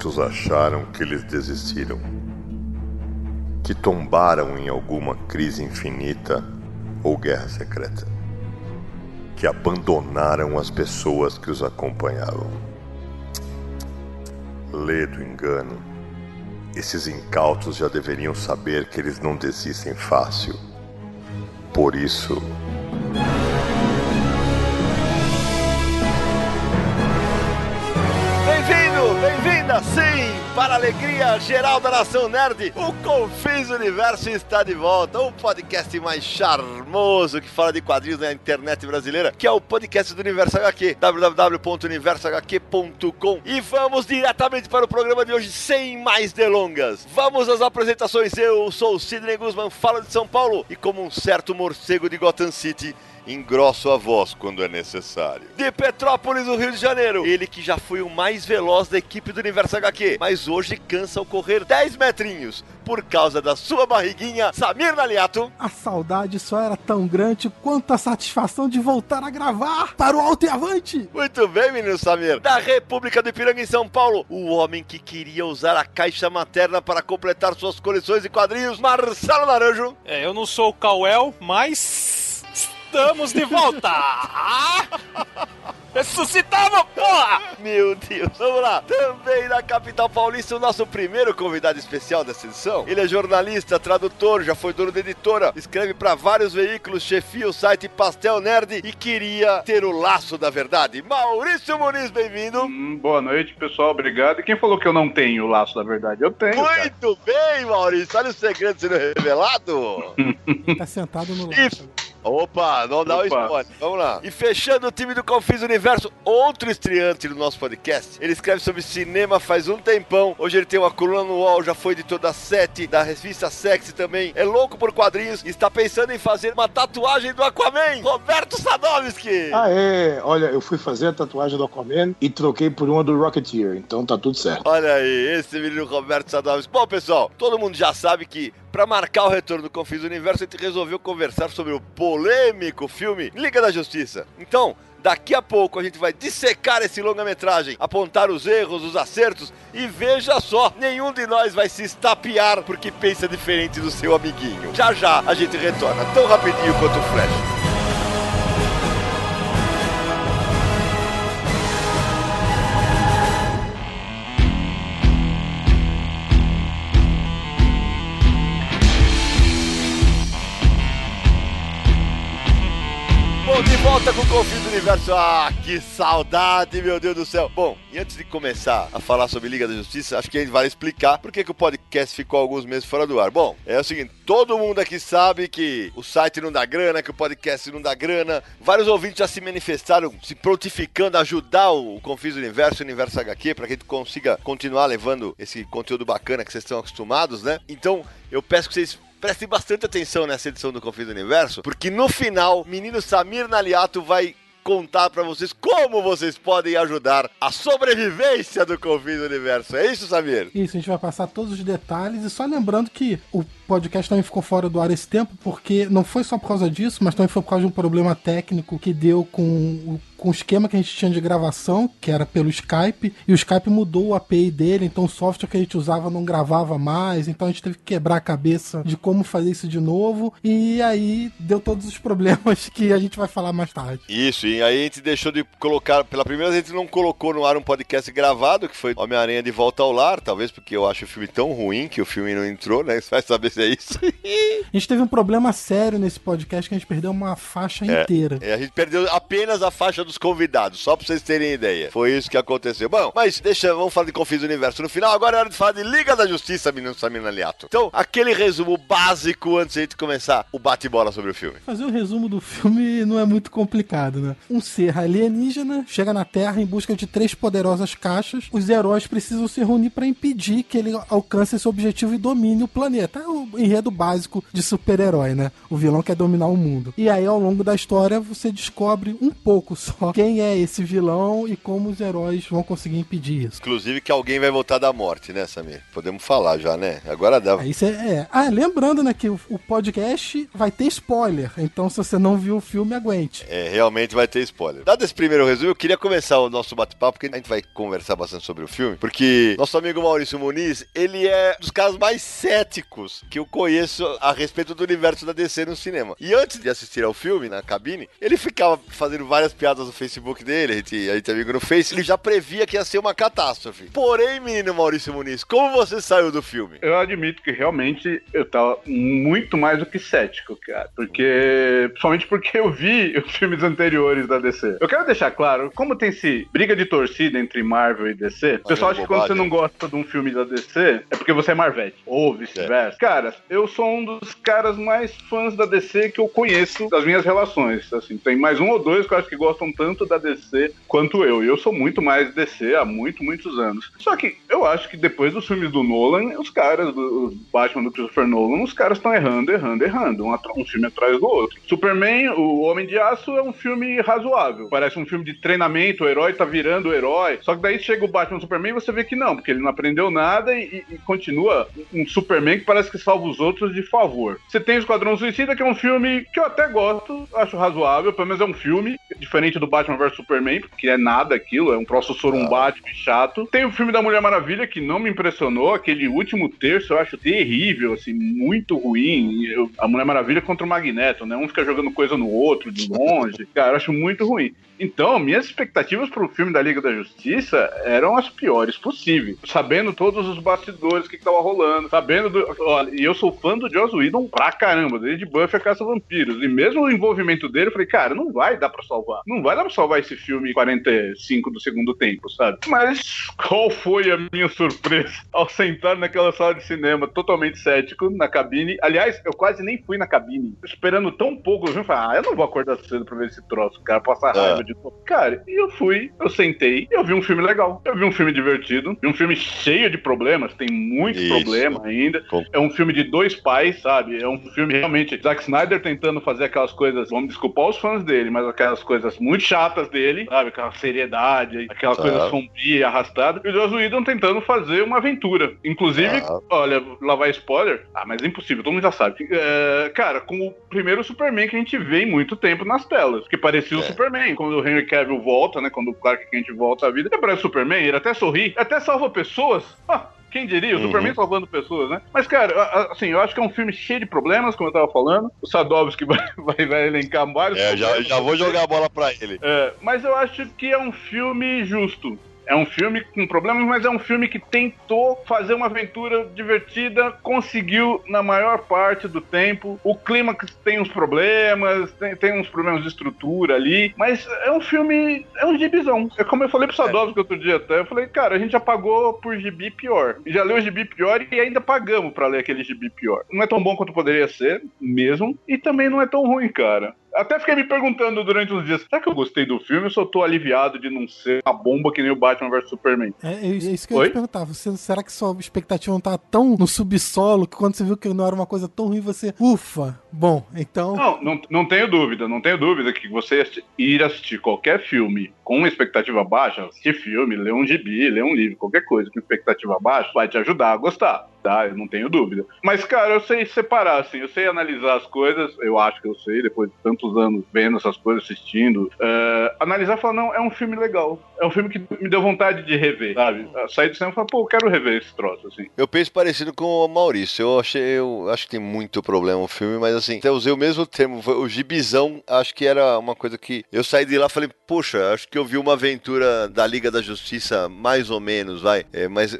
Muitos acharam que eles desistiram, que tombaram em alguma crise infinita ou guerra secreta, que abandonaram as pessoas que os acompanhavam. Lê do engano. Esses incautos já deveriam saber que eles não desistem fácil. Por isso... Bem-vindo, bem-vinda, sim! Para a alegria geral da Nação Nerd, o Confins do Universo está de volta. O podcast mais charmoso que fala de quadrinhos na internet brasileira, que é o podcast do Universo HQ, www.universohq.com. E vamos diretamente para o programa de hoje, sem mais delongas. Vamos às apresentações. Eu sou o Sidney Guzman, falo de São Paulo, e como um certo morcego de Gotham City, engrosso a voz quando é necessário. De Petrópolis, no Rio de Janeiro, ele que já foi o mais veloz da equipe do Universo HQ, mas hoje cansa ao correr 10 metrinhos por causa da sua barriguinha, Samir Naliato. A saudade só era tão grande quanto a satisfação de voltar a gravar para o alto e avante. Muito bem, menino Samir. Da República do Ipiranga, em São Paulo, o homem que queria usar a caixa materna para completar suas coleções de quadrinhos, Marcelo Naranjo. Eu não sou o Cauel, mas... estamos de volta! Ressuscitamos, porra! Meu Deus, vamos lá! Também na capital paulista, o nosso primeiro convidado especial dessa edição. Ele é jornalista, tradutor, já foi dono da editora, escreve para vários veículos, chefia o site Pastel Nerd e queria ter o laço da verdade. Maurício Muniz, bem-vindo! Boa noite, pessoal, obrigado. E quem falou que eu não tenho o laço da verdade? Eu tenho, muito cara. Bem, Maurício, olha o segredo sendo revelado! Tá sentado no laço. Opa, não dá o spoiler. Vamos lá. E fechando o time do Confins Universo, outro estreante do nosso podcast. Ele escreve sobre cinema faz um tempão. Hoje ele tem uma coluna no UOL, já foi editor da 7, da revista Sexy também. É louco por quadrinhos e está pensando em fazer uma tatuagem do Aquaman. Roberto Sadovski. Olha, eu fui fazer a tatuagem do Aquaman e troquei por uma do Rocketeer. Então tá tudo certo. Olha aí, esse menino Roberto Sadovski. Bom, pessoal, todo mundo já sabe que para marcar o retorno do Confins Universo, a gente resolveu conversar sobre o polêmico filme Liga da Justiça. Então, daqui a pouco a gente vai dissecar esse longa-metragem, apontar os erros, os acertos, e veja só, nenhum de nós vai se estapear porque pensa diferente do seu amiguinho. Já já a gente retorna, tão rapidinho quanto o Flash. De volta com o Confins do Universo. Ah, que saudade, meu Deus do céu. Bom, e antes de começar a falar sobre Liga da Justiça, acho que a gente vai explicar por que o podcast ficou alguns meses fora do ar. Bom, é o seguinte, todo mundo aqui sabe que o site não dá grana, que o podcast não dá grana. Vários ouvintes já se manifestaram, se prontificando a ajudar o Confins do Universo, o Universo HQ, para que a gente consiga continuar levando esse conteúdo bacana que vocês estão acostumados, né? Então, eu peço que vocês... prestem bastante atenção nessa edição do Confins do Universo, porque no final, menino Samir Naliato vai contar pra vocês como vocês podem ajudar a sobrevivência do Confins do Universo. É isso, Samir? Isso, a gente vai passar todos os detalhes, e só lembrando que o podcast também ficou fora do ar esse tempo, porque não foi só por causa disso, mas também foi por causa de um problema técnico que deu com o esquema que a gente tinha de gravação, que era pelo Skype, e o Skype mudou o API dele, então o software que a gente usava não gravava mais, então a gente teve que quebrar a cabeça de como fazer isso de novo, e aí deu todos os problemas que a gente vai falar mais tarde. Isso, e aí a gente deixou de colocar, pela primeira vez a gente não colocou no ar um podcast gravado, que foi Homem-Aranha de Volta ao Lar, talvez porque eu acho o filme tão ruim que o filme não entrou, né? Você vai saber se é isso. A gente teve um problema sério nesse podcast que a gente perdeu uma faixa inteira. A gente perdeu apenas a faixa dos convidados, só pra vocês terem ideia. Foi isso que aconteceu. Bom, mas vamos falar de Confins do Universo no final. Agora é hora de falar de Liga da Justiça, menino Samina Liato. Então, aquele resumo básico antes de a gente começar o bate-bola sobre o filme. Fazer o resumo do filme não é muito complicado, né? Um ser alienígena chega na Terra em busca de 3 poderosas caixas. Os heróis precisam se reunir pra impedir que ele alcance esse objetivo e domine o planeta. É o enredo básico de super-herói, né? O vilão quer dominar o mundo. E aí, ao longo da história, você descobre um pouco só quem é esse vilão e como os heróis vão conseguir impedir isso. Inclusive que alguém vai voltar da morte, né, Samir? Podemos falar já, né? Agora dá. Isso Ah, lembrando, né, que o podcast vai ter spoiler. Então, se você não viu o filme, aguente. É, realmente vai ter spoiler. Dado esse primeiro resumo, eu queria começar o nosso bate-papo, porque a gente vai conversar bastante sobre o filme, porque nosso amigo Maurício Muniz, ele é um dos casos mais céticos que eu conheço a respeito do universo da DC no cinema. E antes de assistir ao filme, na cabine, ele ficava fazendo várias piadas no Facebook dele, a gente amigo no Face, ele já previa que ia ser uma catástrofe. Porém, menino Maurício Muniz, como você saiu do filme? Eu admito que realmente eu tava muito mais do que cético, cara, principalmente porque eu vi os filmes anteriores da DC. Eu quero deixar claro, como tem esse briga de torcida entre Marvel e DC, o pessoal acha que quando você não gosta de um filme da DC, é porque você é Marvete, ou vice-versa. Cara, eu sou um dos caras mais fãs da DC que eu conheço das minhas relações, assim, tem mais um ou dois que eu acho que gostam tanto da DC quanto eu, e eu sou muito mais DC há muitos anos. Só que eu acho que depois dos filmes do Nolan, os caras, do Batman do Christopher Nolan, os caras estão errando, um filme atrás do outro. Superman, o Homem de Aço, é um filme razoável. Parece um filme de treinamento, o herói tá virando o herói. Só que daí chega o Batman Superman e você vê que não, porque ele não aprendeu nada e continua um Superman que parece que salva os outros de favor. Você tem o Esquadrão Suicida, que é um filme que eu até gosto, acho razoável, pelo menos é um filme, diferente do Batman vs Superman, porque é nada aquilo, é um troço sorumbático e chato. Tem o filme da Mulher Maravilha, que não me impressionou, aquele último terço eu acho terrível, assim, muito ruim. A Mulher Maravilha contra o Magneto, né? Um fica jogando coisa no outro, de longe. Cara, eu acho muito ruim. Então, minhas expectativas pro filme da Liga da Justiça eram as piores possíveis. Sabendo todos os bastidores, o que tava rolando, sabendo do... Olha, e eu sou fã do Joss Whedon pra caramba, desde Buffy a Caça-Vampiros. E mesmo o envolvimento dele, eu falei, cara, não vai dar pra salvar. Não vai dar pra salvar esse filme 45 do segundo tempo, sabe? Mas qual foi a minha surpresa ao sentar naquela sala de cinema totalmente cético, na cabine? Aliás, eu quase nem fui na cabine. Esperando tão pouco, eu falei, eu não vou acordar cedo pra ver esse troço, cara, passar raiva. Cara, e eu fui, eu sentei e eu vi um filme legal, eu vi um filme divertido, vi um filme cheio de problemas, tem muito problema ainda, é um filme de 2 pais, sabe, é um filme realmente Zack Snyder tentando fazer aquelas coisas, vamos desculpar os fãs dele, mas aquelas coisas muito chatas dele, sabe, aquela seriedade, aquela coisa sombria, arrastada, e o Joss Whedon tentando fazer uma aventura, inclusive, olha, lá vai spoiler, mas é impossível, todo mundo já sabe, cara, com o primeiro Superman que a gente vê em muito tempo nas telas, que parecia o Superman, quando o Henry Cavill volta, né? Quando o Clark Kent volta à vida. Lembra o Superman? Ele até sorri, até salva pessoas. Quem diria? O Superman salvando pessoas, né? Mas, cara, assim, eu acho que é um filme cheio de problemas, como eu tava falando. O Sadovski vai elencar vários problemas. Já vou jogar a bola pra ele. Mas eu acho que é um filme justo. É um filme com problemas, mas é um filme que tentou fazer uma aventura divertida, conseguiu na maior parte do tempo. O clímax tem uns problemas, tem uns problemas de estrutura ali, mas é um filme, é um gibizão. É como eu falei pro Sadovski outro dia até, eu falei, cara, a gente já pagou por gibi pior. Já leu gibi pior e ainda pagamos pra ler aquele gibi pior. Não é tão bom quanto poderia ser, mesmo, e também não é tão ruim, cara. Até fiquei me perguntando durante uns dias, será que eu gostei do filme ou só tô aliviado de não ser uma bomba que nem o Batman vs Superman? É isso que eu ia te perguntar. Você, será que sua expectativa não tá tão no subsolo que quando você viu que não era uma coisa tão ruim, você, ufa, bom, então... Não tenho dúvida, que você ir assistir qualquer filme com expectativa baixa, assistir filme, ler um gibi, ler um livro, qualquer coisa com expectativa baixa, vai te ajudar a gostar. Tá, eu não tenho dúvida. Mas, cara, eu sei separar, assim, eu sei analisar as coisas, eu acho que eu sei, depois de tantos anos vendo essas coisas, assistindo, analisar e falar, não, é um filme legal. É um filme que me deu vontade de rever, sabe? Saí do cinema e falei, eu quero rever esse troço, assim. Eu penso parecido com o Maurício, eu acho que tem muito problema o filme, mas, assim, até usei o mesmo termo, o gibizão, acho que era uma coisa que eu saí de lá e falei, poxa, acho que eu vi uma aventura da Liga da Justiça, mais ou menos, mas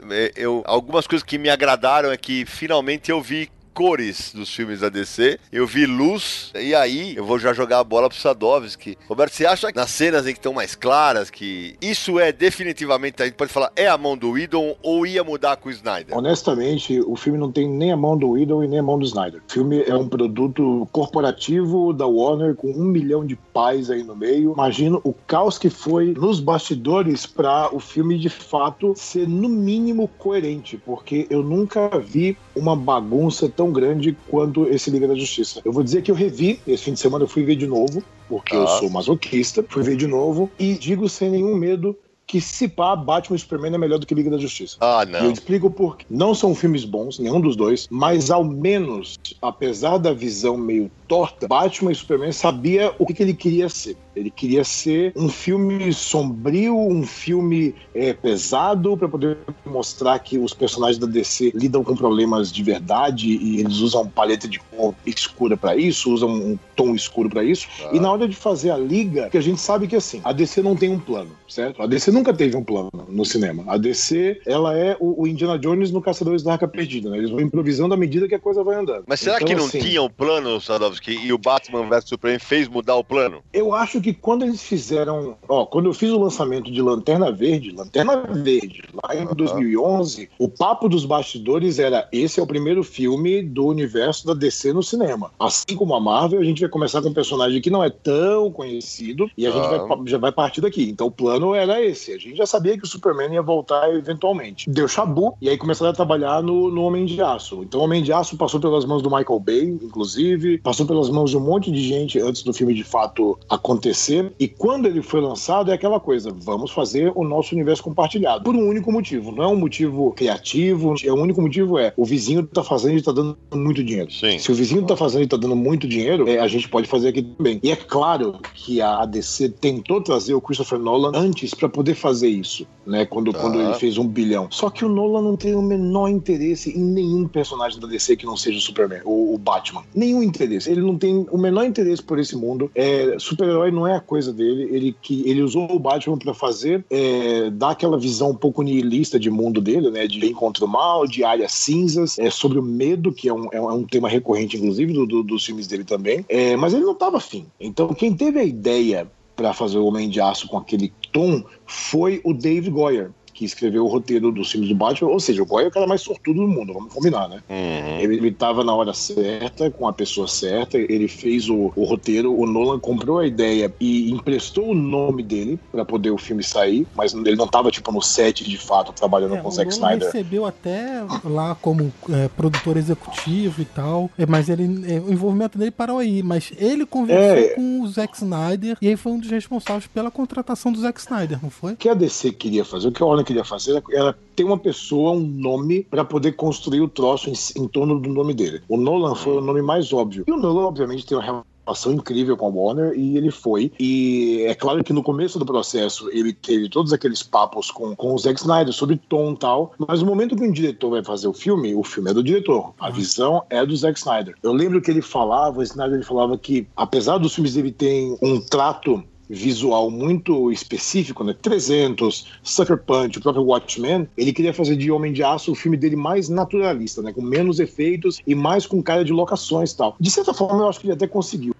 algumas coisas que me agradaram é que finalmente eu vi cores dos filmes da DC, eu vi luz, e aí eu vou já jogar a bola pro Sadovski. Roberto, você acha que nas cenas aí que estão mais claras, que isso é definitivamente, a gente pode falar, é a mão do Whedon ou ia mudar com o Snyder? Honestamente, o filme não tem nem a mão do Whedon e nem a mão do Snyder. O filme é um produto corporativo da Warner com 1 milhão de pais aí no meio. Imagino o caos que foi nos bastidores pra o filme de fato ser no mínimo coerente, porque eu nunca vi uma bagunça tão grande quanto esse Liga da Justiça. Eu vou dizer que eu revi, esse fim de semana eu fui ver de novo, porque eu sou masoquista, fui ver de novo e digo sem nenhum medo que se pá, Batman e Superman é melhor do que Liga da Justiça. Ah, não. E eu explico por quê. Não são filmes bons, nenhum dos dois, mas ao menos, apesar da visão meio torta, Batman e Superman sabia o que ele queria ser. Ele queria ser um filme sombrio, um filme pesado, para poder mostrar que os personagens da DC lidam com problemas de verdade e eles usam paleta de cor escura para isso, usam um tom escuro para isso. Ah. E na hora de fazer a Liga, que a gente sabe que assim, a DC não tem um plano, certo? A DC nunca teve um plano no cinema. A DC, ela é o Indiana Jones no Caçadores da Arca Perdida, né? Eles vão improvisando à medida que a coisa vai andando. Mas será então, que não assim, tinha um plano, Sadovski, e o Batman vs Superman fez mudar o plano? Eu acho que quando eles fizeram... quando eu fiz o lançamento de Lanterna Verde, lá em 2011, o papo dos bastidores era: esse é o primeiro filme do universo da DC no cinema. Assim como a Marvel, a gente vai começar com um personagem que não é tão conhecido e a gente já vai partir daqui. Então o plano era esse. A gente já sabia que o Superman ia voltar eventualmente. Deu chabu e aí começaram a trabalhar no Homem de Aço. Então o Homem de Aço passou pelas mãos do Michael Bay, inclusive. Passou pelas mãos de um monte de gente antes do filme de fato acontecer. E quando ele foi lançado é aquela coisa: vamos fazer o nosso universo compartilhado por um único motivo, não é um motivo criativo, o único motivo é o vizinho tá fazendo e tá dando muito dinheiro. Sim. Se o vizinho tá fazendo e tá dando muito dinheiro, a gente pode fazer aqui também. E é claro que a DC tentou trazer o Christopher Nolan antes pra poder fazer isso, né? Quando ele fez 1 bilhão. Só que o Nolan não tem o menor interesse em nenhum personagem da DC que não seja o Superman ou o Batman. Nenhum interesse. Ele não tem o menor interesse por esse mundo. Super-herói não é a coisa dele. Ele usou o Batman pra fazer dar aquela visão um pouco nihilista de mundo dele, né, de bem contra o mal, de áreas cinzas, sobre o medo, que é um tema recorrente inclusive dos filmes dele também, mas ele não tava afim. Então quem teve a ideia pra fazer o Homem de Aço com aquele tom foi o Dave Goyer, que escreveu o roteiro dos filmes do Batman. Ou seja, o Goyer é o cara mais sortudo do mundo, vamos combinar, né? Uhum. Ele estava na hora certa, com a pessoa certa, ele fez o roteiro, o Nolan comprou a ideia e emprestou o nome dele para poder o filme sair, mas ele não estava tipo no set de fato, trabalhando com o Zack Snyder. Ele recebeu até lá como produtor executivo e tal, mas ele, o envolvimento dele parou aí, mas ele conversou com o Zack Snyder e aí foi um dos responsáveis pela contratação do Zack Snyder, não foi? O que a DC queria fazer, o que a Warner queria fazer era ter uma pessoa, um nome, pra poder construir o troço em torno do nome dele. O Nolan foi o nome mais óbvio. E o Nolan, obviamente, tem uma relação incrível com a Warner, e ele foi. E é claro que no começo do processo ele teve todos aqueles papos com o Zack Snyder sobre tom e tal, mas no momento que um diretor vai fazer o filme é do diretor, a visão é do Zack Snyder. Eu lembro que o Snyder falava que, apesar dos filmes dele terem um trato visual muito específico, né? 300, Sucker Punch, o próprio Watchmen, ele queria fazer de Homem de Aço o filme dele mais naturalista, né? Com menos efeitos e mais com cara de locações e tal. De certa forma, eu acho que ele até conseguiu.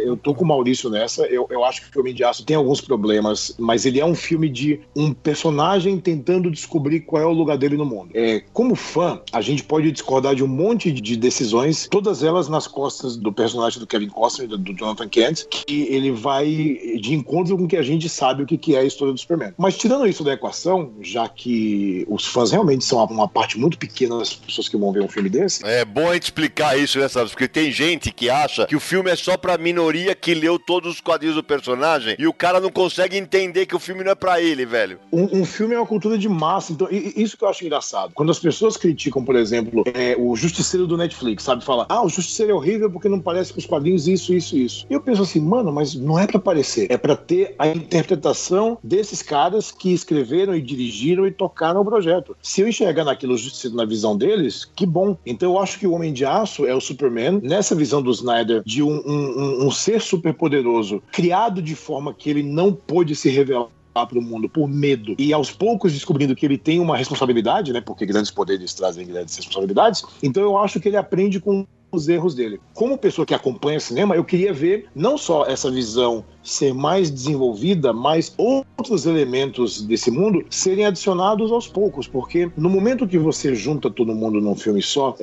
Eu tô com o Maurício nessa, eu acho que o Homem de Aço tem alguns problemas, mas ele é um filme de um personagem tentando descobrir qual é o lugar dele no mundo. Como fã, a gente pode discordar de um monte de decisões, todas elas nas costas do personagem do Kevin Costner, do Jonathan Kent, que ele vai de encontro com que a gente sabe o que é a história do Superman. Mas tirando isso da equação, já que os fãs realmente são uma parte muito pequena das pessoas que vão ver um filme desse... É bom a gente explicar isso, né, sabe? Porque tem gente que acha que o filme é só pra minoria que leu todos os quadrinhos do personagem e o cara não consegue entender que o filme não é pra ele, velho. Um filme é uma cultura de massa, então isso que eu acho engraçado. Quando as pessoas criticam, por exemplo, o Justiceiro do Netflix, sabe? Fala, o Justiceiro é horrível porque não parece com os quadrinhos isso. E eu penso assim, mano, mas não é pra parecer. É para ter a interpretação desses caras que escreveram e dirigiram e tocaram o projeto. Se eu enxergar naquilo justiça na visão deles, que bom. Então eu acho que o Homem de Aço é o Superman, nessa visão do Snyder, de um ser superpoderoso, criado de forma que ele não pôde se revelar para o mundo por medo e aos poucos descobrindo que ele tem uma responsabilidade, né? Porque grandes poderes trazem grandes responsabilidades. Então eu acho que ele aprende com os erros dele. Como pessoa que acompanha cinema, eu queria ver não só essa visão ser mais desenvolvida, mas outros elementos desse mundo serem adicionados aos poucos, porque no momento que você junta todo mundo num filme só,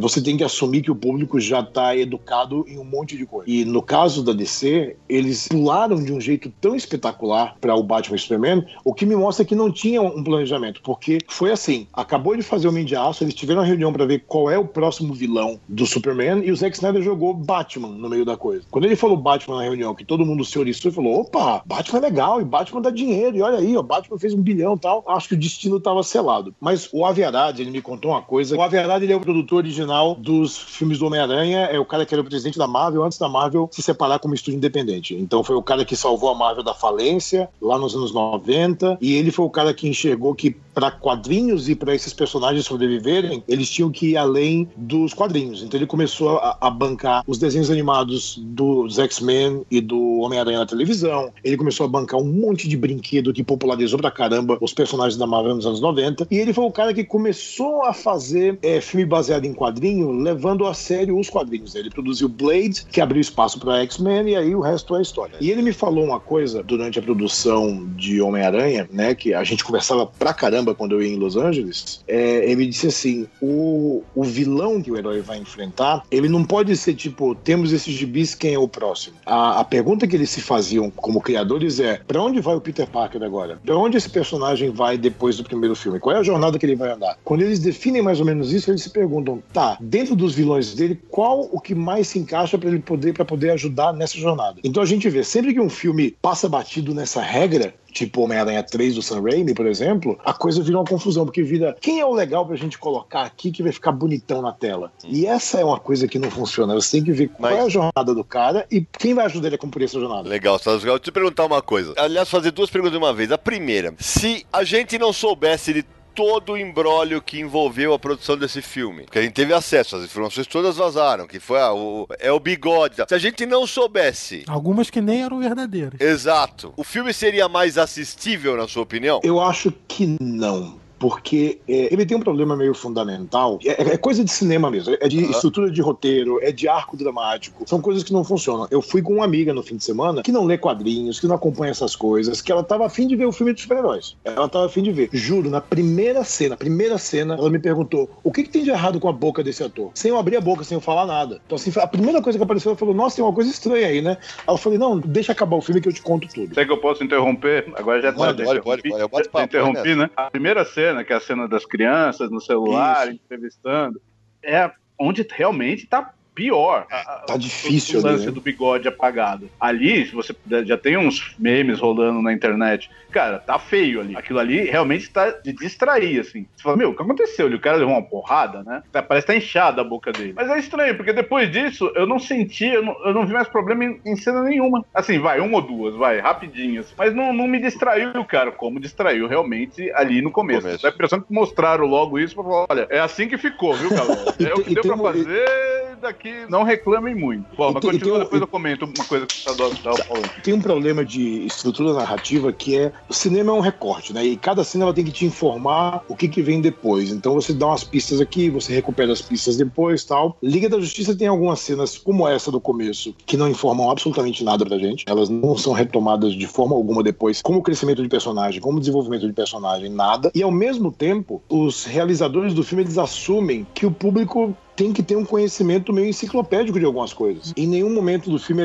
você tem que assumir que o público já está educado em um monte de coisa. E no caso da DC, eles pularam de um jeito tão espetacular para o Batman e Superman, o que me mostra que não tinha um planejamento, porque foi assim, acabou de fazer o Homem de Aço, eles tiveram uma reunião para ver qual é o próximo vilão do Superman e o Zack Snyder jogou Batman no meio da coisa. Quando ele falou Batman na reunião, que todo mundo se oriçou e falou, opa, Batman é legal e Batman dá dinheiro, e olha aí, ó, Batman fez 1 bilhão e tal, acho que o destino tava selado. Mas o Avi Arad, ele me contou uma coisa, o Avi Arad, ele é o produtor original dos filmes do Homem-Aranha, é o cara que era o presidente da Marvel, antes da Marvel se separar como estúdio independente. Então foi o cara que salvou a Marvel da falência, lá nos anos 90, e ele foi o cara que enxergou que para quadrinhos e para esses personagens sobreviverem, eles tinham que ir além dos quadrinhos. Então ele começou a bancar os desenhos animados dos X-Men e do Homem-Aranha na televisão. Ele começou a bancar um monte de brinquedo que popularizou pra caramba os personagens da Marvel nos anos 90. E ele foi o cara que começou a fazer filme baseado em quadrinho, levando a sério os quadrinhos. Ele produziu Blade, que abriu espaço pra X-Men, e aí o resto é história. E ele me falou uma coisa durante a produção de Homem-Aranha, né, que a gente conversava pra caramba quando eu ia em Los Angeles. Ele disse assim, o vilão que o herói vai enfrentar, ele não pode ser tipo, temos esses gibis, quem é o próximo? A pergunta que eles se faziam como criadores é, pra onde vai o Peter Parker agora? Pra onde esse personagem vai depois do primeiro filme? Qual é a jornada que ele vai andar? Quando eles definem mais ou menos isso, eles se perguntam, tá, dentro dos vilões dele, qual o que mais se encaixa pra ele poder ajudar nessa jornada? Então a gente vê, sempre que um filme passa batido nessa regra, tipo Homem-Aranha 3 do Sam Raimi, por exemplo, a coisa vira uma confusão, porque vira quem é o legal pra gente colocar aqui que vai ficar bonitão na tela? Sim. E essa é uma coisa que não funciona, você tem que ver qual é a jornada do cara e quem vai ajudar ele a cumprir essa jornada. Legal, Sassi, eu vou te perguntar uma coisa, aliás, fazer 2 perguntas de uma vez. A primeira, se a gente não soubesse de todo o imbróglio que envolveu a produção desse filme, porque a gente teve acesso, as informações todas vazaram, que foi o bigode. Se a gente não soubesse... Algumas que nem eram verdadeiras. Exato. O filme seria mais assistível, na sua opinião? Eu acho que não. Porque ele tem um problema meio fundamental. É coisa de cinema mesmo. É de estrutura de roteiro, é de arco dramático. São coisas que não funcionam. Eu fui com uma amiga no fim de semana que não lê quadrinhos, que não acompanha essas coisas, que ela tava afim de ver o filme dos super-heróis. Ela tava afim de ver. Juro, na primeira cena, ela me perguntou o que tem de errado com a boca desse ator? Sem eu abrir a boca, sem eu falar nada. Então assim, a primeira coisa que apareceu, ela falou, nossa, tem uma coisa estranha aí, né? Aí eu falei, não, deixa acabar o filme que eu te conto tudo. Será que eu posso interromper? Agora já tá. Pode. Eu bato papo, interrompi, né? A primeira cena, que é a cena das crianças no celular, isso, entrevistando, é onde realmente tá pior. Tá difícil, né? O lance do bigode apagado. Ali, você já tem uns memes rolando na internet. Cara, tá feio ali. Aquilo ali realmente tá de distrair, assim. Você fala, meu, o que aconteceu ali? O cara levou uma porrada, né? Parece que tá inchada a boca dele. Mas é estranho, porque depois disso, eu não senti, eu não vi mais problema em cena nenhuma. Assim, vai, 1 ou 2, vai, rapidinho. Assim. Mas não me distraiu, cara, como distraiu realmente ali no começo. Dá a impressão que mostraram logo isso pra falar, olha, é assim que ficou, viu, galera? É o que deu pra fazer, daqui não reclamem muito. Bom, mas continua, depois eu comento uma coisa que você tá falando. Tem um problema de estrutura narrativa que é, o cinema é um recorte, né? E cada cena ela tem que te informar o que vem depois. Então você dá umas pistas aqui, você recupera as pistas depois, tal. Liga da Justiça tem algumas cenas como essa do começo que não informam absolutamente nada pra gente. Elas não são retomadas de forma alguma depois, como crescimento de personagem, como desenvolvimento de personagem, nada. E ao mesmo tempo, os realizadores do filme, eles assumem que o público tem que ter um conhecimento meio enciclopédico de algumas coisas. Em nenhum momento do filme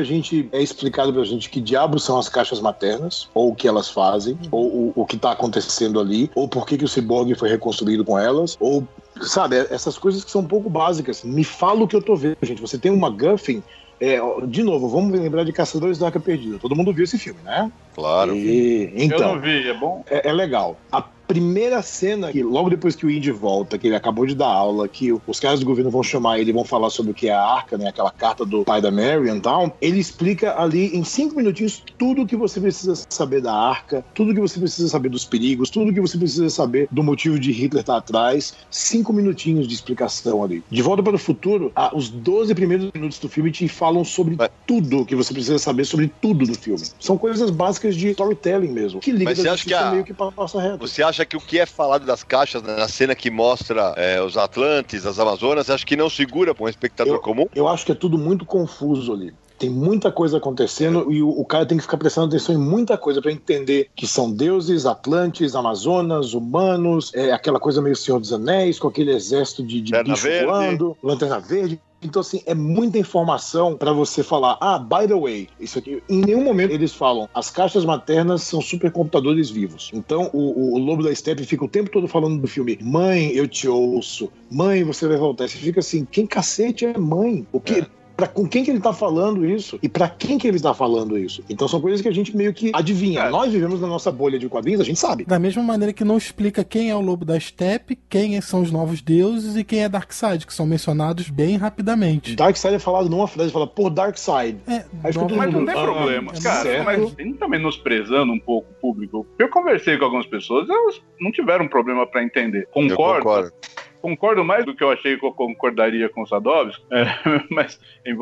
é explicado pra gente que diabos são as caixas maternas, ou o que elas fazem, ou o que tá acontecendo ali, ou por que o ciborgue foi reconstruído com elas, ou, sabe, essas coisas que são um pouco básicas. Me fala o que eu tô vendo, gente. Você tem uma MacGuffin. De novo, vamos lembrar de Caçadores da Arca Perdida. Todo mundo viu esse filme, né? Claro. E, então, eu não vi, é bom? É legal. A primeira cena, que logo depois que o Indy volta, que ele acabou de dar aula, que os caras do governo vão chamar ele e vão falar sobre o que é a Arca, né, aquela carta do pai da Marian e tal, ele explica ali em 5 minutinhos tudo o que você precisa saber da Arca, tudo o que você precisa saber dos perigos, tudo o que você precisa saber do motivo de Hitler estar atrás. 5 minutinhos de explicação ali. De Volta para o Futuro, os 12 primeiros minutos do filme te falam sobre tudo o que você precisa saber sobre tudo do filme. São coisas básicas de storytelling mesmo. Que liga, mas você acha que meio que passa reto. Você acha que o que é falado das caixas, né, na cena que mostra os Atlantes, as Amazonas, acho que não segura para um espectador comum? Eu acho que é tudo muito confuso ali. Tem muita coisa acontecendo e o cara tem que ficar prestando atenção em muita coisa para entender que são deuses, Atlantes, Amazonas, humanos, aquela coisa meio Senhor dos Anéis, com aquele exército de bicho voando, Lanterna Verde. Então, assim, é muita informação pra você falar, by the way, isso aqui. Em nenhum momento eles falam, as caixas maternas são supercomputadores vivos. Então, o Lobo da Estepe fica o tempo todo falando do filme, mãe, eu te ouço, mãe, você vai voltar. Você fica assim, quem cacete é mãe? O que... com quem que ele tá falando isso? E pra quem que ele tá falando isso? Então são coisas que a gente meio que adivinha. Nós vivemos na nossa bolha de quadrinhos, a gente sabe. Da mesma maneira que não explica quem é o Lobo da Estepe, quem são os novos deuses e quem é Darkseid, que são mencionados bem rapidamente. Darkseid é falado numa frase, fala, pô, Darkseid. Mas não tem problema. Cara, mas a gente tá menosprezando um pouco o público. Eu conversei com algumas pessoas, elas não tiveram problema pra entender. Concordo. Concordo mais do que eu achei que eu concordaria com o Sadovski, mas em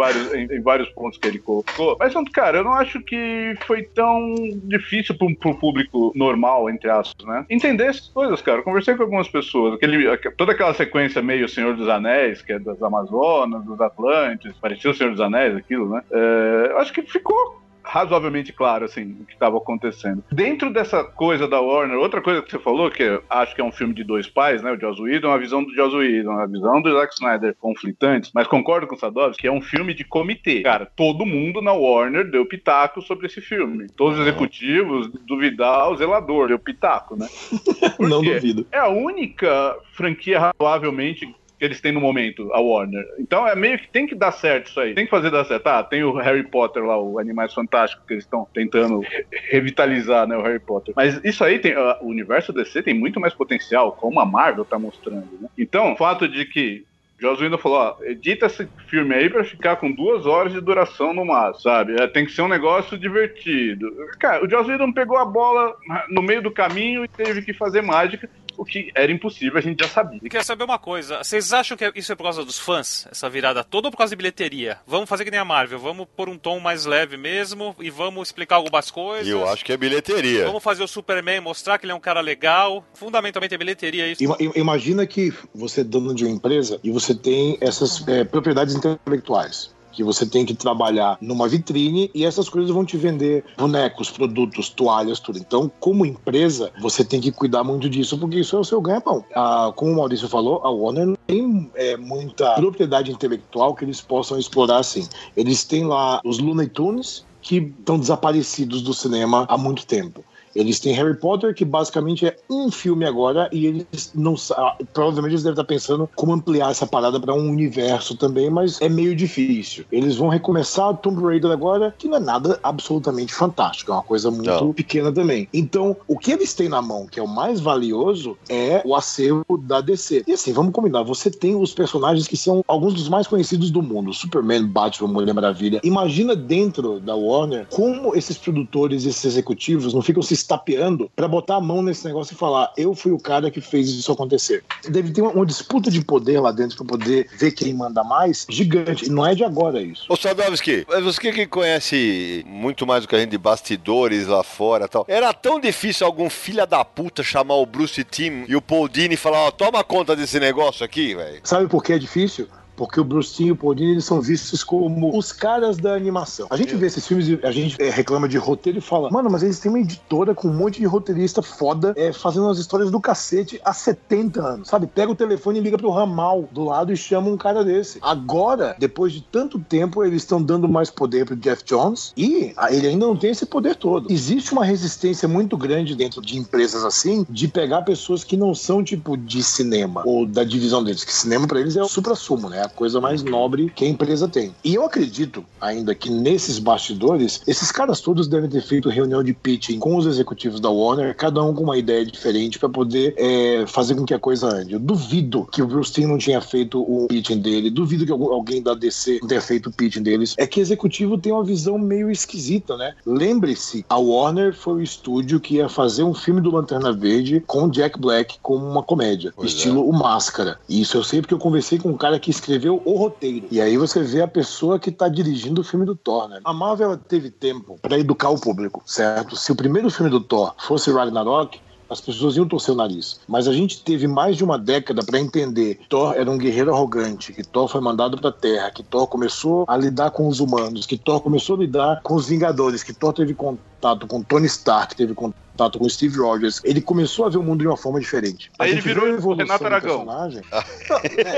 vários pontos que ele colocou. Mas, cara, eu não acho que foi tão difícil pro público normal, entre aspas, né? Entender essas coisas, cara. Eu conversei com algumas pessoas. Toda aquela sequência meio Senhor dos Anéis, que é das Amazonas, dos Atlantes, parecia o Senhor dos Anéis, aquilo, né? Eu acho que ficou razoavelmente claro, assim, o que estava acontecendo. Dentro dessa coisa da Warner, outra coisa que você falou, que acho que é um filme de dois pais, né, o Joss Whedon, a visão do Joss Whedon, a visão do Zack Snyder, conflitantes, mas concordo com o Sadovski, que é um filme de comitê. Cara, todo mundo na Warner deu pitaco sobre esse filme. Todos os executivos, do Vidal, o zelador, deu pitaco, né? Não duvido. É a única franquia razoavelmente que eles têm no momento, a Warner. Então é meio que tem que dar certo isso aí. Tem que fazer dar certo. Tem o Harry Potter lá, o Animais Fantásticos, que eles estão tentando revitalizar, né, o Harry Potter. Mas isso aí, o universo DC tem muito mais potencial, como a Marvel tá mostrando, né? Então, o fato de que Joss Whedon falou, edita esse filme aí pra ficar com 2 horas de duração no máximo, sabe? Tem que ser um negócio divertido. Cara, o Joss Whedon pegou a bola no meio do caminho e teve que fazer mágica, o que era impossível, a gente já sabia. Eu queria saber uma coisa, vocês acham que isso é por causa dos fãs? Essa virada toda ou por causa de bilheteria? Vamos fazer que nem a Marvel, vamos pôr um tom mais leve mesmo e vamos explicar algumas coisas. Eu acho que é bilheteria. Vamos fazer o Superman, mostrar que ele é um cara legal. Fundamentalmente é bilheteria isso. Imagina que você é dono de uma empresa e você tem essas propriedades intelectuais, que você tem que trabalhar numa vitrine e essas coisas vão te vender bonecos, produtos, toalhas, tudo. Então, como empresa, você tem que cuidar muito disso, porque isso é o seu ganha-pão. Como o Maurício falou, a Warner não tem muita propriedade intelectual que eles possam explorar assim. Eles têm lá os Looney Tunes, que estão desaparecidos do cinema há muito tempo. Eles têm Harry Potter, que basicamente é um filme agora, e eles não sabem. Provavelmente eles devem estar pensando como ampliar essa parada para um universo também, mas é meio difícil. Eles vão recomeçar o Tomb Raider agora, que não é nada absolutamente fantástico, é uma coisa muito pequena também. Então, o que eles têm na mão, que é o mais valioso, é o acervo da DC. E assim, vamos combinar, você tem os personagens que são alguns dos mais conhecidos do mundo, Superman, Batman, Mulher Maravilha. Imagina dentro da Warner, como esses produtores, esses executivos não ficam se estapeando pra botar a mão nesse negócio e falar, eu fui o cara que fez isso acontecer. Deve ter uma disputa de poder lá dentro pra poder ver quem manda mais gigante, e não é de agora isso. Ô Sadovski, você que conhece muito mais do que a gente de bastidores lá fora e tal, era tão difícil algum filho da puta chamar o Bruce Timm e o Paul Dini e falar, toma conta desse negócio aqui, velho? Sabe por que é difícil? Porque o Bruce Timm e o Paul Dini, eles são vistos como os caras da animação. A gente vê esses filmes e a gente reclama de roteiro e fala, mano, mas eles têm uma editora com um monte de roteirista foda fazendo as histórias do cacete há 70 anos, sabe? Pega o telefone e liga pro ramal do lado e chama um cara desse. Agora, depois de tanto tempo, eles estão dando mais poder pro Jeff Johns e ele ainda não tem esse poder todo. Existe uma resistência muito grande dentro de empresas assim, de pegar pessoas que não são tipo de cinema ou da divisão deles, que cinema pra eles é o supra-sumo, né? coisa mais nobre que a empresa tem. E eu acredito ainda que nesses bastidores, esses caras todos devem ter feito reunião de pitching com os executivos da Warner, cada um com uma ideia diferente para poder fazer com que a coisa ande. Eu duvido que o Bruce Timm não tinha feito o pitching dele, duvido que alguém da DC não tenha feito o pitching deles. É que executivo tem uma visão meio esquisita, né? Lembre-se, a Warner foi o estúdio que ia fazer um filme do Lanterna Verde com Jack Black como uma comédia, estilo O Máscara. Isso eu sei porque eu conversei com um cara que escreveu o roteiro. E aí você vê a pessoa que tá dirigindo o filme do Thor, né? A Marvel teve tempo pra educar o público, certo? Se o primeiro filme do Thor fosse Ragnarok, as pessoas iam torcer o nariz. Mas a gente teve mais de uma década para entender que Thor era um guerreiro arrogante, que Thor foi mandado para a Terra, que Thor começou a lidar com os humanos, que Thor começou a lidar com os Vingadores, que Thor teve contato com Tony Stark, teve contato com Steve Rogers. Ele começou a ver o mundo de uma forma diferente. Aí ele virou Renato Aragão.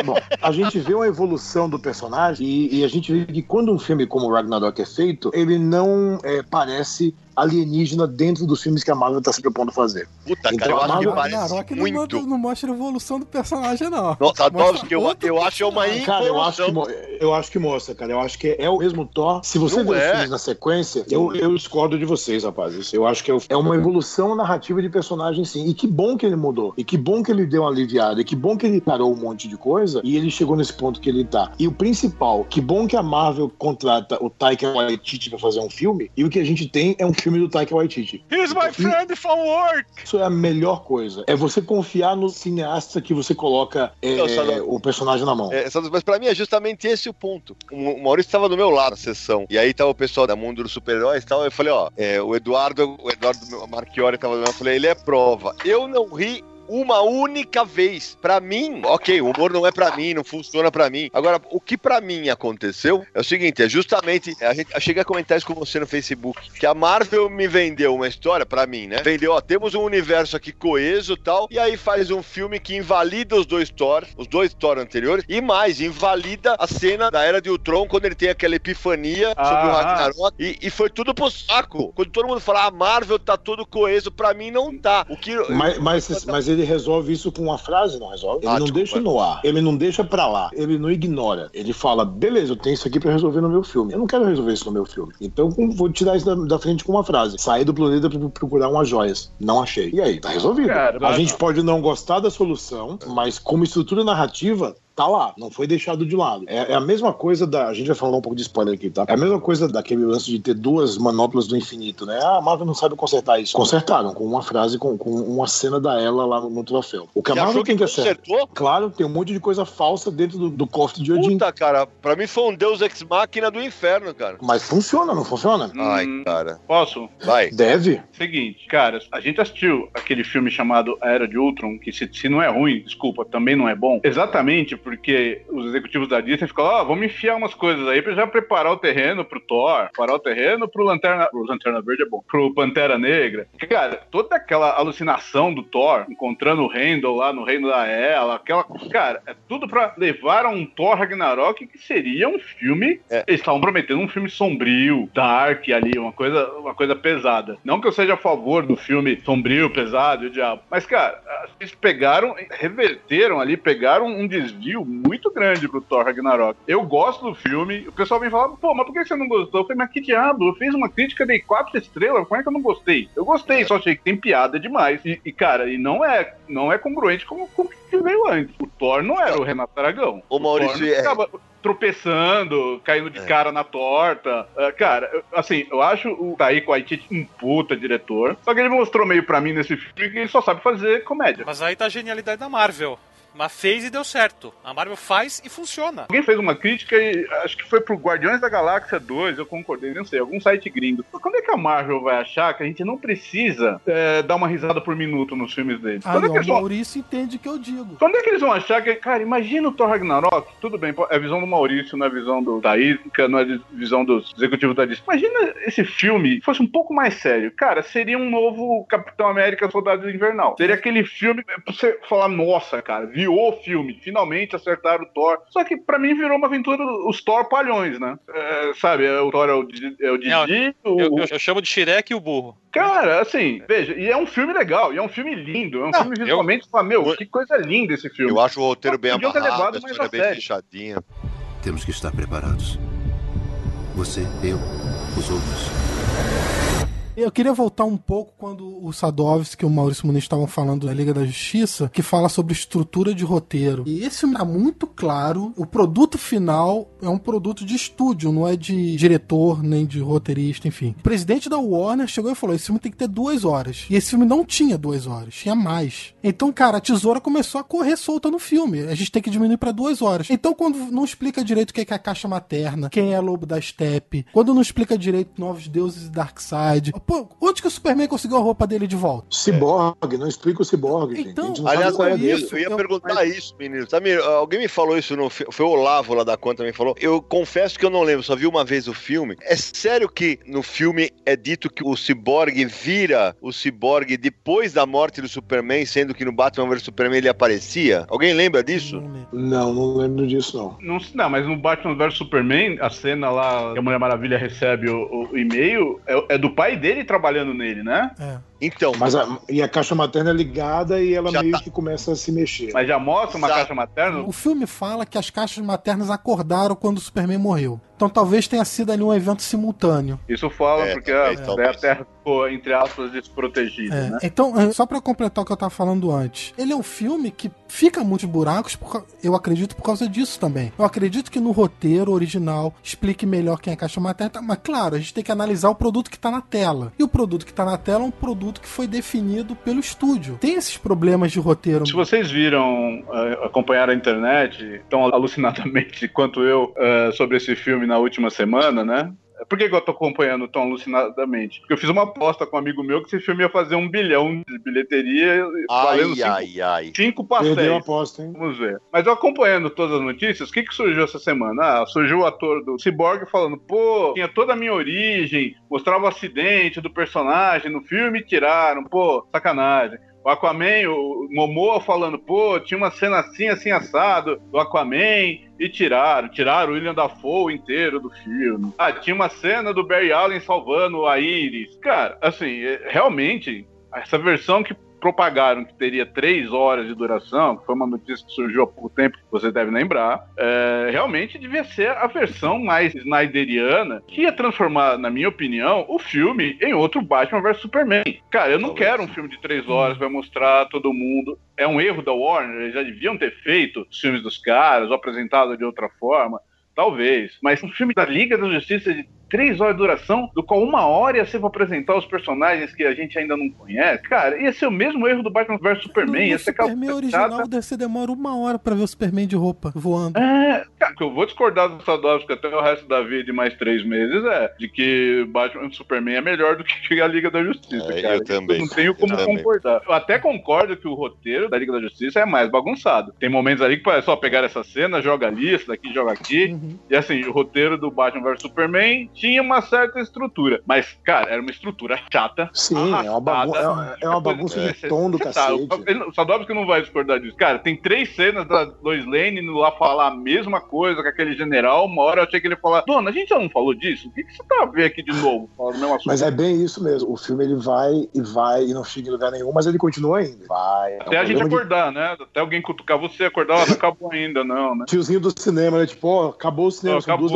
Bom, a gente vê uma evolução do personagem e a gente vê que quando um filme como Ragnarok é feito, ele não parece alienígena dentro dos filmes que a Marvel tá se propondo fazer. Puta, então, cara, eu acho que parece Ragnarok muito. Não mostra a evolução do personagem, não. Nossa, eu acho uma involução. Eu acho que mostra, cara. Eu acho que é o mesmo Thor. Se você não vê os filmes na sequência, eu discordo de vocês, rapazes. Eu acho que é uma evolução narrativa de personagem, sim. E que bom que ele mudou. E que bom que ele deu uma aliviada. E que bom que ele parou um monte de coisa e ele chegou nesse ponto que ele tá. E o principal, que bom que a Marvel contrata o Taika Waititi pra fazer um filme e o que a gente tem é um filme do Taika Waititi. He's my friend from work! Isso é a melhor coisa. É você confiar no cineasta que você coloca o personagem na mão. Mas pra mim é justamente esse o ponto. O Maurício tava do meu lado na sessão. E aí tava o pessoal da Mundo dos Super-Heróis e tal. Eu falei, o Eduardo Marchiori tava do meu lado. Eu falei, ele é prova. Eu não ri uma única vez. Pra mim, ok, o humor não é pra mim, não funciona pra mim. Agora, o que pra mim aconteceu é o seguinte, é justamente, eu cheguei a comentar isso com você no Facebook, que a Marvel me vendeu uma história pra mim, né? Vendeu, temos um universo aqui coeso e tal, e aí faz um filme que invalida os dois Thor anteriores, e mais, invalida a cena da Era de Ultron, quando ele tem aquela epifania sobre o Ragnarok, e foi tudo pro saco. Quando todo mundo fala, a Marvel tá todo coeso, pra mim não tá. Mas ele resolve isso com uma frase, não resolve? Ele não deixa no ar, ele não deixa pra lá, ele não ignora. Ele fala, beleza, eu tenho isso aqui pra resolver no meu filme. Eu não quero resolver isso no meu filme. Então vou tirar isso da frente com uma frase. Saí do planeta pra procurar umas joias. Não achei. E aí, tá resolvido. Cara, a gente pode não gostar da solução, mas como estrutura narrativa, tá lá, não foi deixado de lado. É a mesma coisa da... A gente vai falar um pouco de spoiler aqui, tá? É a mesma coisa daquele lance de ter duas manoplas do infinito, né? Ah, a Marvel não sabe consertar isso. Consertaram com uma frase, com uma cena da Ela lá no troféu. O que a Marvel tem que acertar. Claro, tem um monte de coisa falsa dentro do cofre de Odin. Puta, cara, pra mim foi um Deus Ex Machina do inferno, cara. Mas funciona, não funciona? Ai, cara. Posso? Vai. Deve. Seguinte, cara, a gente assistiu aquele filme chamado A Era de Ultron, que se não é ruim, desculpa, também não é bom. Exatamente, porque os executivos da Disney ficam lá, vamos enfiar umas coisas aí pra já preparar o terreno pro Thor, preparar o terreno pro Lanterna Verde é bom, pro Pantera Negra. Cara, toda aquela alucinação do Thor, encontrando o Heimdall lá no reino da Hela, aquela... Cara, é tudo pra levar a um Thor Ragnarok que seria um filme... É. Eles estavam prometendo um filme sombrio, dark ali, uma coisa pesada. Não que eu seja a favor do filme sombrio, pesado e o diabo, mas, cara, eles reverteram ali, pegaram um desvio muito grande pro Thor Ragnarok. Eu gosto do filme, o pessoal vem falar, pô, mas por que você não gostou? Eu falei, mas que diabo, eu fiz uma crítica, dei 4 estrelas, como é que eu não gostei? Eu gostei, só achei que tem piada demais. E cara, e não é congruente com o que veio antes. O Thor não era o Renato Aragão. O Maurício acaba tropeçando, caindo de cara na torta. Cara, eu acho o Taika Waititi um puta diretor, só que ele mostrou meio pra mim nesse filme que ele só sabe fazer comédia. Mas aí tá a genialidade da Marvel. Mas fez e deu certo. A Marvel faz e funciona. Alguém fez uma crítica e acho que foi pro Guardiões da Galáxia 2, eu concordei, não sei, algum site gringo. Mas quando é que a Marvel vai achar que a gente não precisa dar uma risada por minuto nos filmes deles? O Maurício entende o que eu digo. Quando é que eles vão achar que... Cara, imagina o Thor Ragnarok, tudo bem, é a visão do Maurício, não é a visão do Taika, não é a visão dos executivos da Disney. Imagina esse filme fosse um pouco mais sério. Cara, seria um novo Capitão América Soldado Invernal. Seria aquele filme pra você falar, nossa, cara, viu? O filme, finalmente acertaram o Thor. Só que pra mim virou uma aventura os Thor palhões, né? O Thor é o Didi. Eu chamo de Shrek e o burro. Cara, veja, e é um filme legal, e é um filme lindo, filme visualmente, que coisa linda esse filme. Eu acho o roteiro bem amarrado, a história bem fechadinha. Temos que estar preparados. Você, eu, os outros. Eu queria voltar um pouco quando o Sadovski e o Maurício Muniz estavam falando da Liga da Justiça, que fala sobre estrutura de roteiro. E esse filme tá muito claro, o produto final é um produto de estúdio, não é de diretor, nem de roteirista, enfim. O presidente da Warner chegou e falou, esse filme tem que ter 2 horas. E esse filme não tinha 2 horas, tinha mais. Então, cara, a tesoura começou a correr solta no filme. A gente tem que diminuir pra 2 horas. Então, quando não explica direito o que é a caixa materna, quem é Lobo da Estepe, quando não explica direito Novos Deuses e Darkseid... Pô, onde que o Superman conseguiu a roupa dele de volta? Ciborgue, não explica o Ciborgue. Então, aliás, eu ia perguntar isso, menino. Sabe, alguém me falou isso, foi o Olavo lá da Quanta também falou. Eu confesso que eu não lembro, só vi uma vez o filme. É sério que no filme é dito que o Ciborgue vira o Ciborgue depois da morte do Superman, sendo que no Batman vs Superman ele aparecia? Alguém lembra disso? Não lembro disso, não. Mas no Batman vs Superman, a cena lá que a Mulher Maravilha recebe o e-mail é do pai dele trabalhando nele, né? É. Então, mas a caixa materna é ligada e ela meio que começa a se mexer. Mas já mostra uma caixa materna? O filme fala que as caixas maternas acordaram quando o Superman morreu. Então talvez tenha sido ali um evento simultâneo. Isso fala porque a Terra ficou, entre aspas, desprotegida, né? Então, só pra completar o que eu tava falando antes, ele é um filme que fica muitos buracos, eu acredito, por causa disso também. Eu acredito que no roteiro original explique melhor quem é a caixa materna, mas claro, a gente tem que analisar o produto que tá na tela. E o produto que tá na tela é um produto que foi definido pelo estúdio. Tem esses problemas de roteiro. Se vocês viram, acompanharam a internet tão alucinadamente quanto eu sobre esse filme na última semana, né? Por que eu tô acompanhando tão alucinadamente? Porque eu fiz uma aposta com um amigo meu que esse filme ia fazer 1 bilhão de bilheteria, valendo 5 pastéis. Perdeu a aposta, hein? Vamos ver. Mas eu acompanhando todas as notícias, o que surgiu essa semana? Ah, surgiu o ator do Ciborgue falando, tinha toda a minha origem, mostrava o acidente do personagem no filme e tiraram, sacanagem. O Aquaman, o Momoa falando, tinha uma cena assim, assado, do Aquaman, e tiraram o William Dafoe inteiro do filme. Ah, tinha uma cena do Barry Allen salvando a Iris. Cara, assim, realmente, essa versão que propagaram que teria 3 horas de duração, que foi uma notícia que surgiu há pouco tempo, que você deve lembrar, realmente devia ser a versão mais snyderiana, que ia transformar, na minha opinião, o filme em outro Batman vs Superman. Cara, eu não quero um filme de 3 horas pra mostrar todo mundo. É um erro da Warner, eles já deviam ter feito os filmes dos caras, ou apresentado de outra forma, talvez. Mas um filme da Liga da Justiça de 3 horas de duração, do qual 1 hora ia ser pra apresentar os personagens que a gente ainda não conhece. Cara, ia ser o mesmo erro do Batman vs Superman. O Superman original você demora 1 hora pra ver o Superman de roupa voando. Cara, que eu vou discordar do Sadovski até o resto da vida de mais 3 meses de que Batman vs Superman é melhor do que a Liga da Justiça, cara. Eu também. Não tenho como concordar. Eu até concordo que o roteiro da Liga da Justiça é mais bagunçado. Tem momentos ali que parece só pegar essa cena, joga ali, isso daqui, joga aqui. E assim, o roteiro do Batman vs Superman tinha uma certa estrutura, mas, cara, era uma estrutura chata. Sim, é uma bagunça de tom do cacete. O Sadovski não vai discordar disso. Cara, tem 3 cenas da Lois Lane lá falar a mesma coisa com aquele general. Uma hora eu achei que ele ia falar, dona, a gente já não falou disso? O que você tá vendo aqui de novo? Mas é bem isso mesmo. O filme, ele vai e não chega em lugar nenhum, mas ele continua ainda. Até a gente acordar, né? Até alguém cutucar você, acordar, não acabou ainda, não, né? Tiozinho do cinema, né? Tipo, acabou o cinema. Acabou,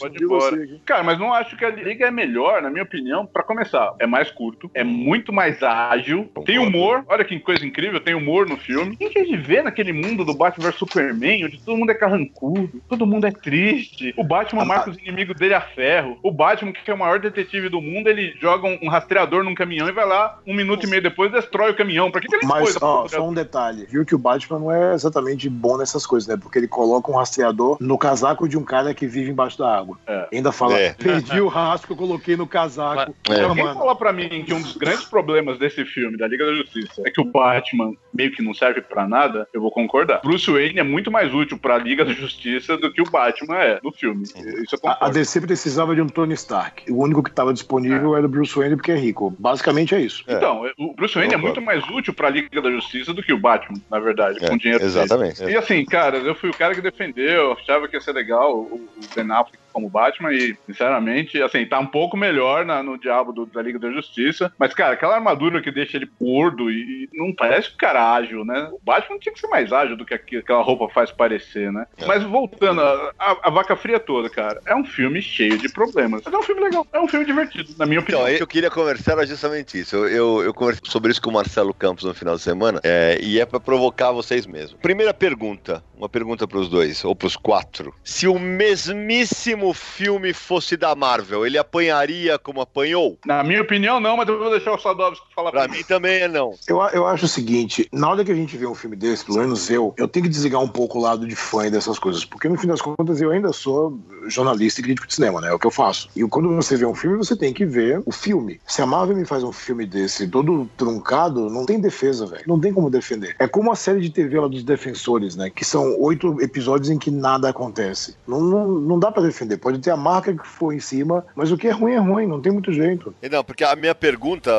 pode ir embora. Cara, mas não acho que a Liga é melhor, na minha opinião, pra começar. É mais curto, é muito mais ágil, tem humor. Olha que coisa incrível, tem humor no filme. Quem que a gente vê naquele mundo do Batman vs Superman, onde todo mundo é carrancudo, todo mundo é triste. O Batman marca os inimigos dele a ferro. O Batman, que é o maior detetive do mundo, ele joga um rastreador num caminhão e vai lá, 1 minuto e meio depois, destrói o caminhão. Pra que ele Mas, ó, só um detalhe. Viu que o Batman não é exatamente bom nessas coisas, né? Porque ele coloca um rastreador no casaco de um cara que vive embaixo da água. Ainda fala... Perdi o rastro que eu coloquei no casaco. Alguém fala pra mim que um dos grandes problemas desse filme, da Liga da Justiça, é que o Batman meio que não serve pra nada, eu vou concordar. Bruce Wayne é muito mais útil pra Liga da Justiça do que o Batman é no filme. Isso eu concordo. A DC precisava de um Tony Stark. O único que estava disponível era o Bruce Wayne porque é rico. Basicamente é isso. Então, o Bruce Wayne é muito mais útil pra Liga da Justiça do que o Batman, na verdade, com dinheiro. Exatamente. E assim, cara, eu fui o cara que defendeu, achava que ia ser legal o Ben Affleck como Batman e, sinceramente, assim, tá um pouco melhor no diabo da Liga da Justiça, mas, cara, aquela armadura que deixa ele gordo e não parece que o cara ágil, né? O Batman tinha que ser mais ágil do que aquela roupa faz parecer, né? É. Mas voltando, a Vaca Fria toda, cara, é um filme cheio de problemas. Mas é um filme legal, é um filme divertido, na minha opinião. Então, eu queria conversar justamente isso. Eu conversei sobre isso com o Marcelo Campos no final de semana, e é pra provocar vocês mesmos. Primeira pergunta, uma pergunta pros dois, ou pros quatro. Se o mesmíssimo filme fosse da Marvel, ele apanharia como apanhou? Na minha opinião, não, mas eu vou deixar o Sadovski falar pra mim. Também é não. Eu acho o seguinte, na hora que a gente vê um filme desse, pelo menos eu tenho que desligar um pouco o lado de fã dessas coisas, porque no fim das contas eu ainda sou jornalista e crítico de cinema, né? É o que eu faço. E quando você vê um filme, você tem que ver o filme. Se a Marvel me faz um filme desse todo truncado, não tem defesa, velho. Não tem como defender. É como a série de TV lá dos Defensores, né? Que são 8 episódios em que nada acontece. Não dá pra defender. Pode ter a marca que for em cima, mas o que é ruim, não tem muito jeito. Não, porque a minha pergunta,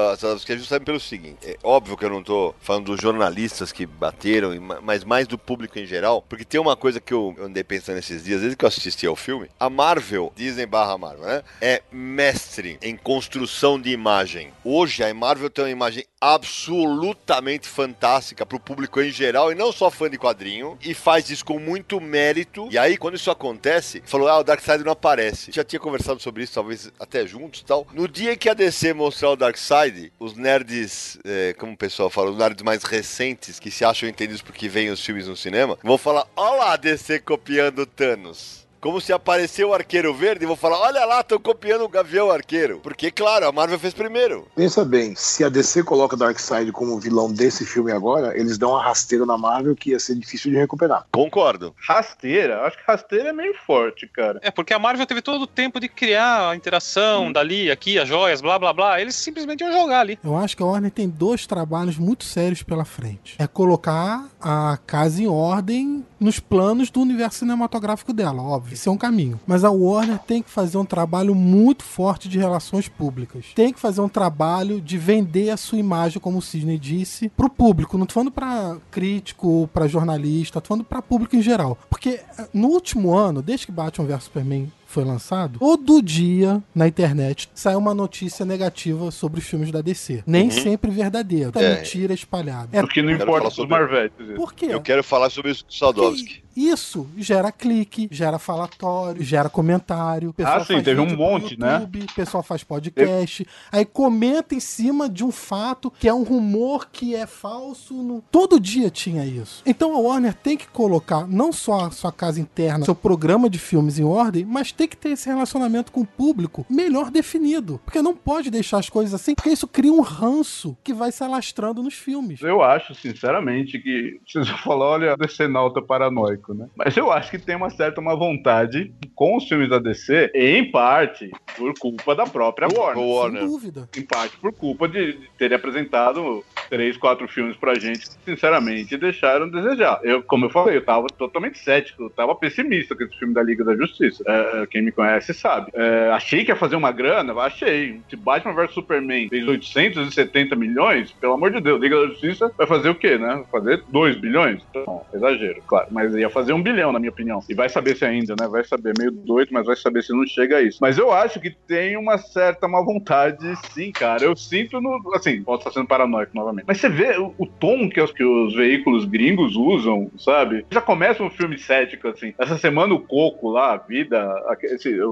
que é justamente pelo seguinte, é óbvio que eu não tô falando dos jornalistas que bateram, mas mais do público em geral, porque tem uma coisa que eu andei pensando esses dias, desde que eu assisti ao filme, a Marvel, Disney/Marvel, né? É mestre em construção de imagem. Hoje a Marvel tem uma imagem absolutamente fantástica pro público em geral, e não só fã de quadrinho, e faz isso com muito mérito, e aí quando isso acontece, falou, o Darkseid não aparece. Já tinha conversado sobre isso, talvez até juntos e tal. No dia que a DC mostrar o Darkseid, os nerds, como o pessoal fala, os nerds mais recentes, que se acham entendidos porque veem os filmes no cinema, vão falar, olha lá a DC copiando o Thanos. Como se apareceu o Arqueiro Verde e vou falar, olha lá, estão copiando o Gavião Arqueiro. Porque, claro, a Marvel fez primeiro. Pensa bem, se a DC coloca Darkseid como vilão desse filme agora, eles dão uma rasteira na Marvel que ia ser difícil de recuperar. Concordo. Rasteira? Acho que rasteira é meio forte, cara. É, porque a Marvel teve todo o tempo de criar a interação dali, aqui, as joias, blá, blá, blá. Eles simplesmente iam jogar ali. Eu acho que a Warner tem 2 trabalhos muito sérios pela frente. É colocar a casa em ordem nos planos do universo cinematográfico dela, óbvio. Esse é um caminho. Mas a Warner tem que fazer um trabalho muito forte de relações públicas. Tem que fazer um trabalho de vender a sua imagem, como o Sidney disse, pro público. Não tô falando pra crítico, pra jornalista, tô falando pra público em geral. Porque no último ano, desde que Batman vs Superman foi lançado, todo dia na internet saiu uma notícia negativa sobre os filmes da DC. Nem sempre verdadeira. É mentira espalhada. Porque não importa os Marvetes. Por quê? Eu quero falar sobre isso com o Sadovski. Isso gera clique, gera falatório, gera comentário. Ah, sim, teve um monte, YouTube, né? O pessoal faz podcast, aí comenta em cima de um fato que é um rumor que é falso. Todo dia tinha isso. Então a Warner tem que colocar não só a sua casa interna, seu programa de filmes em ordem, mas tem que ter esse relacionamento com o público melhor definido, porque não pode deixar as coisas assim, porque isso cria um ranço que vai se alastrando nos filmes. Eu acho, sinceramente, que vocês vão falar, olha, DC nauta paranoico, né? Mas eu acho que tem uma vontade com os filmes da DC, em parte por culpa da própria Warner. Sem dúvida. Em parte por culpa de ter apresentado 3, 4 filmes pra gente que, sinceramente, deixaram a desejar. Como eu falei, eu tava totalmente cético, eu tava pessimista com esse filme da Liga da Justiça. Quem me conhece sabe. Achei que ia fazer uma grana? Achei. Se Batman vs Superman fez 870 milhões, pelo amor de Deus, Liga da Justiça vai fazer o quê, né? Vai fazer 2 bilhões? Então, exagero, claro. Mas ia fazer 1 bilhão, na minha opinião. E vai saber se ainda, né? Vai saber. Meio doido, mas vai saber se não chega a isso. Mas eu acho que tem uma certa má vontade, sim, cara. Eu sinto no... Assim, posso estar sendo paranoico novamente. Mas você vê o tom que os veículos gringos usam, sabe? Já começa um filme cético, assim. Essa semana o Coco lá, a Vida... a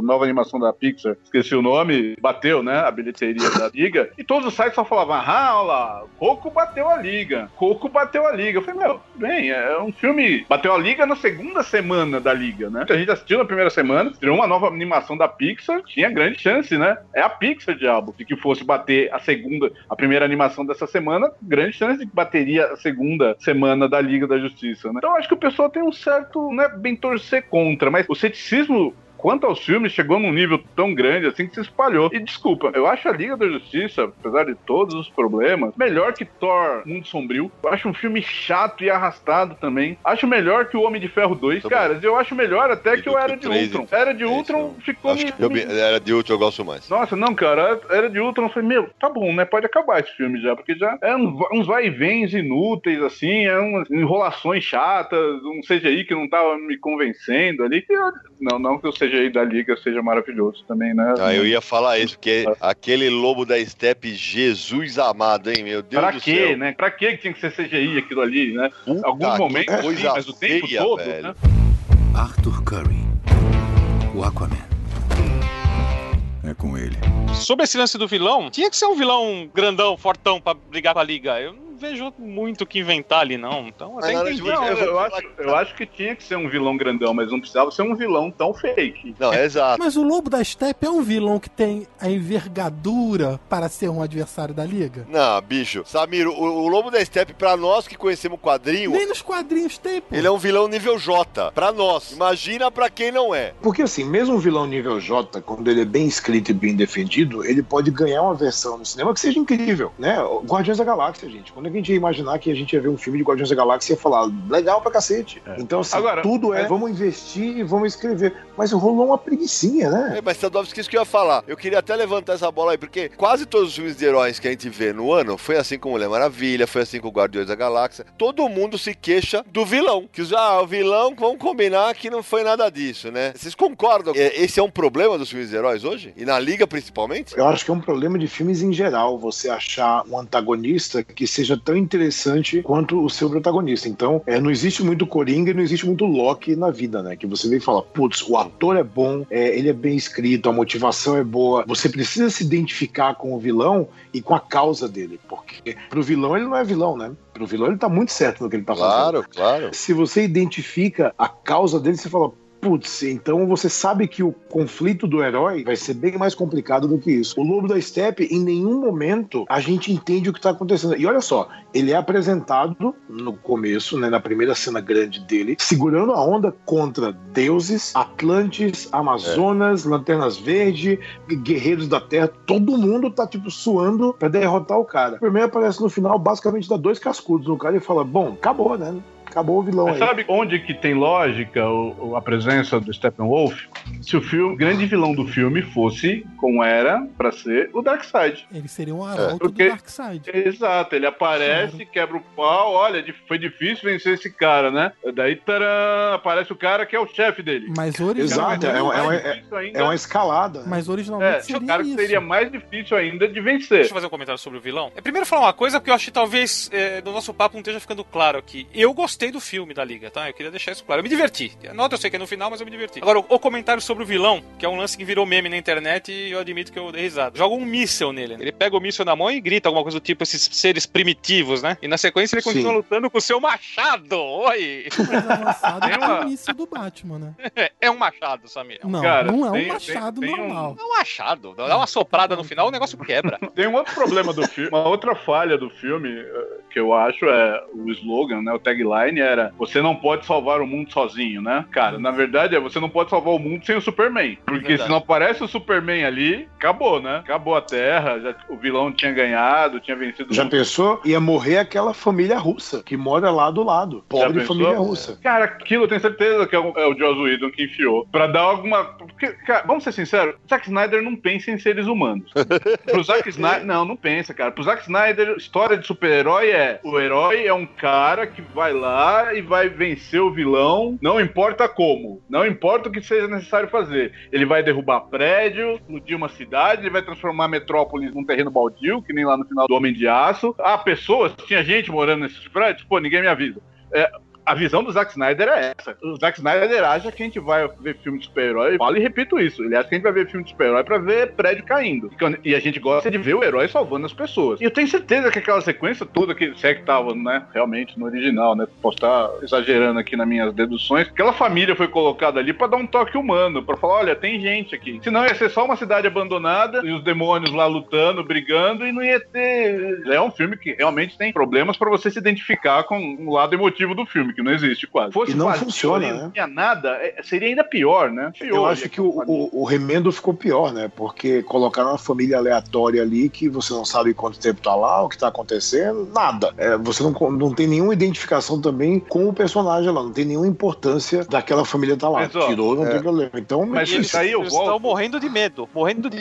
nova animação da Pixar, esqueci o nome, bateu, né, a bilheteria da Liga, e todos os sites só falavam, ah, olha lá, Coco bateu a Liga, eu falei, meu, bem, é um filme, bateu a Liga na segunda semana da Liga, né, a gente assistiu na primeira semana, tirou uma nova animação da Pixar, tinha grande chance, né, é a Pixar, diabo, de que fosse bater a primeira animação dessa semana, grande chance de que bateria a segunda semana da Liga da Justiça, né, então acho que o pessoal tem um certo, né, bem torcer contra, mas o ceticismo quanto aos filmes, chegou num nível tão grande assim que se espalhou. E desculpa, eu acho a Liga da Justiça, apesar de todos os problemas, melhor que Thor Mundo Sombrio. Eu acho um filme chato e arrastado também. Acho melhor que o Homem de Ferro 2. Tá, cara, bom. Eu acho melhor até que o Era de Ultron. Era de Ultron ficou... Era de Ultron eu gosto mais. Nossa, não, cara. Era de Ultron foi, meu, tá bom, né? Pode acabar esse filme já, porque já é uns vai e vens inúteis, assim, é umas enrolações chatas, um CGI que não tava me convencendo ali. Não que eu seja CGI da Liga seja maravilhoso também, né? Ah, eu ia falar isso, porque aquele lobo da Steppe, Jesus amado, hein, meu Deus do céu. Pra quê, né? Pra quê que tinha que ser CGI aquilo ali, né? Em algum momento, sim, mas o tempo todo, né? Arthur Curry, o Aquaman. É com ele. Sobre esse lance do vilão, tinha que ser um vilão grandão, fortão, pra brigar com a Liga. Eu não vejo muito o que inventar ali, não. Então, até entendi. Eu acho que tinha que ser um vilão grandão, mas não precisava ser um vilão tão fake. Não, é exato. Mas o Lobo da Steppe é um vilão que tem a envergadura para ser um adversário da Liga? Não, bicho. Samir, o Lobo da Steppe, pra nós que conhecemos o quadrinho... Nem nos quadrinhos tem, pô. Ele é um vilão nível J, pra nós. Imagina pra quem não é. Porque, assim, mesmo um vilão nível J, quando ele é bem escrito e bem defendido, ele pode ganhar uma versão no cinema que seja incrível, né? Guardiões da Galáxia, gente. Quando a gente ia imaginar que a gente ia ver um filme de Guardiões da Galáxia, ia falar, legal pra cacete. É. Então, assim, agora, tudo é, vamos investir e vamos escrever. Mas rolou uma preguicinha, né? É, mas, Sadovski, isso que eu ia falar. Eu queria até levantar essa bola aí, porque quase todos os filmes de heróis que a gente vê no ano, foi assim com Mulher Maravilha, foi assim com Guardiões da Galáxia. Todo mundo se queixa do vilão. Que o vilão, vamos combinar que não foi nada disso, né? Vocês concordam? Esse é um problema dos filmes de heróis hoje? E na Liga, principalmente? Eu acho que é um problema de filmes em geral, você achar um antagonista que seja tão interessante quanto o seu protagonista. Então, não existe muito Coringa e não existe muito Loki na vida, né? Que você vem e fala, putz, o ator é bom, ele é bem escrito, a motivação é boa. Você precisa se identificar com o vilão e com a causa dele, porque pro vilão ele não é vilão, né? Pro vilão ele tá muito certo no que ele tá fazendo. Claro, claro. Se você identifica a causa dele, você fala... Putz, então você sabe que o conflito do herói vai ser bem mais complicado do que isso. O Lobo da Steppe, em nenhum momento, a gente entende o que está acontecendo. E olha só, ele é apresentado no começo, né, na primeira cena grande dele, segurando a onda contra deuses, Atlantes, Amazonas, Lanternas Verde, Guerreiros da Terra. Todo mundo tá, tipo, suando pra derrotar o cara. Primeiro aparece no final, basicamente dá dois cascudos no cara e fala, bom, acabou, né? Acabou o vilão. Mas aí. Sabe onde que tem lógica a presença do Steppenwolf? Se o grande vilão do filme fosse, como era, pra ser, o Darkseid. Ele seria um arauto do Darkseid. Exato, ele aparece, quebra o pau, olha, foi difícil vencer esse cara, né? Daí, tará, aparece o cara que é o chefe dele. Mas originalmente... Exato, é uma escalada. Né? Mas originalmente seria o cara que seria mais difícil ainda de vencer. Deixa eu fazer um comentário sobre o vilão. Primeiro falar uma coisa, porque eu acho que talvez no nosso papo não esteja ficando claro aqui. Eu gostei do filme da Liga, tá? Eu queria deixar isso claro. Eu me diverti. A nota eu sei que é no final, mas eu me diverti. Agora, o comentário sobre o vilão, que é um lance que virou meme na internet e eu admito que eu dei risada. Joga um míssel nele, né? Ele pega o míssel na mão e grita alguma coisa do tipo, esses seres primitivos, né? E na sequência ele continua lutando com o seu machado. Oi! É o míssel do Batman, né? É um machado, Samir. Não, cara, não é um machado normal. É um machado. Dá uma soprada no final, o negócio quebra. Tem um outro problema do filme, uma outra falha do filme que eu acho é o slogan, né? O tagline era, você não pode salvar o mundo sozinho, né? Cara, na verdade você não pode salvar o mundo sem o Superman. Porque se não aparece o Superman ali, acabou, né? Acabou a Terra, o vilão tinha ganhado, tinha vencido. Já pensou? Ia morrer aquela família russa que mora lá do lado. Pobre família russa. Cara, aquilo eu tenho certeza que é o Joss Whedon que enfiou. Pra dar alguma... Porque, cara, vamos ser sinceros, Zack Snyder não pensa em seres humanos. Pro Zack Snyder... Não pensa, cara. Pro Zack Snyder, história de super-herói é... O herói é um cara que vai lá e vai vencer o vilão, não importa como, não importa o que seja necessário fazer. Ele vai derrubar prédio, explodir uma cidade, ele vai transformar a metrópole num terreno baldio, que nem lá no final do Homem de Aço. Ah, pessoas, tinha gente morando nesses prédios? Pô, ninguém me avisa. A visão do Zack Snyder é essa. O Zack Snyder acha que a gente vai ver filme de super-herói. Eu falo e repito isso. Ele acha que a gente vai ver filme de super-herói pra ver prédio caindo. E a gente gosta de ver o herói salvando as pessoas. E eu tenho certeza que aquela sequência toda, que se é que tava, né, realmente no original, né? Posso estar exagerando aqui nas minhas deduções. Aquela família foi colocada ali pra dar um toque humano. Pra falar, olha, tem gente aqui. Senão ia ser só uma cidade abandonada e os demônios lá lutando, brigando e não ia ter... É um filme que realmente tem problemas pra você se identificar com o lado emotivo do filme. Que não existe quase. Fosse e não vazio, funciona, né? Não tinha nada, seria ainda pior, né? Pior, eu acho que o remendo ficou pior, né? Porque colocaram uma família aleatória ali que você não sabe quanto tempo tá lá, o que tá acontecendo, nada. Você não tem nenhuma identificação também com o personagem lá, não tem nenhuma importância daquela família tá lá. Mas, tirou, não tem problema. Então, mas eles estão morrendo de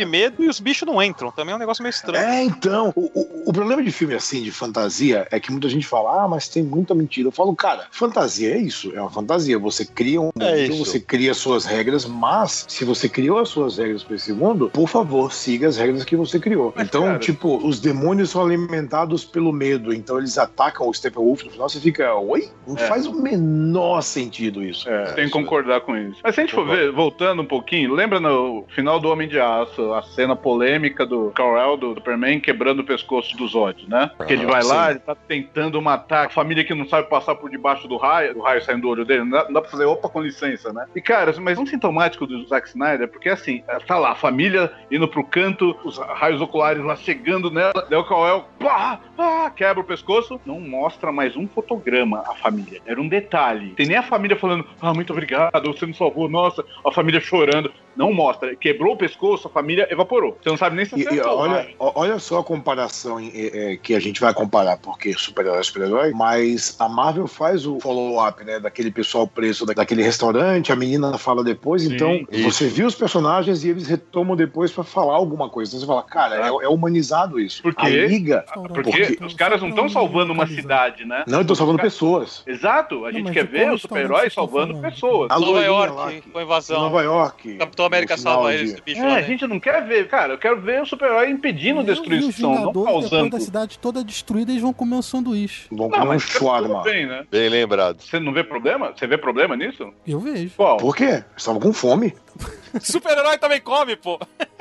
medo e os bichos não entram. Também é um negócio meio estranho. Então, o problema de filme assim, de fantasia, é que muita gente fala, mas tem muita mentira. Eu falo, cara, fantasia, é isso, é uma fantasia. Você cria um mundo, você cria suas regras, mas se você criou as suas regras para esse mundo, por favor, siga as regras que você criou. Mas, então, cara, tipo, os demônios são alimentados pelo medo, então eles atacam o Steppenwolf no final, você fica, oi? Não faz o menor sentido isso. É, tem que concordar com isso. Mas se a gente for ver, voltando um pouquinho, lembra no final do Homem de Aço, a cena polêmica do Kal-El, do Superman, quebrando o pescoço do Zod, né? Porque ele vai lá, ele tá tentando matar a família que não sabe passar por debaixo do raio saindo do olho dele, não dá pra fazer, opa, com licença, né? E, cara, mas um sintomático do Zack Snyder, porque assim, tá lá, a família indo pro canto, os raios oculares lá chegando nela, daí o Kal-El, quebra o pescoço, não mostra mais um fotograma a família, era um detalhe. Tem nem a família falando, ah, muito obrigado, você me salvou, nossa, a família chorando. Não mostra, quebrou o pescoço, a família evaporou. Você não sabe nem se acertou. Olha só a comparação que a gente vai comparar, porque super-herói é super-herói, mas a Marvel faz o follow-up, né, daquele pessoal preso daquele restaurante, a menina fala depois, sim, então isso. Você viu os personagens e eles retomam depois pra falar alguma coisa. Então você fala, cara, é humanizado isso. Por quê? A liga, porque os caras não estão salvando uma cidade, né? Não, estão salvando pessoas. Exato, a gente quer ver os super-heróis salvando pessoas. Nova York, com a invasão. Nova York. Capitão América salva eles do bicho. A gente não quer ver, cara, eu quero ver o super-herói impedindo destruição, não causando. Depois da cidade toda destruída, eles vão comer um sanduíche. Vão comer um shawarma. Bem lembrado. Você não vê problema? Você vê problema nisso? Eu vejo. Qual? Por quê? Estavam com fome. Super-herói também come, pô.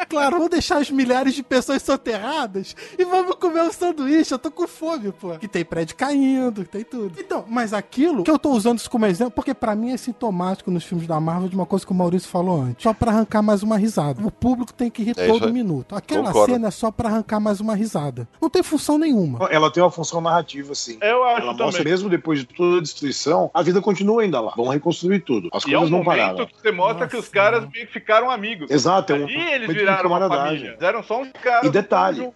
Claro, vamos deixar as milhares de pessoas soterradas e vamos comer um sanduíche, eu tô com fome, pô. Que tem prédio caindo, que tem tudo. Então, mas aquilo, que eu tô usando isso como exemplo, porque pra mim é sintomático nos filmes da Marvel de uma coisa que o Maurício falou antes, só pra arrancar mais uma risada. O público tem que rir todo minuto. Aquela cena é só pra arrancar mais uma risada. Não tem função nenhuma. Ela tem uma função narrativa, sim. Eu acho ela também. Mostra, mesmo depois de toda a destruição, a vida continua ainda lá. Vão reconstruir tudo. As coisas não pararam. É um momento que você mostra que os caras ficaram amigos. Exato. E eles viraram uma família. Fizeram só uns caras. E detalhe.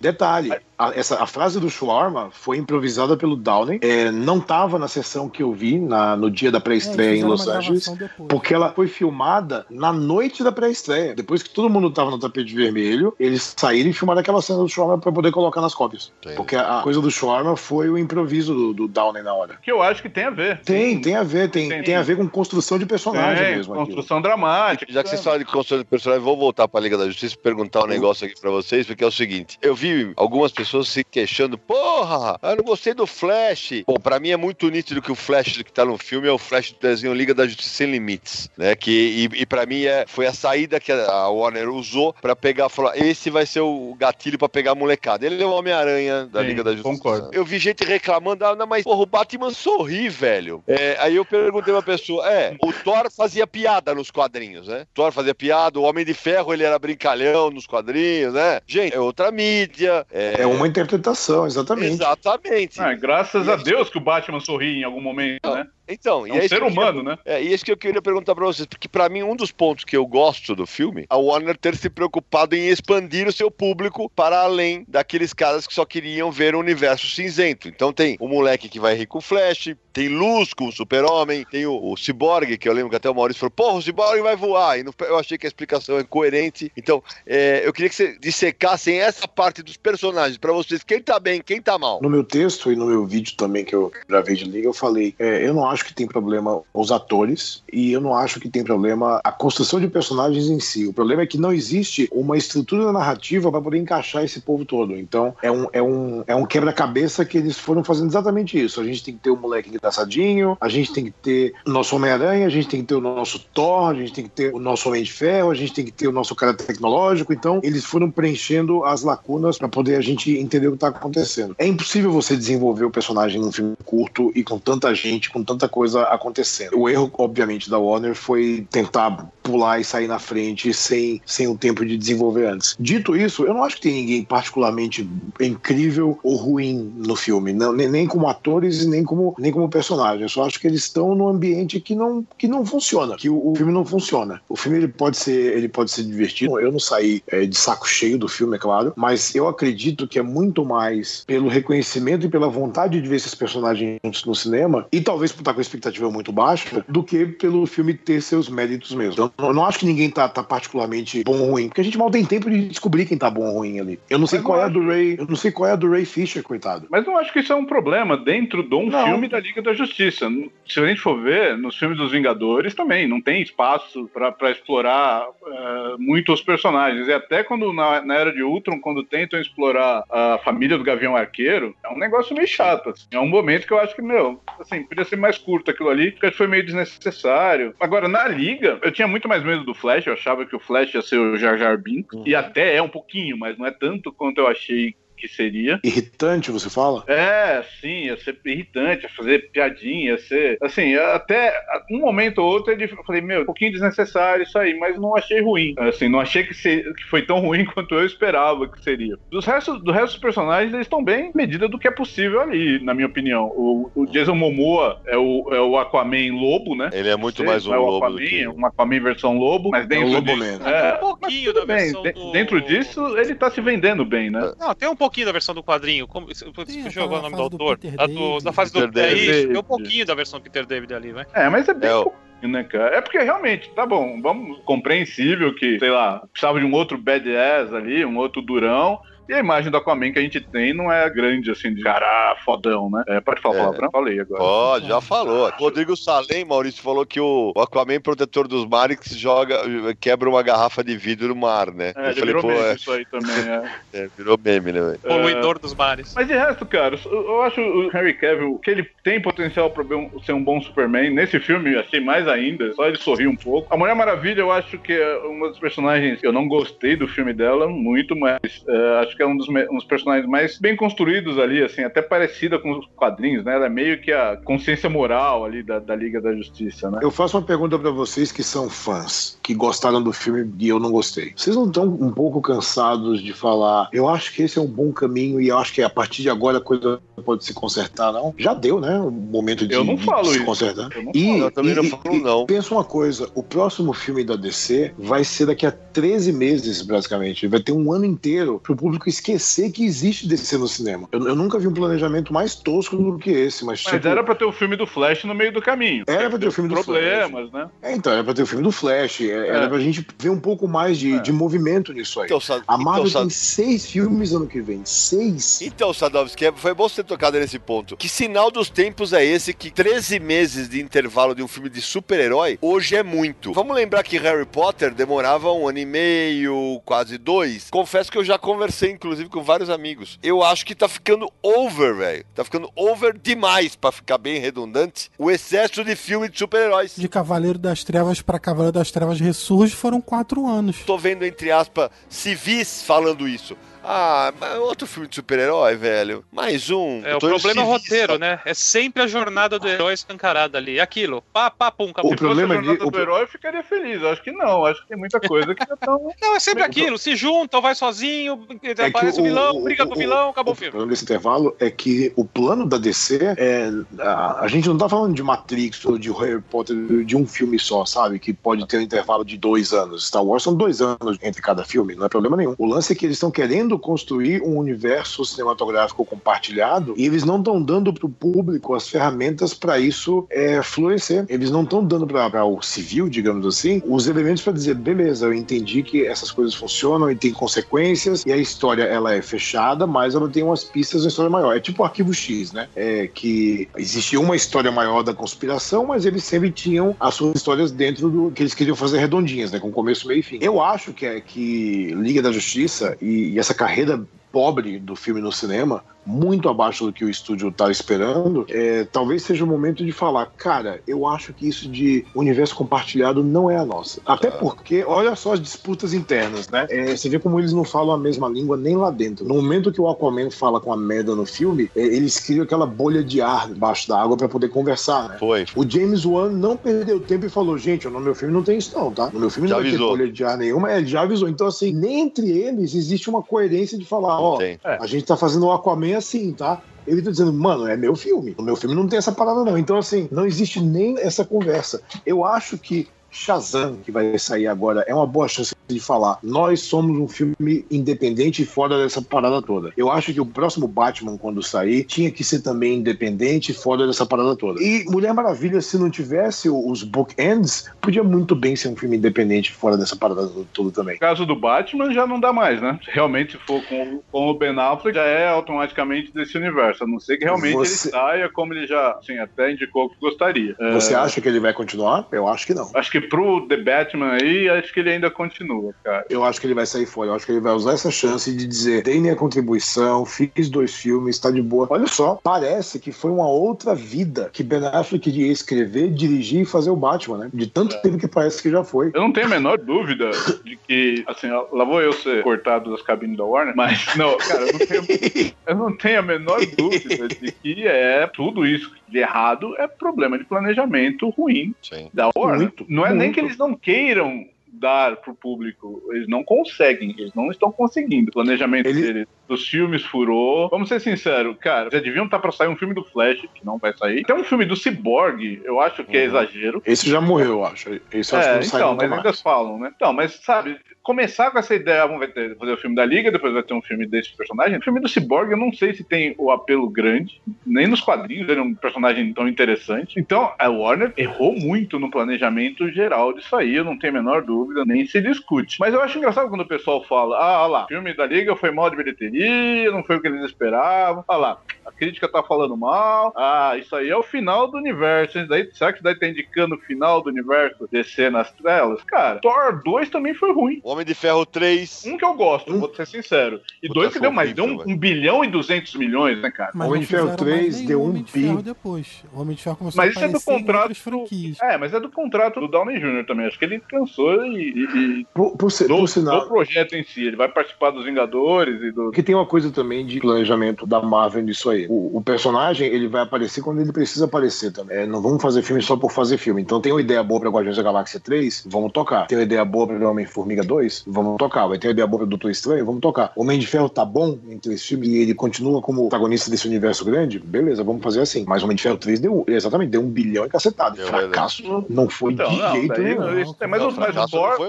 Detalhe, a frase do shawarma foi improvisada pelo Downey, não estava na sessão que eu vi no dia da pré-estreia em Los Angeles, porque ela foi filmada na noite da pré-estreia, depois que todo mundo estava no tapete vermelho, eles saíram e filmaram aquela cena do shawarma para poder colocar nas cópias. Entendi. Porque a coisa do shawarma foi o improviso do Downey na hora. Que eu acho que tem a ver. Tem a ver com construção de personagem mesmo. Construção dramática. Já que vocês falam de construção de personagem, vou voltar para a Liga da Justiça e perguntar um negócio aqui para vocês, porque é o seguinte, eu vi algumas pessoas se queixando, porra, eu não gostei do Flash. Bom, pra mim é muito nítido que o Flash que tá no filme é o Flash do desenho Liga da Justiça Sem Limites, né, e pra mim foi a saída que a Warner usou pra pegar, falar, esse vai ser o gatilho pra pegar a molecada. Ele é o Homem-Aranha da Liga da Justiça. Concordo. Eu vi gente reclamando, mas porra, o Batman sorri, velho. Aí eu perguntei pra pessoa, o Thor fazia piada nos quadrinhos, né? Thor fazia piada, o Homem de Ferro, ele era brincalhão nos quadrinhos, né? Gente, é outra mídia. É uma interpretação, exatamente. Exatamente. Graças a Deus que o Batman sorri em algum momento, né? Então, é um ser humano, né? É isso que eu queria perguntar pra vocês, porque pra mim um dos pontos que eu gosto do filme, a Warner ter se preocupado em expandir o seu público para além daqueles caras que só queriam ver o universo cinzento. Então tem o moleque que vai rir com o Flash, tem Luz com o Super-Homem, tem o Ciborgue, que eu lembro que até o Maurício falou, porra, o Ciborgue vai voar, e eu achei que a explicação é coerente. Então, eu queria que vocês dissecassem essa parte dos personagens pra vocês, quem tá bem, quem tá mal. No meu texto e no meu vídeo também que eu gravei de liga, eu falei, eu não acho que tem problema os atores e eu não acho que tem problema a construção de personagens em si. O problema é que não existe uma estrutura narrativa para poder encaixar esse povo todo. Então, é um quebra-cabeça que eles foram fazendo exatamente isso. A gente tem que ter um moleque engraçadinho, a gente tem que ter o nosso Homem-Aranha, a gente tem que ter o nosso Thor, a gente tem que ter o nosso Homem de Ferro, a gente tem que ter o nosso cara tecnológico. Então, eles foram preenchendo as lacunas para poder a gente entender o que está acontecendo. É impossível você desenvolver o personagem num filme curto e com tanta gente, com tanta coisa acontecendo. O erro, obviamente, da Warner foi tentar pular e sair na frente sem o tempo de desenvolver antes. Dito isso, eu não acho que tem ninguém particularmente incrível ou ruim no filme, não, nem como atores e nem como personagens. Eu só acho que eles estão num ambiente que não funciona, que o filme não funciona. O filme ele pode ser divertido. Eu não saí de saco cheio do filme, é claro, mas eu acredito que é muito mais pelo reconhecimento e pela vontade de ver esses personagens juntos no cinema, e talvez por estar com expectativa muito baixa, do que pelo filme ter seus méritos mesmo. Eu não acho que ninguém tá particularmente bom ou ruim, porque a gente mal tem tempo de descobrir quem tá bom ou ruim ali. Eu não sei qual é a do Ray Fisher, coitado. Mas eu acho que isso é um problema dentro de um filme da Liga da Justiça. Se a gente for ver, nos filmes dos Vingadores também, não tem espaço pra explorar muito os personagens. E até quando na Era de Ultron, quando tentam explorar a família do Gavião Arqueiro, é um negócio meio chato, assim. É um momento que eu acho que, podia ser mais curto aquilo ali, porque foi meio desnecessário. Agora, na Liga, eu tinha muito mais medo do Flash, eu achava que o Flash ia ser o Jar Jar Binks, e até é um pouquinho, mas não é tanto quanto eu achei que seria. Irritante, você fala? É, sim, ia ser irritante, ia fazer piadinha, ia ser... Assim, até um momento ou outro eu falei, um pouquinho desnecessário isso aí, mas não achei ruim. Assim, não achei que foi tão ruim quanto eu esperava que seria. Do resto dos personagens, eles estão bem à medida do que é possível ali, na minha opinião. O Jason Momoa é o Aquaman lobo, né? Ele é muito mais um lobo Aquaman, do que... um Aquaman versão lobo, mas dentro disso... É um pouquinho da versão do... Dentro disso, ele tá se vendendo bem, né? Não, tem um pouquinho da versão do quadrinho, como jogou o nome do autor, da fase do Peter David. Tem um pouquinho da versão do Peter David ali, né? É, mas é bem pouquinho, né, cara? É porque realmente, tá bom, vamos, compreensível que, sei lá, precisava de um outro badass ali, um outro durão. E a imagem do Aquaman que a gente tem não é grande, assim, de cara fodão, né? É, pode falar, pra falei agora. Ó, já falou. Rodrigo Salem, Maurício, falou que o Aquaman protetor dos mares quebra uma garrafa de vidro no mar, né? É, eu falei, virou meme isso aí também, virou meme, né, velho? Poluidor dos mares. Mas de resto, cara, eu acho o Henry Cavill, que ele tem potencial pra ser um bom Superman. Nesse filme, eu achei mais ainda, só ele sorriu um pouco. A Mulher Maravilha, eu acho que é uma dos personagens que eu não gostei do filme dela muito, mas acho que é um dos personagens mais bem construídos ali, assim, até parecida com os quadrinhos, né? Ela é meio que a consciência moral ali da Liga da Justiça, né? Eu faço uma pergunta pra vocês que são fãs, que gostaram do filme e eu não gostei. Vocês não estão um pouco cansados de falar, eu acho que esse é um bom caminho e eu acho que a partir de agora a coisa pode se consertar, não? Já deu, né? O momento de se consertar. Eu não falo isso. Eu também não falo, não. Pensa uma coisa, o próximo filme da DC vai ser daqui a 13 meses, basicamente. Vai ter um ano inteiro pro público esquecer que existe DC no cinema. Eu nunca vi um planejamento mais tosco do que esse, mas tipo, era pra ter o filme do Flash no meio do caminho. Era pra ter o filme do Flash. Né? Então, era pra ter o filme do Flash, era pra gente ver um pouco mais de movimento nisso aí. Então, a Marvel tem 6 filmes ano que vem. 6? Então, Sadovski, foi bom você ter tocado nesse ponto. Que sinal dos tempos é esse que 13 meses de intervalo de um filme de super-herói hoje é muito? Vamos lembrar que Harry Potter demorava 1 ano e meio, quase 2. Confesso que eu já conversei inclusive com vários amigos. Eu acho que tá ficando over, velho. Tá ficando over demais, pra ficar bem redundante, o excesso de filme de super-heróis. De Cavaleiro das Trevas pra Cavaleiro das Trevas Ressurge foram 4 anos. Tô vendo, entre aspas, civis falando isso. Ah, mas outro filme de super-herói, velho. Mais um. É, o problema é o roteiro, né? É sempre a jornada do herói escancarada ali. É aquilo. Pá, pá, pum, acabou. Se fosse a jornada do herói, eu ficaria feliz. Eu acho que não. Acho que tem muita coisa que já tão... Não, é sempre aquilo. Se juntam, vai sozinho, aparece o vilão, briga com o vilão, acabou o filme. O problema desse intervalo é que o plano da DC é... A gente não tá falando de Matrix ou de Harry Potter, de um filme só, sabe? Que pode ter um intervalo de 2 anos. Star Wars são 2 anos entre cada filme. Não é problema nenhum. O lance é que eles estão querendo construir um universo cinematográfico compartilhado, e eles não estão dando pro público as ferramentas para isso florescer. Eles não estão dando para o civil, digamos assim, os elementos para dizer, beleza, eu entendi que essas coisas funcionam e tem consequências, e a história ela é fechada, mas ela tem umas pistas de uma história maior. É tipo o Arquivo X, né? É que existia uma história maior da conspiração, mas eles sempre tinham as suas histórias dentro do que eles queriam fazer redondinhas, né? Com começo, meio e fim. Eu acho que Liga da Justiça e essa carreira pobre do filme no cinema, muito abaixo do que o estúdio tá esperando, talvez seja o momento de falar, cara, eu acho que isso de universo compartilhado não é a nossa. Até porque, olha só as disputas internas, né? Você vê como eles não falam a mesma língua nem lá dentro. No momento que o Aquaman fala com a merda no filme, eles criam aquela bolha de ar debaixo da água pra poder conversar, né? Foi. O James Wan não perdeu tempo e falou, gente, no meu filme não tem isso não, tá? No meu filme já não avisou. Vai ter bolha de ar nenhuma. Já avisou. Então, assim, nem entre eles existe uma coerência de falar, a gente tá fazendo o Aquaman assim, tá? Ele tá dizendo, mano, é meu filme. No meu filme não tem essa parada, não. Então, assim, não existe nem essa conversa. Eu acho que Shazam, que vai sair agora, é uma boa chance de falar. Nós somos um filme independente e fora dessa parada toda. Eu acho que o próximo Batman, quando sair, tinha que ser também independente e fora dessa parada toda. E Mulher Maravilha, se não tivesse os bookends, podia muito bem ser um filme independente fora dessa parada toda também. No caso do Batman, já não dá mais, né? Realmente, se for com o Ben Affleck, já é automaticamente desse universo. A não ser que realmente ele saia como ele já, assim, até indicou que gostaria. Você acha que ele vai continuar? Eu acho que não. Acho que pro The Batman aí, acho que ele ainda continua, cara. Eu acho que ele vai sair fora. Eu acho que ele vai usar essa chance de dizer: dei minha contribuição, fiz 2 filmes, tá de boa. Olha só, parece que foi uma outra vida que Ben Affleck ia escrever, dirigir e fazer o Batman, né? De tanto tempo que parece que já foi. Eu não tenho a menor dúvida de que, assim, lá vou eu ser cortado das cabines da Warner, mas não, cara, eu não tenho a menor dúvida de que é tudo isso de errado é problema de planejamento ruim. Sim. Da Warner. Não é nem que eles não queiram dar pro público, eles não conseguem, eles não estão conseguindo. O planejamento deles dos filmes furou. Vamos ser sinceros, cara, já deviam estar pra sair um filme do Flash, que não vai sair. Tem um filme do Cyborg, eu acho que é exagero. Esse já morreu, eu acho. Esse eu acho que não saiu mais. Então, mas ainda falam, né? Então, mas sabe, começar com essa ideia, vamos fazer o filme da Liga, depois vai ter um filme desse personagem. O filme do Cyborg, eu não sei se tem o apelo grande, nem nos quadrinhos ele é um personagem tão interessante. Então, a Warner errou muito no planejamento geral disso aí, eu não tenho a menor dúvida, nem se discute. Mas eu acho engraçado quando o pessoal fala: ah, olha lá, o filme da Liga foi mal de bilheteria, não foi o que eles esperavam. Olha lá, a crítica tá falando mal. Ah, isso aí é o final do universo. Daí, será que isso daí tá indicando o final do universo descer nas telas? Cara, Thor 2 também foi ruim. Homem de Ferro 3. Um que eu gosto, vou ser sincero. E dois que deu mais, deu 1 bilhão e 200 milhões, né, cara? Mas Homem de Ferro 3 deu 1 bi. Homem de Ferro começou a aparecer em outras franquias. Mas é do contrato do Downey Jr. também. Acho que ele cansou do projeto em si. Ele vai participar dos Vingadores e do... Que tem uma coisa também de planejamento da Marvel nisso aí. O personagem, ele vai aparecer quando ele precisa aparecer também. Não vamos fazer filme só por fazer filme. Então tem uma ideia boa pra Guardiões da Galáxia 3, vamos tocar. Tem uma ideia boa pra Homem-Formiga 2, vamos tocar. Vai ter uma ideia boa pra Doutor Estranho, vamos tocar. Homem de Ferro tá bom em 3 filmes e ele continua como protagonista desse universo grande? Beleza, vamos fazer assim. Mas Homem de Ferro 3 deu 1 bilhão e cacetado. Fracasso não foi de jeito nenhum.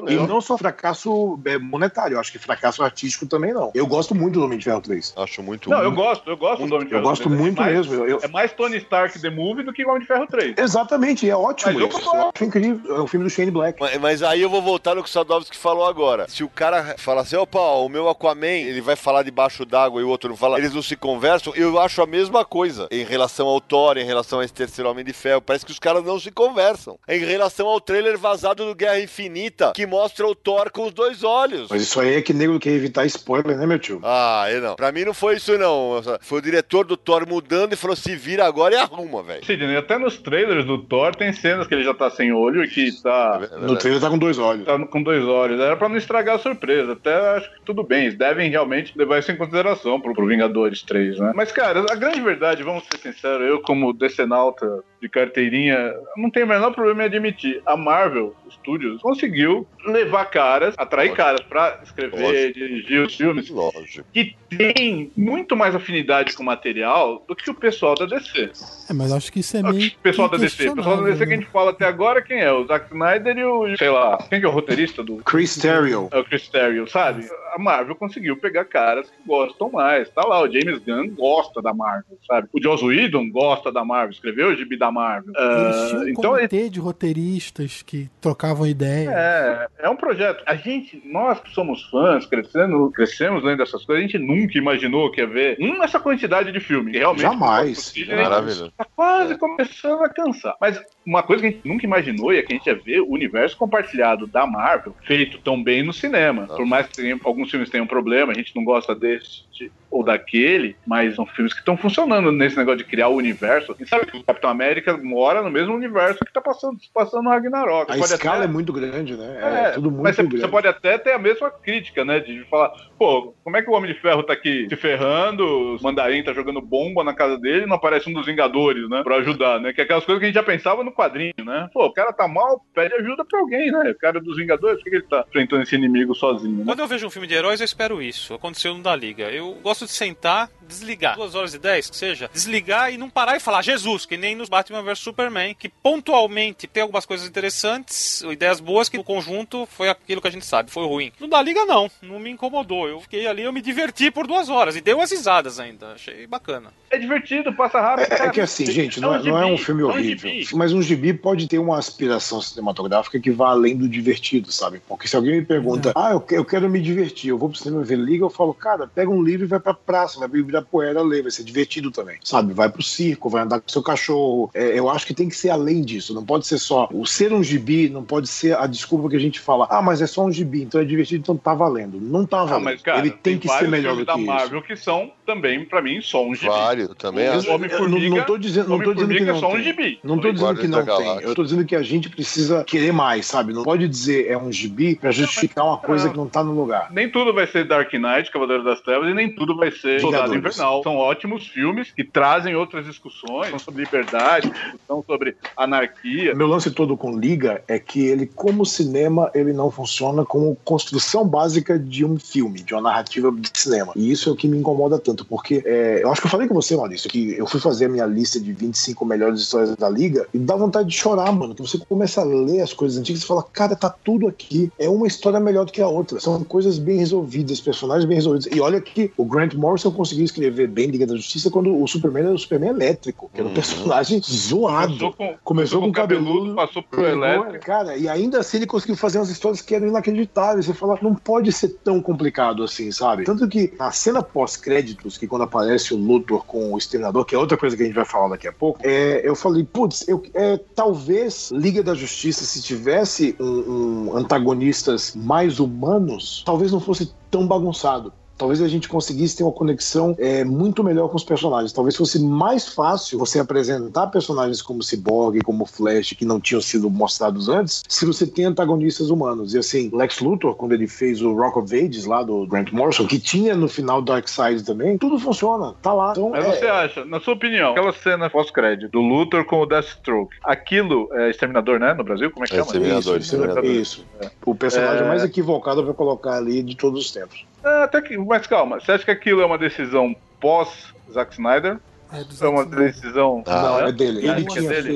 E não só fracasso monetário, eu acho que fracasso artístico também não. Eu gosto muito do Homem de Ferro 3. Acho muito. Não, eu gosto do Homem de Ferro 3. Eu gosto muito mesmo. É mais Tony Stark The Movie do que o Homem de Ferro 3. Exatamente, é ótimo. Acho incrível. É um filme do Shane Black. Mas aí eu vou voltar no que o Sadovski falou agora. Se o cara fala assim: opa, o meu Aquaman, ele vai falar debaixo d'água e o outro não fala, eles não se conversam, eu acho a mesma coisa. Em relação ao Thor, em relação a esse terceiro Homem de Ferro, parece que os caras não se conversam. Em relação ao trailer vazado do Guerra Infinita, que mostra o Thor com os 2 olhos. Mas isso aí é que nego quer evitar spoiler, né, meu tio? Eu não. Pra mim não foi isso, não. Foi o diretor do Thor mudando e falou: se vira agora e arruma, velho. Sidney, até nos trailers do Thor tem cenas que ele já tá sem olho e que tá... No trailer tá com 2 olhos. Tá com 2 olhos. Era pra não estragar a surpresa. Até acho que tudo bem. Eles devem realmente levar isso em consideração pro Vingadores 3, né? Mas, cara, a grande verdade, vamos ser sinceros, eu como decenauta de carteirinha, não tenho o menor problema em admitir. A Marvel Studios conseguiu levar caras, atrair caras pra escrever, dirigir os filmes. Lógico. Que tem muito mais afinidade com o material do que o pessoal da DC. Mas acho que isso é meio... O pessoal da DC. O pessoal da DC, né? Que a gente fala até agora, quem é? O Zack Snyder e o... Sei lá. Quem que é o roteirista do... Chris Terrio. É o Chris Terrio, sabe? A Marvel conseguiu pegar caras que gostam mais. Tá lá, o James Gunn gosta da Marvel, sabe? O Joss Whedon gosta da Marvel. Escreveu o gibi da Marvel. Eles tinham um comitê de roteiristas que trocavam ideias. É um projeto. A gente, nós que somos fãs, crescemos lendo essas coisas, a gente nunca imaginou que ia ver essa quantidade de filme. Realmente, jamais. Maravilhoso. Tá quase começando a cansar. Mas uma coisa que a gente nunca imaginou é que a gente ia ver o universo compartilhado da Marvel feito tão bem no cinema. Por mais que alguns filmes tenham problema, a gente não gosta desse ou daquele, mas são filmes que estão funcionando nesse negócio de criar o universo. E sabe que o Capitão América mora no mesmo universo que está passando no Ragnarok. A escala é muito grande, né? É tudo muito grande. Você pode até ter a mesma crítica, né? De falar: pô, como é que o Homem de Ferro tá aqui se ferrando, o Mandarim tá jogando bomba na casa dele e não aparece um dos Vingadores, né? Pra ajudar, né? Que é aquelas coisas que a gente já pensava no quadrinho, né? Pô, o cara tá mal, pede ajuda pra alguém, né? O cara dos Vingadores, por que ele tá enfrentando esse inimigo sozinho, né? Quando eu vejo um filme de heróis, eu espero isso. Aconteceu no da Liga. Eu gosto de sentar, desligar. 2h10, que seja, desligar e não parar e falar Jesus, que nem nos Batman vs Superman, que pontualmente tem algumas coisas interessantes, ideias boas, que no conjunto foi aquilo que a gente sabe, foi ruim. No Da Liga não me incomodou, eu fiquei ali, eu me diverti por 2 horas e dei umas risadas ainda, achei bacana. É divertido, passa rápido. É que assim, gente, não é um filme horrível, mas um gibi pode ter uma aspiração cinematográfica que vá além do divertido, sabe? Porque se alguém me pergunta, eu quero me divertir, eu vou pro cinema ver Liga, eu falo, cara, pega um livro e vai pra praça, vai virar poeira, lê, vai ser divertido também, sabe? Vai pro circo, vai andar com seu cachorro. Eu acho que tem que ser além disso, não pode ser só o ser um gibi, não pode ser a desculpa que a gente fala, mas é só um gibi, então é divertido, então tá valendo. Não tá valendo. Mas, cara, ele tem que ser melhor do que isso. Tem vários filmes da Marvel que são também, pra mim, só um gibi. Vários, também acho. Não tô dizendo que não tem. Não tô dizendo que não tem. Eu tô dizendo que a gente precisa querer mais, sabe? Não pode dizer é um gibi pra justificar uma coisa que não tá no lugar. Nem tudo vai ser Dark Knight, Cavaleiro das Trevas, e nem tudo vai ser Soldado Invernal. São ótimos filmes que trazem outras discussões, são sobre liberdade, são sobre anarquia. Meu lance todo com Liga é que ele, como cinema, ele não funciona como construção básica de um filme, de uma narrativa de cinema. E isso é o que me incomoda tanto, porque eu acho que eu falei com você, Maurício, que eu fui fazer a minha lista de 25 melhores histórias da Liga e dá vontade de chorar, mano, que você começa a ler as coisas antigas e fala, cara, tá tudo aqui, é uma história melhor do que a outra, são coisas bem resolvidas, personagens bem resolvidos. E olha que o Grant Morrison conseguiu escrever bem Liga da Justiça quando o Superman era o Superman elétrico, que era um personagem zoado. Começou com o cabeludo, passou pro elétrico. Cara, e ainda assim ele conseguiu fazer umas histórias que eram inacreditáveis. Você fala, não pode ser tão complicado assim, sabe? Tanto que na cena pós-créditos, que quando aparece o Luthor com o Exterminador, que é outra coisa que a gente vai falar daqui a pouco, eu falei, putz, talvez Liga da Justiça, se tivesse antagonistas mais humanos, talvez não fosse tão bagunçado. Talvez a gente conseguisse ter uma conexão muito melhor com os personagens. Talvez fosse mais fácil você apresentar personagens como Cyborg, como Flash, que não tinham sido mostrados antes, se você tem antagonistas humanos. E assim, Lex Luthor, quando ele fez o Rock of Ages lá do Grant Morrison, que tinha no final Darkseid também, tudo funciona, tá lá. Então, mas você acha, na sua opinião, aquela cena pós-crédito do Luthor com o Deathstroke, aquilo é Exterminador, né? No Brasil, como é que chama? Exterminador. Isso. O personagem mais equivocado pra colocar ali de todos os tempos. Até que, mas calma, você acha que aquilo é uma decisão pós-Zack Snyder? É uma decisão... Não, é dele.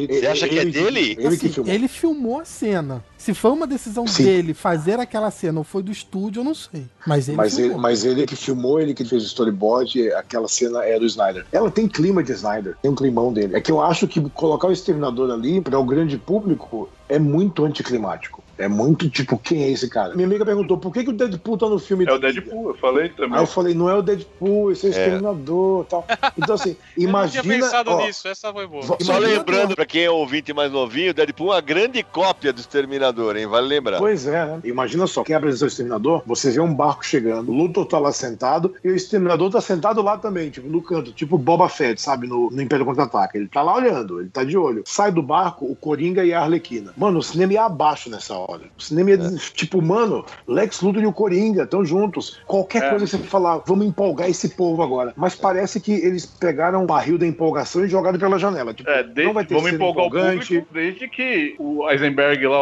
Você acha que é dele? Ele filmou a cena. Se foi uma decisão dele fazer aquela cena ou foi do estúdio, eu não sei. Mas ele que filmou, ele que fez o storyboard, aquela cena é do Snyder. Ela tem clima de Snyder, tem um climão dele. É que eu acho que colocar o Exterminador ali para o grande público é muito anticlimático. É muito tipo, quem é esse cara? Minha amiga perguntou, por que o Deadpool tá no filme? É o Deadpool, eu falei também. Aí eu falei, não é o Deadpool, esse é o Exterminador e tal. Então assim, imagina... Eu não tinha pensado nisso, essa foi boa. Só lembrando, pra quem é ouvinte mais novinho, o Deadpool é uma grande cópia do Exterminador, hein? Vale lembrar. Pois é, né? Imagina só, quem apresentou o Exterminador, você vê um barco chegando, o Luthor tá lá sentado e o Exterminador tá sentado lá também, tipo, no canto, tipo Boba Fett, sabe? No Império Contra-Ataque. Ele tá lá olhando, ele tá de olho. Sai do barco, o Coringa e a Arlequina. Mano, o cinema ia abaixo nessa hora. O cinema ia, tipo, mano, Lex Luthor e o Coringa estão juntos. Qualquer coisa que você falar, vamos empolgar esse povo agora. Mas parece que eles pegaram o barril da empolgação e jogaram pela janela. Tipo, não vai ter vamos empolgar empolgante. O público desde que o Eisenberg lá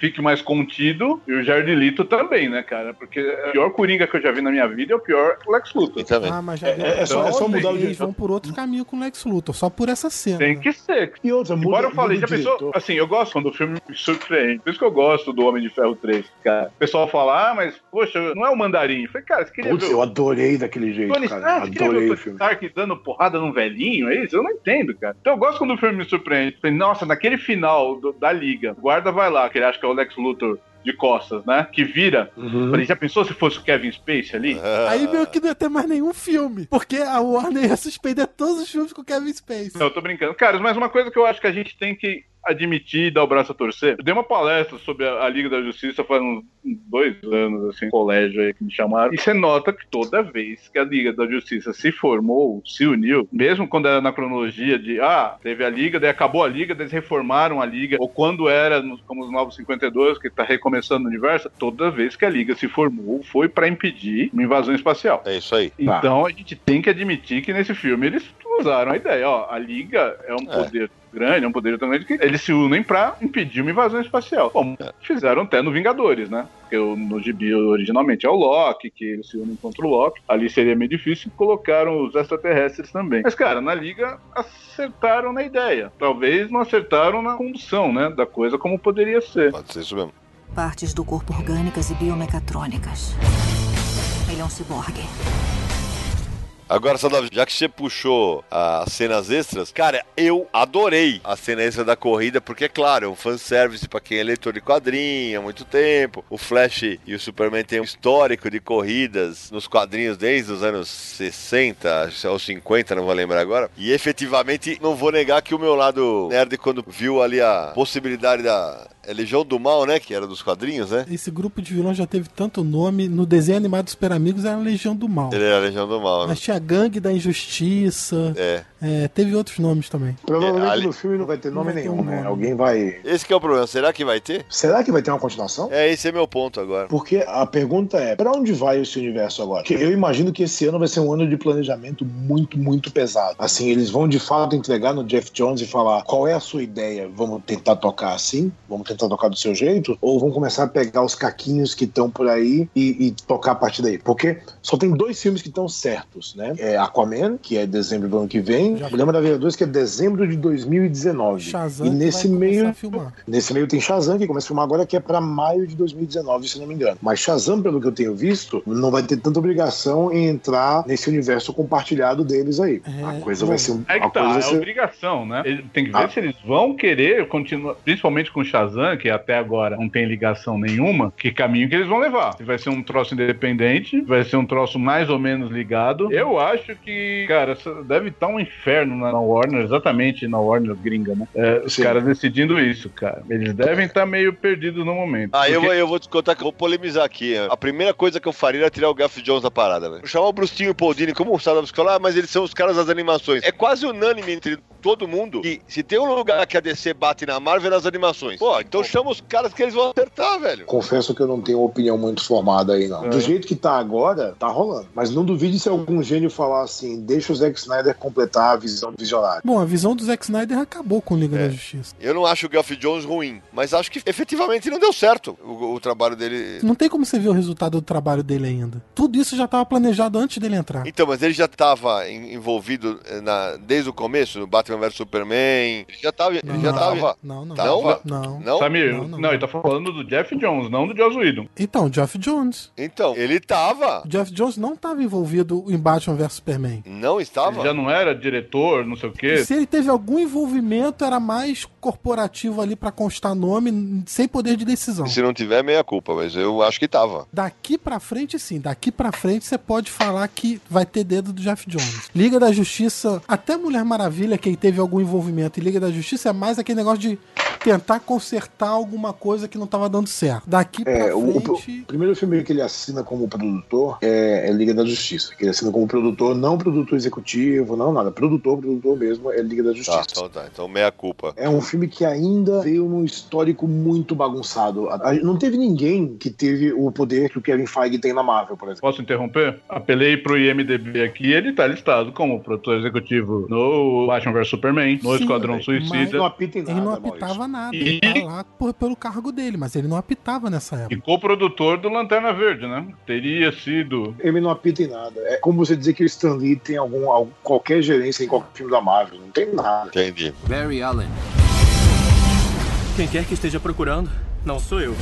fique mais contido e o Jared Leto também, né, cara? Porque o pior Coringa que eu já vi na minha vida é o pior Lex Luthor. Também. Mas já só mudar o jeito. Eles vão por outro caminho com o Lex Luthor, só por essa cena. Tem que ser. E outra, embora eu falei, já pensou, assim, eu gosto quando o filme me surpreende. Por isso que eu gosto do Homem de Ferro 3, cara. O pessoal fala, mas, poxa, não é o Mandarim. Eu falei, cara, você queria ver... eu adorei daquele jeito, cara. Adorei o filme. Stark dando porrada num velhinho, é isso? Eu não entendo, cara. Então eu gosto quando o filme me surpreende. Eu falei, nossa, naquele final da Liga, o guarda vai lá, que ele acha que é o Lex Luthor de costas, né? Que vira. Falei, já pensou se fosse o Kevin Spacey ali? Aí meio que não ia ter mais nenhum filme, porque a Warner ia suspender todos os filmes com o Kevin Spacey. Não, eu tô brincando. Cara, mas uma coisa que eu acho que a gente tem que admitir e dar o braço a torcer. Eu dei uma palestra sobre a Liga da Justiça faz uns 2 anos, assim, no colégio aí que me chamaram. E você nota que toda vez que a Liga da Justiça se formou, se uniu, mesmo quando era na cronologia de, teve a Liga, daí acabou a Liga, daí eles reformaram a Liga, ou quando era, como os Novos 52, que tá recomeçando o universo, toda vez que a Liga se formou, foi pra impedir uma invasão espacial. É isso aí. Então a gente tem que admitir que nesse filme eles... usaram a ideia, ó, a Liga é um poder grande, é um poder tão grande que eles se unem pra impedir uma invasão espacial. Bom, fizeram até no Vingadores, né? Porque no gibi originalmente é o Loki, que eles se unem contra o Loki. Ali seria meio difícil, colocaram os extraterrestres também. Mas, cara, na Liga acertaram na ideia. Talvez não acertaram na condução, né? Da coisa como poderia ser. Pode ser isso mesmo. Partes do corpo orgânicas e biomecatrônicas. Ele é um ciborgue. Agora, Sadov, já que você puxou as cenas extras, cara, eu adorei a cena extra da corrida, porque, é claro, é um fanservice pra quem é leitor de quadrinho há muito tempo. O Flash e o Superman têm um histórico de corridas nos quadrinhos desde os anos 60 ou 50, não vou lembrar agora. E, efetivamente, não vou negar que o meu lado nerd, quando viu ali a possibilidade da... Legião do Mal, né? Que era dos quadrinhos, né? Esse grupo de vilões já teve tanto nome. No desenho animado dos Super Amigos era Legião do Mal. Ele era Legião do Mal, né? Mas tinha Gangue da Injustiça. Teve outros nomes também. Provavelmente no filme não vai ter nome nenhum, né? Alguém vai... Esse que é o problema. Será que vai ter? Será que vai ter uma continuação? Esse é meu ponto agora. Porque a pergunta é, pra onde vai esse universo agora? Porque eu imagino que esse ano vai ser um ano de planejamento muito, muito pesado. Assim, eles vão de fato entregar no Jeff Jones e falar, qual é a sua ideia? Vamos tentar tocar assim? Vamos tentar tocar do seu jeito, ou vão começar a pegar os caquinhos que estão por aí e tocar a partir daí, porque só tem dois filmes que estão certos, né? É Aquaman, que é dezembro do ano que vem, Mulher Maravilha 2, que é dezembro de 2019. Shazam, e nesse meio tem Shazam, que começa a filmar agora, que é pra maio de 2019, se não me engano. Mas Shazam, pelo que eu tenho visto, não vai ter tanta obrigação em entrar nesse universo compartilhado deles aí. A coisa vai ser... É obrigação, né? Tem que ver se eles vão querer continuar, principalmente com Shazam, que até agora não tem ligação nenhuma, que caminho que eles vão levar. Vai ser um troço independente, vai ser um troço mais ou menos ligado. Eu acho que, cara, deve estar um inferno na Warner, exatamente na Warner gringa, né? Os caras decidindo isso, cara. Eles devem estar meio perdidos no momento. Eu vou te contar que eu vou polemizar aqui. A primeira coisa que eu faria era tirar o Geoff Johns da parada, velho. Chamar o Brustinho e o Paul Dini, como o Sadov falar, mas eles são os caras das animações. É quase unânime entre todo mundo que se tem um lugar que a DC bate na Marvel é nas animações. Pô, então chama os caras que eles vão acertar, velho. Confesso que eu não tenho uma opinião muito formada aí, não. Do jeito que tá agora, tá rolando. Mas não duvide se algum gênio falar assim, deixa o Zack Snyder completar a visão do visionário. Bom, a visão do Zack Snyder acabou com o Liga da Justiça. Eu não acho o Geoff Johns ruim, mas acho que efetivamente não deu certo o trabalho dele. Não tem como você ver o resultado do trabalho dele ainda. Tudo isso já tava planejado antes dele entrar. Então, mas ele já tava envolvido desde o começo, no Batman vs Superman. Não. Samir, não, ele tá falando do Jeff Jones, não do Joss Whedon. Então, Geoff Johns. Então, ele tava. O Geoff Johns não tava envolvido em Batman vs Superman. Não estava? Ele já não era diretor, não sei o quê. E se ele teve algum envolvimento, era mais corporativo ali pra constar nome, sem poder de decisão. E se não tiver, meia culpa, mas eu acho que tava. Daqui pra frente, sim. Daqui pra frente, você pode falar que vai ter dedo do Geoff Johns. Liga da Justiça, até Mulher Maravilha, quem teve algum envolvimento em Liga da Justiça, é mais aquele negócio de tentar consertar alguma coisa que não estava dando certo. Daqui pra frente... O primeiro filme que ele assina como produtor é Liga da Justiça. Que ele assina como produtor, não produtor executivo, não nada. Produtor mesmo é Liga da Justiça. Tá. Então meia culpa. É um filme que ainda veio num histórico muito bagunçado. Não teve ninguém que teve o poder que o Kevin Feige tem na Marvel, por exemplo. Posso interromper? Apelei pro IMDB aqui, ele tá listado como produtor executivo no Batman vs Superman, no Esquadrão Suicida. Mas não apita em nada, ele não apitava nada, ele tá lá pelo cargo dele, mas ele não apitava nessa época. E co-produtor do Lanterna Verde, né? Teria sido... Ele não apita em nada. É como você dizer que o Stan Lee tem qualquer gerência em qualquer filme da Marvel. Não tem nada. Entendi. Barry Allen. Quem quer que esteja procurando, não sou eu.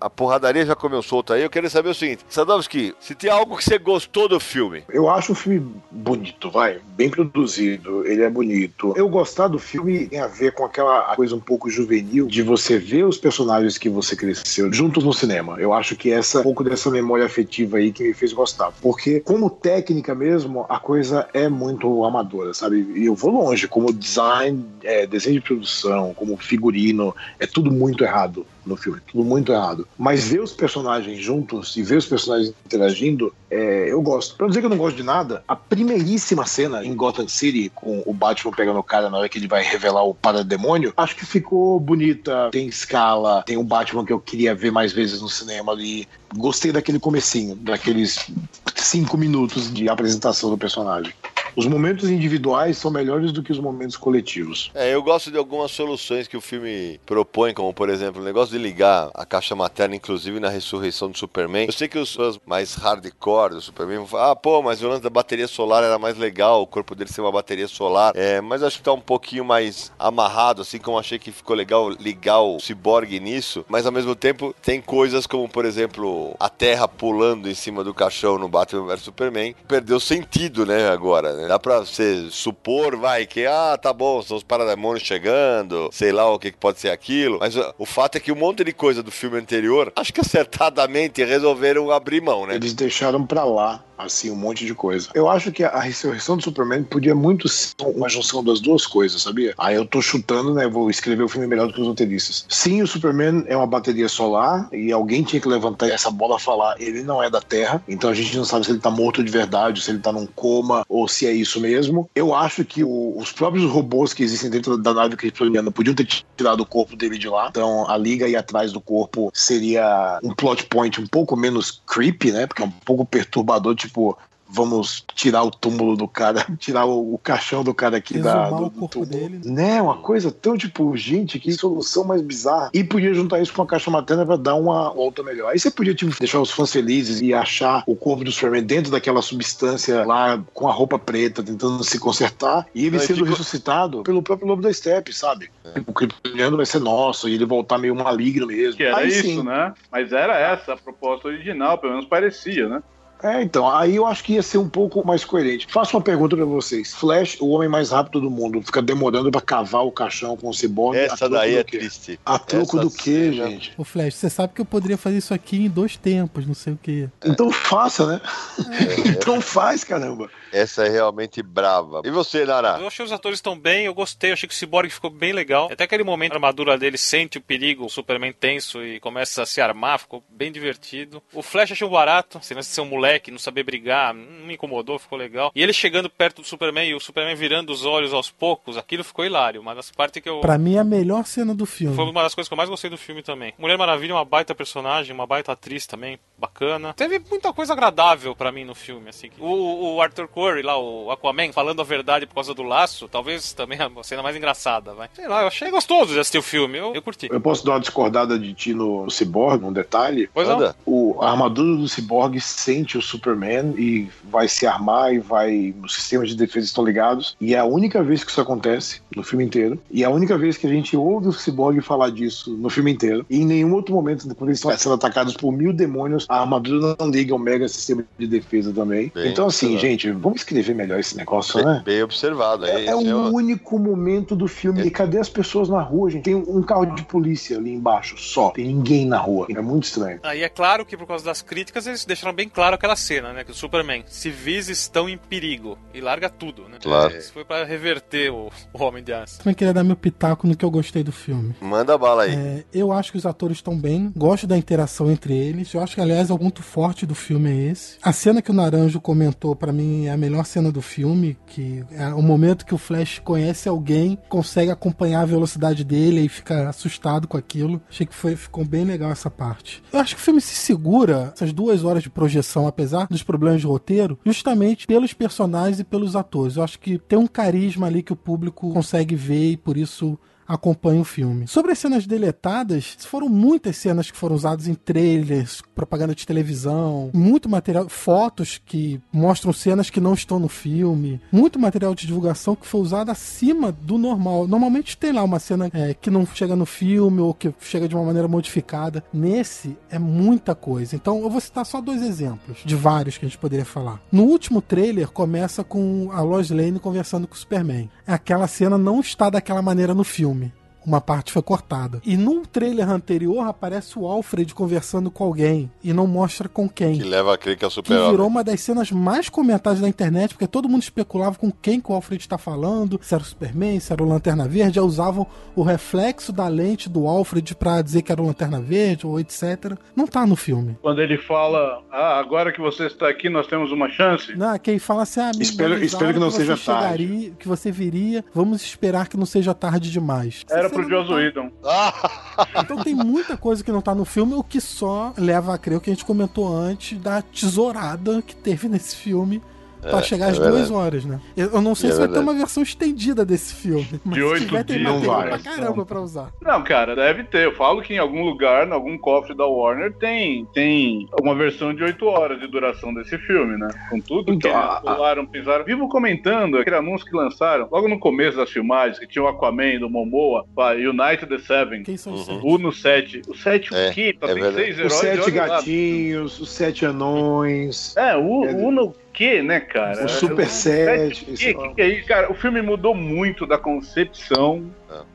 A porradaria já comeu solta aí. Eu queria saber o seguinte, Sadovski, se tem algo que você gostou do filme? Eu acho o filme bonito, bem produzido, ele é bonito. Eu gostar do filme tem a ver com aquela coisa um pouco juvenil de você ver os personagens que você cresceu juntos no cinema. Eu acho que essa um pouco dessa memória afetiva aí que me fez gostar, porque como técnica mesmo, a coisa é muito amadora, sabe? E eu vou longe, como design, desenho de produção, como figurino, é tudo muito errado no filme, tudo muito errado. Mas ver os personagens juntos e ver os personagens interagindo, eu gosto. Pra não dizer que eu não gosto de nada, a primeiríssima cena em Gotham City, com o Batman pegando o cara na hora que ele vai revelar o parademônio, acho que ficou bonita, tem escala, tem um Batman que eu queria ver mais vezes no cinema ali. Gostei daquele comecinho, daqueles 5 minutos de apresentação do personagem. Os momentos individuais são melhores do que os momentos coletivos. É, eu gosto de algumas soluções que o filme propõe, como, por exemplo, o negócio de ligar a caixa materna, inclusive na ressurreição do Superman. Eu sei que os fãs mais hardcore do Superman vão falar, ah, pô, mas o lance da bateria solar era mais legal, o corpo dele ser uma bateria solar. É, mas acho que tá um pouquinho mais amarrado, assim como achei que ficou legal ligar o Ciborgue nisso, mas ao mesmo tempo tem coisas como, por exemplo, a Terra pulando em cima do caixão no Batman vs Superman, perdeu sentido, né, agora, né? Dá pra você supor, vai, que, ah, tá bom, são os parademônios chegando, sei lá o que pode ser aquilo, mas o fato é que um monte de coisa do filme anterior, acho que acertadamente resolveram abrir mão, né? Eles deixaram pra lá, assim, um monte de coisa. Eu acho que a ressurreição do Superman podia muito ser uma junção das duas coisas, sabia? Aí eu tô chutando, né, vou escrever o filme melhor do que os roteiristas. Sim, o Superman é uma bateria solar e alguém tinha que levantar essa bola e falar, ele não é da Terra, então a gente não sabe se ele tá morto de verdade, se ele tá num coma ou se é isso mesmo. Eu acho que os próprios robôs que existem dentro da nave kryptoniana podiam ter tirado o corpo dele de lá, então a liga aí atrás do corpo seria um plot point um pouco menos creepy, né, porque é um pouco perturbador, tipo, vamos tirar o túmulo do cara, tirar o caixão do cara aqui do corpo dele. Né, uma coisa tão tipo, gente, que solução mais bizarra. E podia juntar isso com a caixa materna pra dar uma volta melhor. Aí você podia, tipo, deixar os fãs felizes e achar o corpo do Superman dentro daquela substância lá, com a roupa preta, tentando se consertar, e ele sendo ressuscitado pelo próprio Lobo da Estepe, sabe? É. O kryptoniano vai ser nosso, e ele voltar meio maligno mesmo. Que era aí, isso, sim, né? Mas era essa a proposta original, pelo menos parecia, né? É, então, aí eu acho que ia ser um pouco mais coerente. Faço uma pergunta pra vocês. Flash, o homem mais rápido do mundo, fica demorando pra cavar o caixão com o ciborgue. Essa daí é triste. A troco do quê, gente? O Flash, você sabe que eu poderia fazer isso aqui em 2 tempos, não sei o quê. Então faça, né? É. Então faz, caramba. Essa é realmente brava. E você, Nara? Eu achei os atores tão bem, eu gostei, eu achei que o ciborgue ficou bem legal. Até aquele momento a armadura dele sente o perigo, o Superman tenso e começa a se armar, ficou bem divertido. O Flash achei um barato, se não ser um moleque que não saber brigar, não me incomodou, ficou legal. E ele chegando perto do Superman e o Superman virando os olhos aos poucos, aquilo ficou hilário. Uma das partes que eu... Pra mim é a melhor cena do filme. Foi uma das coisas que eu mais gostei do filme também. Mulher Maravilha, uma baita personagem, uma baita atriz também, bacana. Teve muita coisa agradável pra mim no filme, assim. O Arthur Curry lá, o Aquaman, falando a verdade por causa do laço, talvez também a cena mais engraçada, vai. Sei lá, eu achei gostoso de assistir o filme, eu curti. Eu posso dar uma discordada de ti no Ciborgue, um detalhe? Pois não. A armadura do Ciborgue sente o Superman e vai se armar e vai... Os sistemas de defesa estão ligados. E é a única vez que isso acontece no filme inteiro. E é a única vez que a gente ouve o Ciborgue falar disso no filme inteiro. E em nenhum outro momento, quando eles estão sendo atacados por 1000 demônios, a armadura não liga o mega sistema de defesa também. Bem, então, assim, gente, vamos escrever melhor esse negócio, bem, né? Bem observado. É o único momento do filme. E cadê as pessoas na rua, gente? Tem um carro de polícia ali embaixo, só. Tem ninguém na rua. É muito estranho. Aí é claro que, por causa das críticas, eles deixaram bem claro aquela cena, né? Que o Superman, civis estão em perigo. E larga tudo, né? Claro. Isso foi pra reverter o Homem de Aço. Também queria dar meu pitaco no que eu gostei do filme. Manda bala aí. Eu acho que os atores estão bem. Gosto da interação entre eles. Eu acho que, aliás, o ponto forte do filme é esse. A cena que o Naranjo comentou, pra mim, é a melhor cena do filme, que é o momento que o Flash conhece alguém, consegue acompanhar a velocidade dele e fica assustado com aquilo. Achei que ficou bem legal essa parte. Eu acho que o filme se segura, essas 2 horas de projeção, apesar dos problemas de roteiro, justamente pelos personagens e pelos atores. Eu acho que tem um carisma ali que o público consegue ver e por isso acompanha o filme. Sobre as cenas deletadas, foram muitas cenas que foram usadas em trailers, propaganda de televisão, muito material, fotos que mostram cenas que não estão no filme, muito material de divulgação que foi usado acima do normal. Normalmente tem lá uma cena que não chega no filme ou que chega de uma maneira modificada. Nesse é muita coisa. Então eu vou citar só 2 exemplos de vários que a gente poderia falar. No último trailer começa com a Lois Lane conversando com o Superman. Aquela cena não está daquela maneira no filme. Uma parte foi cortada. E num trailer anterior aparece o Alfred conversando com alguém e não mostra com quem. Que leva a crer que é o Super-Homem. Virou uma das cenas mais comentadas da internet, porque todo mundo especulava com quem que o Alfred está falando, se era o Superman, se era o Lanterna Verde, aí usavam o reflexo da lente do Alfred pra dizer que era o Lanterna Verde, ou etc. Não tá no filme. Quando ele fala, agora que você está aqui, nós temos uma chance. Não, quem fala assim, espero que não seja tarde. Que você viria, vamos esperar que não seja tarde demais. Era pro Joss Whedon. Então tem muita coisa que não tá no filme, o que só leva a crer o que a gente comentou antes da tesourada que teve nesse filme pra chegar às 2 horas, né? Eu não sei se vai ter uma versão estendida desse filme. Mas de 8 dias não vai. Pra caramba pra usar. Não, cara, deve ter. Eu falo que em algum lugar, em algum cofre da Warner, tem uma versão de 8 horas de duração desse filme, né? Com tudo então, que eles pularam, pisaram. Vivo comentando aquele anúncio que lançaram logo no começo das filmagens, que tinha o Aquaman do Momoa, United the Seven. Quem são os 7? Uno 7. O 7 o quê? Tá, tem 6 heróis. Os 7 gatinhos, os 7 anões. É, o Uno... que, né, cara? O Super 7. Que é isso, cara? O filme mudou muito da concepção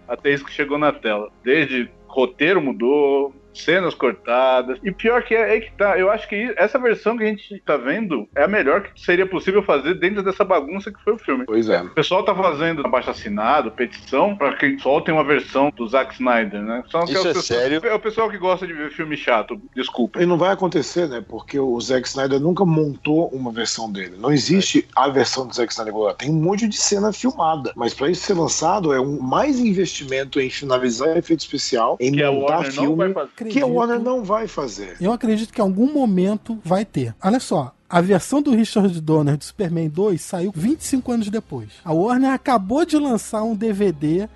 até isso que chegou na tela. Desde roteiro mudou, cenas cortadas. E pior que é que tá. Eu acho que essa versão que a gente tá vendo é a melhor que seria possível fazer dentro dessa bagunça que foi o filme. Pois é. O pessoal tá fazendo abaixo-assinado, petição, pra que soltem uma versão do Zack Snyder, né? Só que isso é sério? É o pessoal que gosta de ver filme chato, desculpa. E não vai acontecer, né? Porque o Zack Snyder nunca montou uma versão dele. Não existe a versão do Zack Snyder agora. Tem um monte de cena filmada. Mas pra isso ser lançado, é um mais investimento em finalizar efeito especial, em que montar filme... Não vai fazer. Que o Warner não vai fazer. Eu acredito que em algum momento vai ter. Olha só, a versão do Richard Donner do Superman 2 saiu 25 anos depois. A Warner acabou de lançar um DVD,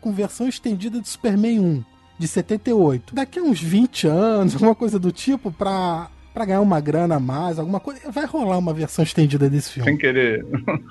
com versão estendida de Superman 1, de 78. Daqui a uns 20 anos, alguma coisa do tipo, pra ganhar uma grana a mais, alguma coisa, vai rolar uma versão estendida desse filme. Sem querer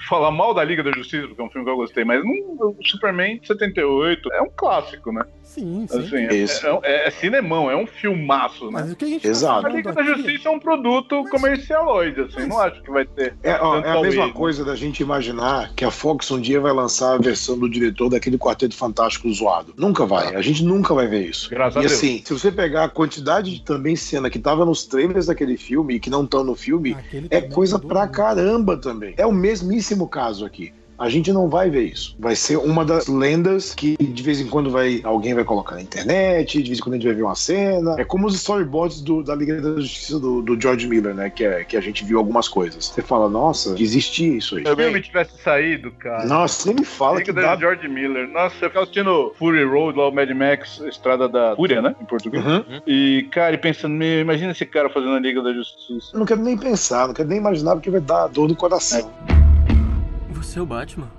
falar mal da Liga da Justiça, porque é um filme que eu gostei, mas o Superman 78 é um clássico, né? Sim, sim. Assim, é cinemão, é um filmaço, né? Mas o que a gente a Liga da Justiça é um produto comercialoide, assim, não acho que vai ter... É a mesma coisa da gente imaginar que a Fox um dia vai lançar a versão do diretor daquele Quarteto Fantástico zoado. Nunca vai, a gente nunca vai ver isso. Graças a Deus. E assim, se você pegar a quantidade de também cena que tava nos trailers daquele filme e que não estão no filme, é coisa pra caramba também. É o mesmíssimo caso aqui. A gente não vai ver isso. Vai ser uma das lendas que de vez em quando alguém vai colocar na internet, de vez em quando a gente vai ver uma cena. É como os storyboards da Liga da Justiça do George Miller, né? Que a gente viu algumas coisas. Você fala, nossa, existia isso aí. Se o filme tivesse saído, cara... Nossa, nem me fala que Liga da George Miller. Nossa, eu ficava assistindo Fury Road, lá o Mad Max, Estrada da Fúria, né? Em português. Uhum. E, cara, pensando, imagina esse cara fazendo a Liga da Justiça. Eu não quero nem pensar, não quero nem imaginar, porque vai dar dor no coração. É. Seu Batman.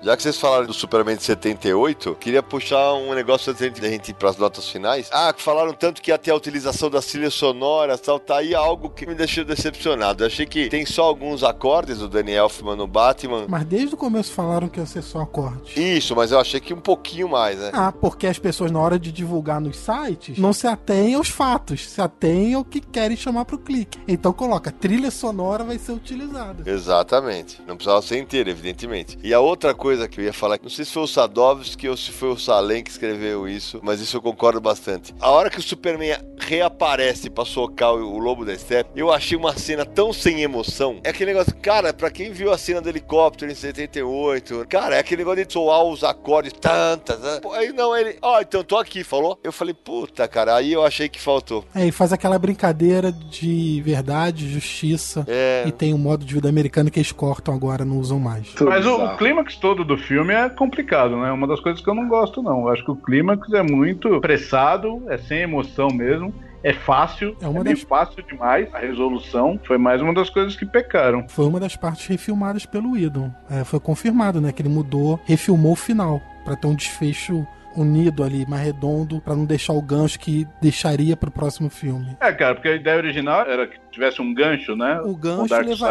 Já que vocês falaram do Superman de 78, queria puxar um negócio antes de a gente ir para as notas finais. Falaram tanto que até a utilização das trilhas sonoras, tal, tá aí algo que me deixou decepcionado. Eu achei que tem só alguns acordes do Danny Elfman no Batman. Mas desde o começo falaram que ia ser só acordes. Isso, mas eu achei que um pouquinho mais, né? Porque as pessoas na hora de divulgar nos sites, não se atêm aos fatos, se atêm ao que querem chamar pro clique. Então coloca, trilha sonora vai ser utilizada. Exatamente. Não precisava ser inteira, evidentemente. E a outra coisa que eu ia falar, não sei se foi o Sadovski ou se foi o Salem que escreveu isso, mas isso eu concordo bastante. A hora que o Superman reaparece pra socar o Lobo da Estepe, eu achei uma cena tão sem emoção. É aquele negócio, cara, pra quem viu a cena do helicóptero em 78, cara, é aquele negócio de soar os acordes, aí não, ele, então tô aqui, falou? Eu falei, puta, cara, aí eu achei que faltou. E faz aquela brincadeira de verdade, justiça, e tem um modo de vida americano que eles cortam agora, não usam mais. Mas o clímax todo do filme é complicado, né? Uma das coisas que eu não gosto, não. Eu acho que o clímax é muito apressado, é sem emoção mesmo. É fácil, meio fácil demais. A resolução foi mais uma das coisas que pecaram. Foi uma das partes refilmadas pelo Whedon. Foi confirmado, né? Que ele mudou, refilmou o final pra ter um desfecho unido ali, mais redondo, pra não deixar o gancho que deixaria pro próximo filme. Cara, porque a ideia original era que tivesse um gancho, né? O gancho levaria pro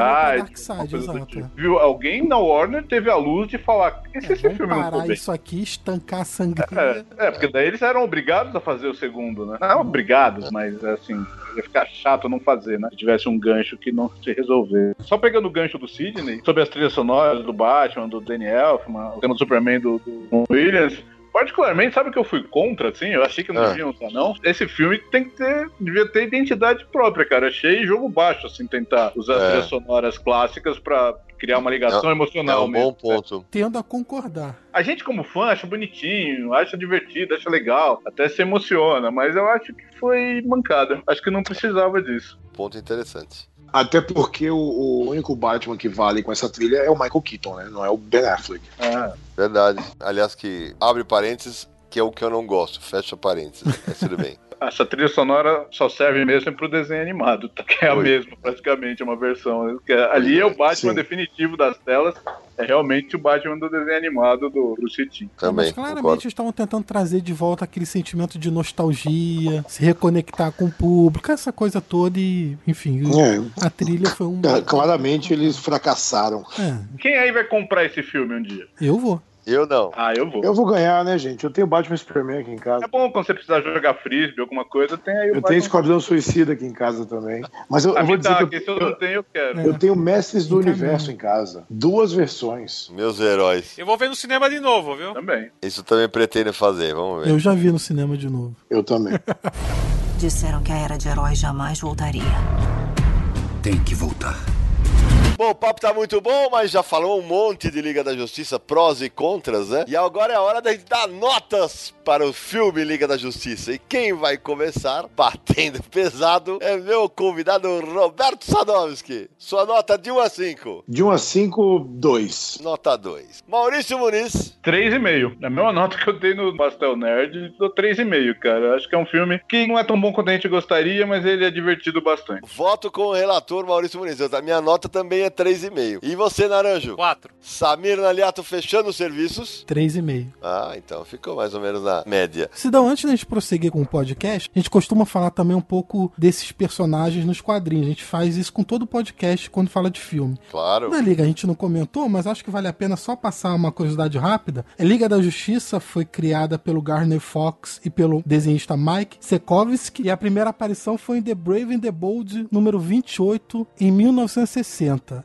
Dark Side, exato. Viu? Alguém na Warner teve a luz de falar esse filme não foi bem. Isso aqui, estancar a sangria. Porque daí eles eram obrigados a fazer o segundo, né? Não obrigados, mas assim, ia ficar chato não fazer, né? Se tivesse um gancho que não se resolver. Só pegando o gancho do Sidney, sobre as trilhas sonoras do Batman, do Danny Elfman, o tema do Superman do Williams, particularmente, sabe que eu fui contra, assim? Eu achei que não deviam usar, não. Esse filme devia ter identidade própria, cara. Eu achei jogo baixo, assim, tentar usar as trilhas sonoras clássicas pra criar uma ligação emocional. É um bom ponto. Tendo a concordar. A gente, como fã, acha bonitinho, acha divertido, acha legal, até se emociona, mas eu acho que foi mancada. Acho que não precisava disso. Ponto interessante. Até porque o único Batman que vale com essa trilha é o Michael Keaton, né? Não é o Ben Affleck. Verdade. Aliás, que abre parênteses, que é o que eu não gosto. Fecha parênteses. Mas tudo bem. essa trilha sonora só serve mesmo pro desenho animado, que é a mesma, praticamente, é uma versão. Ali é o Batman definitivo das telas, é realmente o Batman do desenho animado do Bruce Timm. Mas claramente eles estavam tentando trazer de volta aquele sentimento de nostalgia, se reconectar com o público, essa coisa toda e, enfim, a trilha foi um... Claramente eles fracassaram. É. Quem aí vai comprar esse filme um dia? Eu vou. Eu não. Ah, eu vou. Eu vou ganhar, né, gente? Eu tenho Batman Superman aqui em casa. É bom quando você precisar jogar frisbee, alguma coisa, tem aí o... Eu tenho Esquadrão Suicida aqui em casa também. Mas eu vou dizer que se eu não tenho, eu quero. Eu tenho Mestres do Universo em casa. 2 versões. Meus heróis. Eu vou ver no cinema de novo, viu? Também. Isso eu também pretendo fazer, vamos ver. Eu já vi no cinema de novo. Eu também. Disseram que a era de heróis jamais voltaria. Tem que voltar. Bom, o papo tá muito bom, mas já falou um monte de Liga da Justiça, prós e contras, né? E agora é a hora de dar notas para o filme Liga da Justiça. E quem vai começar batendo pesado é meu convidado Roberto Sadowski. Sua nota de 1 a 5. De 1 a 5, 2. Nota 2. Maurício Muniz. 3,5. A mesma nota que eu dei no Pastel Nerd, dou 3,5, cara. Eu acho que é um filme que não é tão bom quanto a gente gostaria, mas ele é divertido bastante. Voto com o relator Maurício Muniz. A minha nota também é 3,5. E você, Naranjo? 4. Samir Naliato fechando os serviços? 3,5. Ah, então ficou mais ou menos na média. Sidão, antes da gente prosseguir com o podcast, a gente costuma falar também um pouco desses personagens nos quadrinhos. A gente faz isso com todo o podcast quando fala de filme. Claro. Na Liga a gente não comentou, mas acho que vale a pena só passar uma curiosidade rápida. A Liga da Justiça foi criada pelo Gardner Fox e pelo desenhista Mike Sekowsky, e a primeira aparição foi em The Brave and the Bold, número 28, em 1960.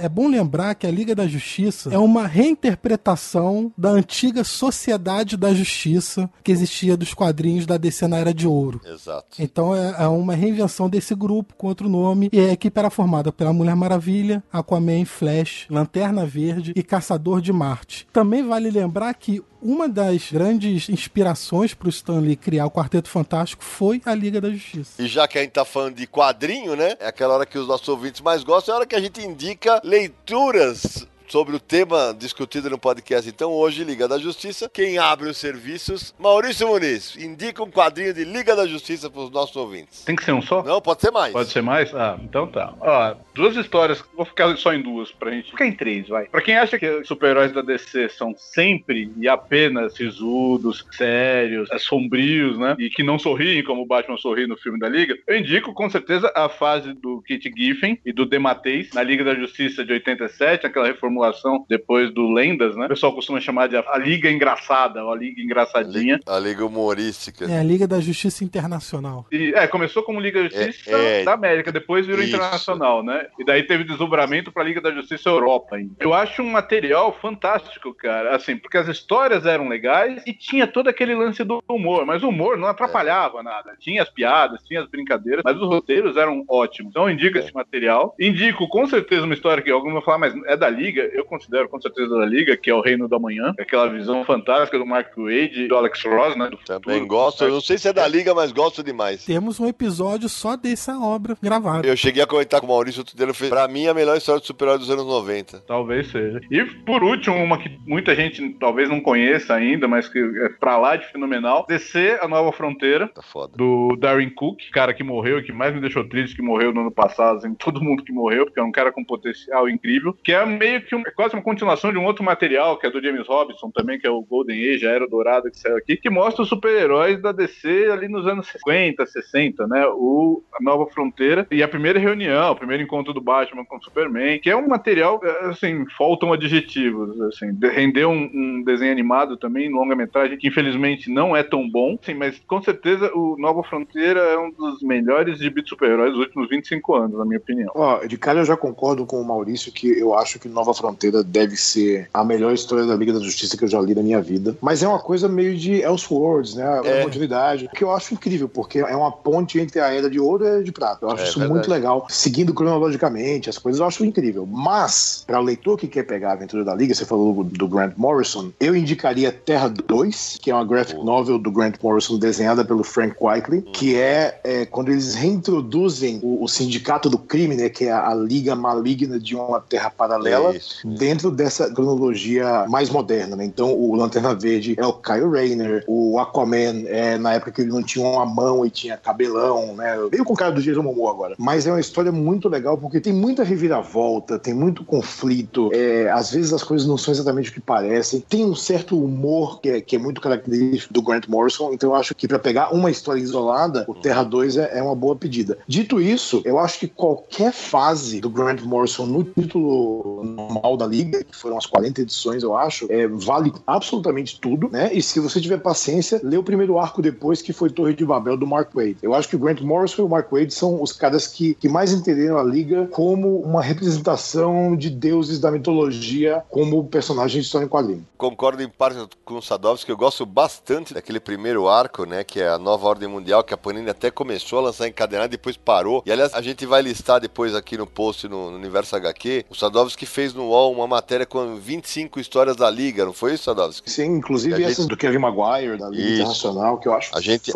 É bom lembrar que a Liga da Justiça é uma reinterpretação da antiga Sociedade da Justiça que existia dos quadrinhos da DC na Era de Ouro. Exato. Então é uma reinvenção desse grupo com outro nome, e a equipe era formada pela Mulher Maravilha, Aquaman, Flash, Lanterna Verde e Caçador de Marte. Também vale lembrar que uma das grandes inspirações para o Stan Lee criar o Quarteto Fantástico foi a Liga da Justiça. E já que a gente tá falando de quadrinho, né? É aquela hora que os nossos ouvintes mais gostam, é a hora que a gente indica leituras sobre o tema discutido no podcast. Então, hoje, Liga da Justiça. Quem abre os serviços? Maurício Muniz. Indica um quadrinho de Liga da Justiça para os nossos ouvintes. Tem que ser um só? Não, pode ser mais. Pode ser mais? Ah, então tá. Ó, 2 histórias. Vou ficar só em 2 pra gente. Fica em 3, vai. Pra quem acha que super-heróis da DC são sempre e apenas sisudos, sérios, sombrios, né? E que não sorriem como o Batman sorri no filme da Liga, eu indico, com certeza, a fase do Kit Giffen e do DeMatteis na Liga da Justiça de 87, aquela reformulação depois do Lendas, né? O pessoal costuma chamar de a Liga Engraçada, ou a Liga Engraçadinha. A Liga Humorística. É, a Liga da Justiça Internacional. E, começou como Liga da Justiça da América, depois virou isso. Internacional, né? E daí teve desdobramento pra Liga da Justiça Europa ainda. Eu acho um material fantástico, cara, assim, porque as histórias eram legais e tinha todo aquele lance do humor, mas o humor não atrapalhava nada. Tinha as piadas, tinha as brincadeiras, mas os roteiros eram ótimos. Então eu indico esse material. Indico, com certeza, uma história que alguém vai falar, mas é da Liga, eu considero com certeza da Liga, que é o Reino da Manhã, aquela visão fantástica do Mark Waid e do Alex Ross, né? Também gosto, eu não sei se é da Liga, mas gosto demais. Temos um episódio só dessa obra gravado. Eu cheguei a comentar com o Maurício Tudelo, pra mim a melhor história do super-herói dos anos 90. Talvez seja. E por último, uma que muita gente talvez não conheça ainda, mas que é pra lá de fenomenal, DC, A Nova Fronteira, tá foda, do Darwin Cook, cara que morreu, que mais me deixou triste, que morreu no ano passado, assim, todo mundo que morreu, porque é um cara com potencial incrível, que é meio que é quase uma continuação de um outro material que é do James Robinson também, que é o Golden Age, a Era Dourada, que saiu aqui, que mostra os super-heróis da DC ali nos anos 50, 60, né? A Nova Fronteira e a primeira reunião, o primeiro encontro do Batman com o Superman, que é um material, assim, faltam adjetivos, assim, rendeu um desenho animado também, longa-metragem, que infelizmente não é tão bom, assim, mas com certeza o Nova Fronteira é um dos melhores gibis de super-heróis dos últimos 25 anos, na minha opinião. Ó, de cara eu já concordo com o Maurício que eu acho que Nova Fronteira deve ser a melhor história da Liga da Justiça que eu já li na minha vida. Mas é uma coisa meio de Elseworlds, né? É uma continuidade. Que eu acho incrível, porque é uma ponte entre a Era de Ouro e a Era de Prata. Eu acho isso verdade. Muito legal. Seguindo cronologicamente as coisas, eu acho incrível. Mas, para o leitor que quer pegar a aventura da Liga, você falou do Grant Morrison, eu indicaria Terra 2, que é uma graphic novel do Grant Morrison desenhada pelo Frank Quitely, que é quando eles reintroduzem o Sindicato do Crime, né? Que é a Liga Maligna de uma Terra Paralela. dentro dessa cronologia mais moderna, né? Então, o Lanterna Verde é o Kyle Rayner, o Aquaman é na época que ele não tinha uma mão e tinha cabelão, né? Veio com o cara do Jason Momoa agora. Mas é uma história muito legal porque tem muita reviravolta, tem muito conflito, às vezes as coisas não são exatamente o que parecem, tem um certo humor que é muito característico do Grant Morrison, então eu acho que para pegar uma história isolada, o Terra 2 é uma boa pedida. Dito isso, eu acho que qualquer fase do Grant Morrison no título normal da Liga, que foram as 40 edições, eu acho, vale absolutamente tudo, né? E se você tiver paciência, lê o primeiro arco depois, que foi Torre de Babel, do Mark Waid. Eu acho que o Grant Morrison e o Mark Waid são os caras que mais entenderam a Liga como uma representação de deuses da mitologia como personagens de história em quadrinho. Concordo em parte com o Sadowski, eu gosto bastante daquele primeiro arco, né, que é a Nova Ordem Mundial, que a Panini até começou a lançar encadenado, depois parou. E, aliás, a gente vai listar depois aqui no post no Universo HQ. O Sadowski fez no UOL uma matéria com 25 histórias da Liga, não foi isso, Sadowski? Sim, inclusive essas do Kevin Maguire, da Liga Internacional, que eu acho a gente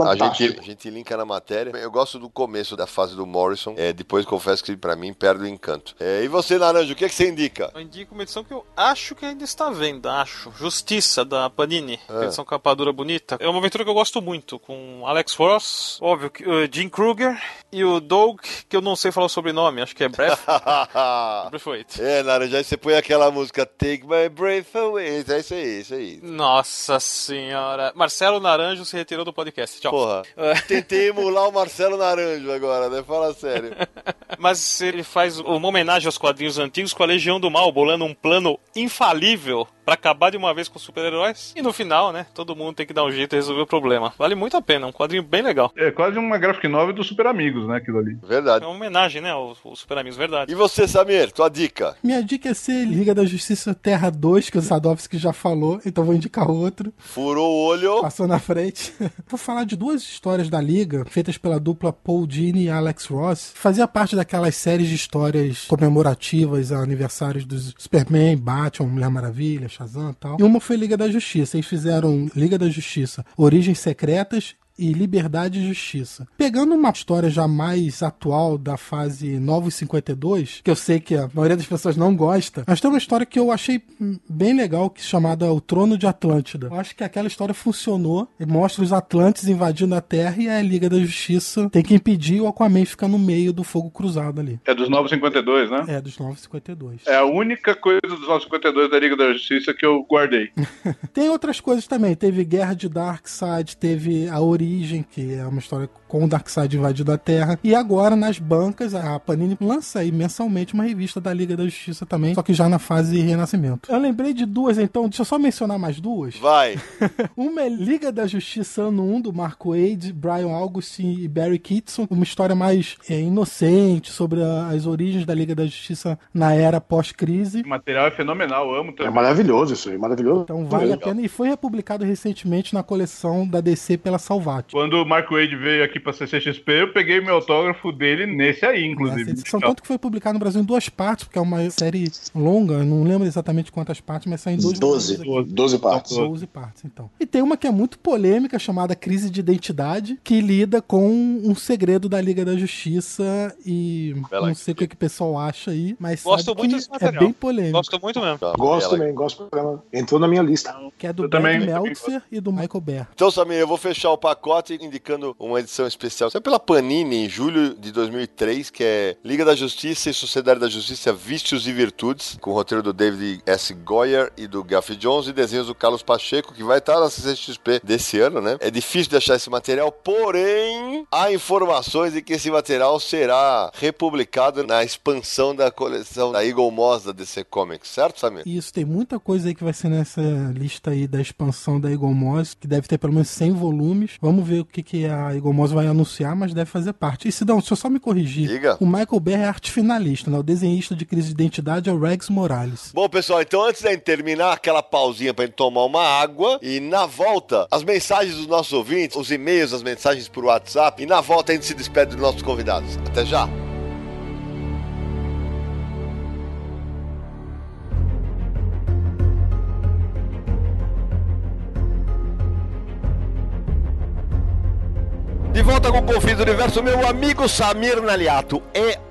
linka na matéria. Eu gosto do começo da fase do Morrison, depois confesso que pra mim perde o encanto. E você, Naranjo, o que é que você indica? Eu indico uma edição que eu acho que ainda está à venda, acho. Justiça, da Panini. Ah. Edição capa dura bonita. É uma aventura que eu gosto muito, com Alex Ross, óbvio, o Jim Kruger e o Doug, que eu não sei falar o sobrenome, acho que é Breath. Breath Away. Naranjo, aí você põe aquela música Take My Breath Away. É isso aí, isso aí. Nossa senhora. Marcelo Naranjo se retirou do podcast. Tchau. Porra. Tentei emular o Marcelo Naranjo agora, né? Fala sério. Mas ele faz uma homenagem aos quadrinhos antigos com a Legião do Mal, bolando um plano infalível pra acabar de uma vez com os super-heróis. E no final, né, todo mundo tem que dar um jeito e resolver o problema. Vale muito a pena, um quadrinho bem legal. É quase uma graphic novel dos Super Amigos, né, aquilo ali. Verdade. É uma homenagem, né, aos Super Amigos, verdade. E você, Samir, tua dica? Minha dica é ser Liga da Justiça Terra 2, que o Sadowski já falou, então vou indicar outro. Furou o olho. Passou na frente. Vou falar de duas histórias da Liga, feitas pela dupla Paul Dini e Alex Ross. Fazia parte daquelas séries de histórias comemorativas a aniversários dos Superman, Batman, Mulher Maravilha, Shazam e tal. E uma foi Liga da Justiça. Eles fizeram Liga da Justiça, Origens Secretas e Liberdade e Justiça. Pegando uma história já mais atual da fase Novos 52, que eu sei que a maioria das pessoas não gosta, mas tem uma história que eu achei bem legal, que é chamada O Trono de Atlântida. Eu acho que aquela história funcionou, mostra os Atlantes invadindo a Terra e a Liga da Justiça tem que impedir, o Aquaman fica no meio do fogo cruzado ali. É dos Novos 52, né? É, dos Novos 52. É a única coisa dos Novos 52 da Liga da Justiça que eu guardei. Tem outras coisas também, teve Guerra de Darkseid, teve a Origem, que é uma história com o Darkseid invadindo a Terra. E agora, nas bancas, a Panini lança aí mensalmente uma revista da Liga da Justiça também, só que já na fase Renascimento. Eu lembrei de duas, então, deixa eu só mencionar mais duas. Vai! Uma é Liga da Justiça Ano 1, do Mark Waid, Brian Augustine e Barry Kitson. Uma história mais inocente sobre as origens da Liga da Justiça na era pós-crise. O material é fenomenal, eu amo também. É maravilhoso isso aí, maravilhoso. Então vale a pena. E foi republicado recentemente na coleção da DC pela Salvar. Quando o Mark Waid veio aqui pra CCXP, eu peguei meu autógrafo dele nesse aí, inclusive. São tanto que foi publicado no Brasil em 2 partes, porque é uma série longa, eu não lembro exatamente quantas partes, mas são em 12 partes. 12 partes, então. E tem uma que é muito polêmica, chamada Crise de Identidade, que lida com um segredo da Liga da Justiça e não sei o que o pessoal acha aí, mas gosto muito desse material. É bem polêmico. Gosto muito mesmo. Gosto mesmo. Entrou na minha lista. Que é do Ben Meltzer e do Michael Bert. Então, Samir, eu vou fechar o pacote indicando uma edição especial, sempre pela Panini, em julho de 2003, que é Liga da Justiça e Sociedade da Justiça, Vícios e Virtudes, com o roteiro do David S. Goyer e do Geoff Johns e desenhos do Carlos Pacheco, que vai estar na CCXP desse ano, né? É difícil de achar esse material, porém, há informações de que esse material será republicado na expansão da coleção da Eagle Moss da DC Comics, certo, Samir? Isso, tem muita coisa aí que vai ser nessa lista aí da expansão da Eagle Moss, que deve ter pelo menos 100 volumes. Vamos ver o que a Eagle Moss vai anunciar, mas deve fazer parte. E Sidão, deixa eu só me corrigir. Diga. O Michael Bert é arte finalista, né? O desenhista de Crise de Identidade é o Rex Morales. Bom, pessoal, então antes de terminar, aquela pausinha pra gente tomar uma água e na volta, as mensagens dos nossos ouvintes, os e-mails, as mensagens por WhatsApp e na volta a gente se despede dos nossos convidados. Até já! De volta com o Confins do Universo, meu amigo Samir Naliato.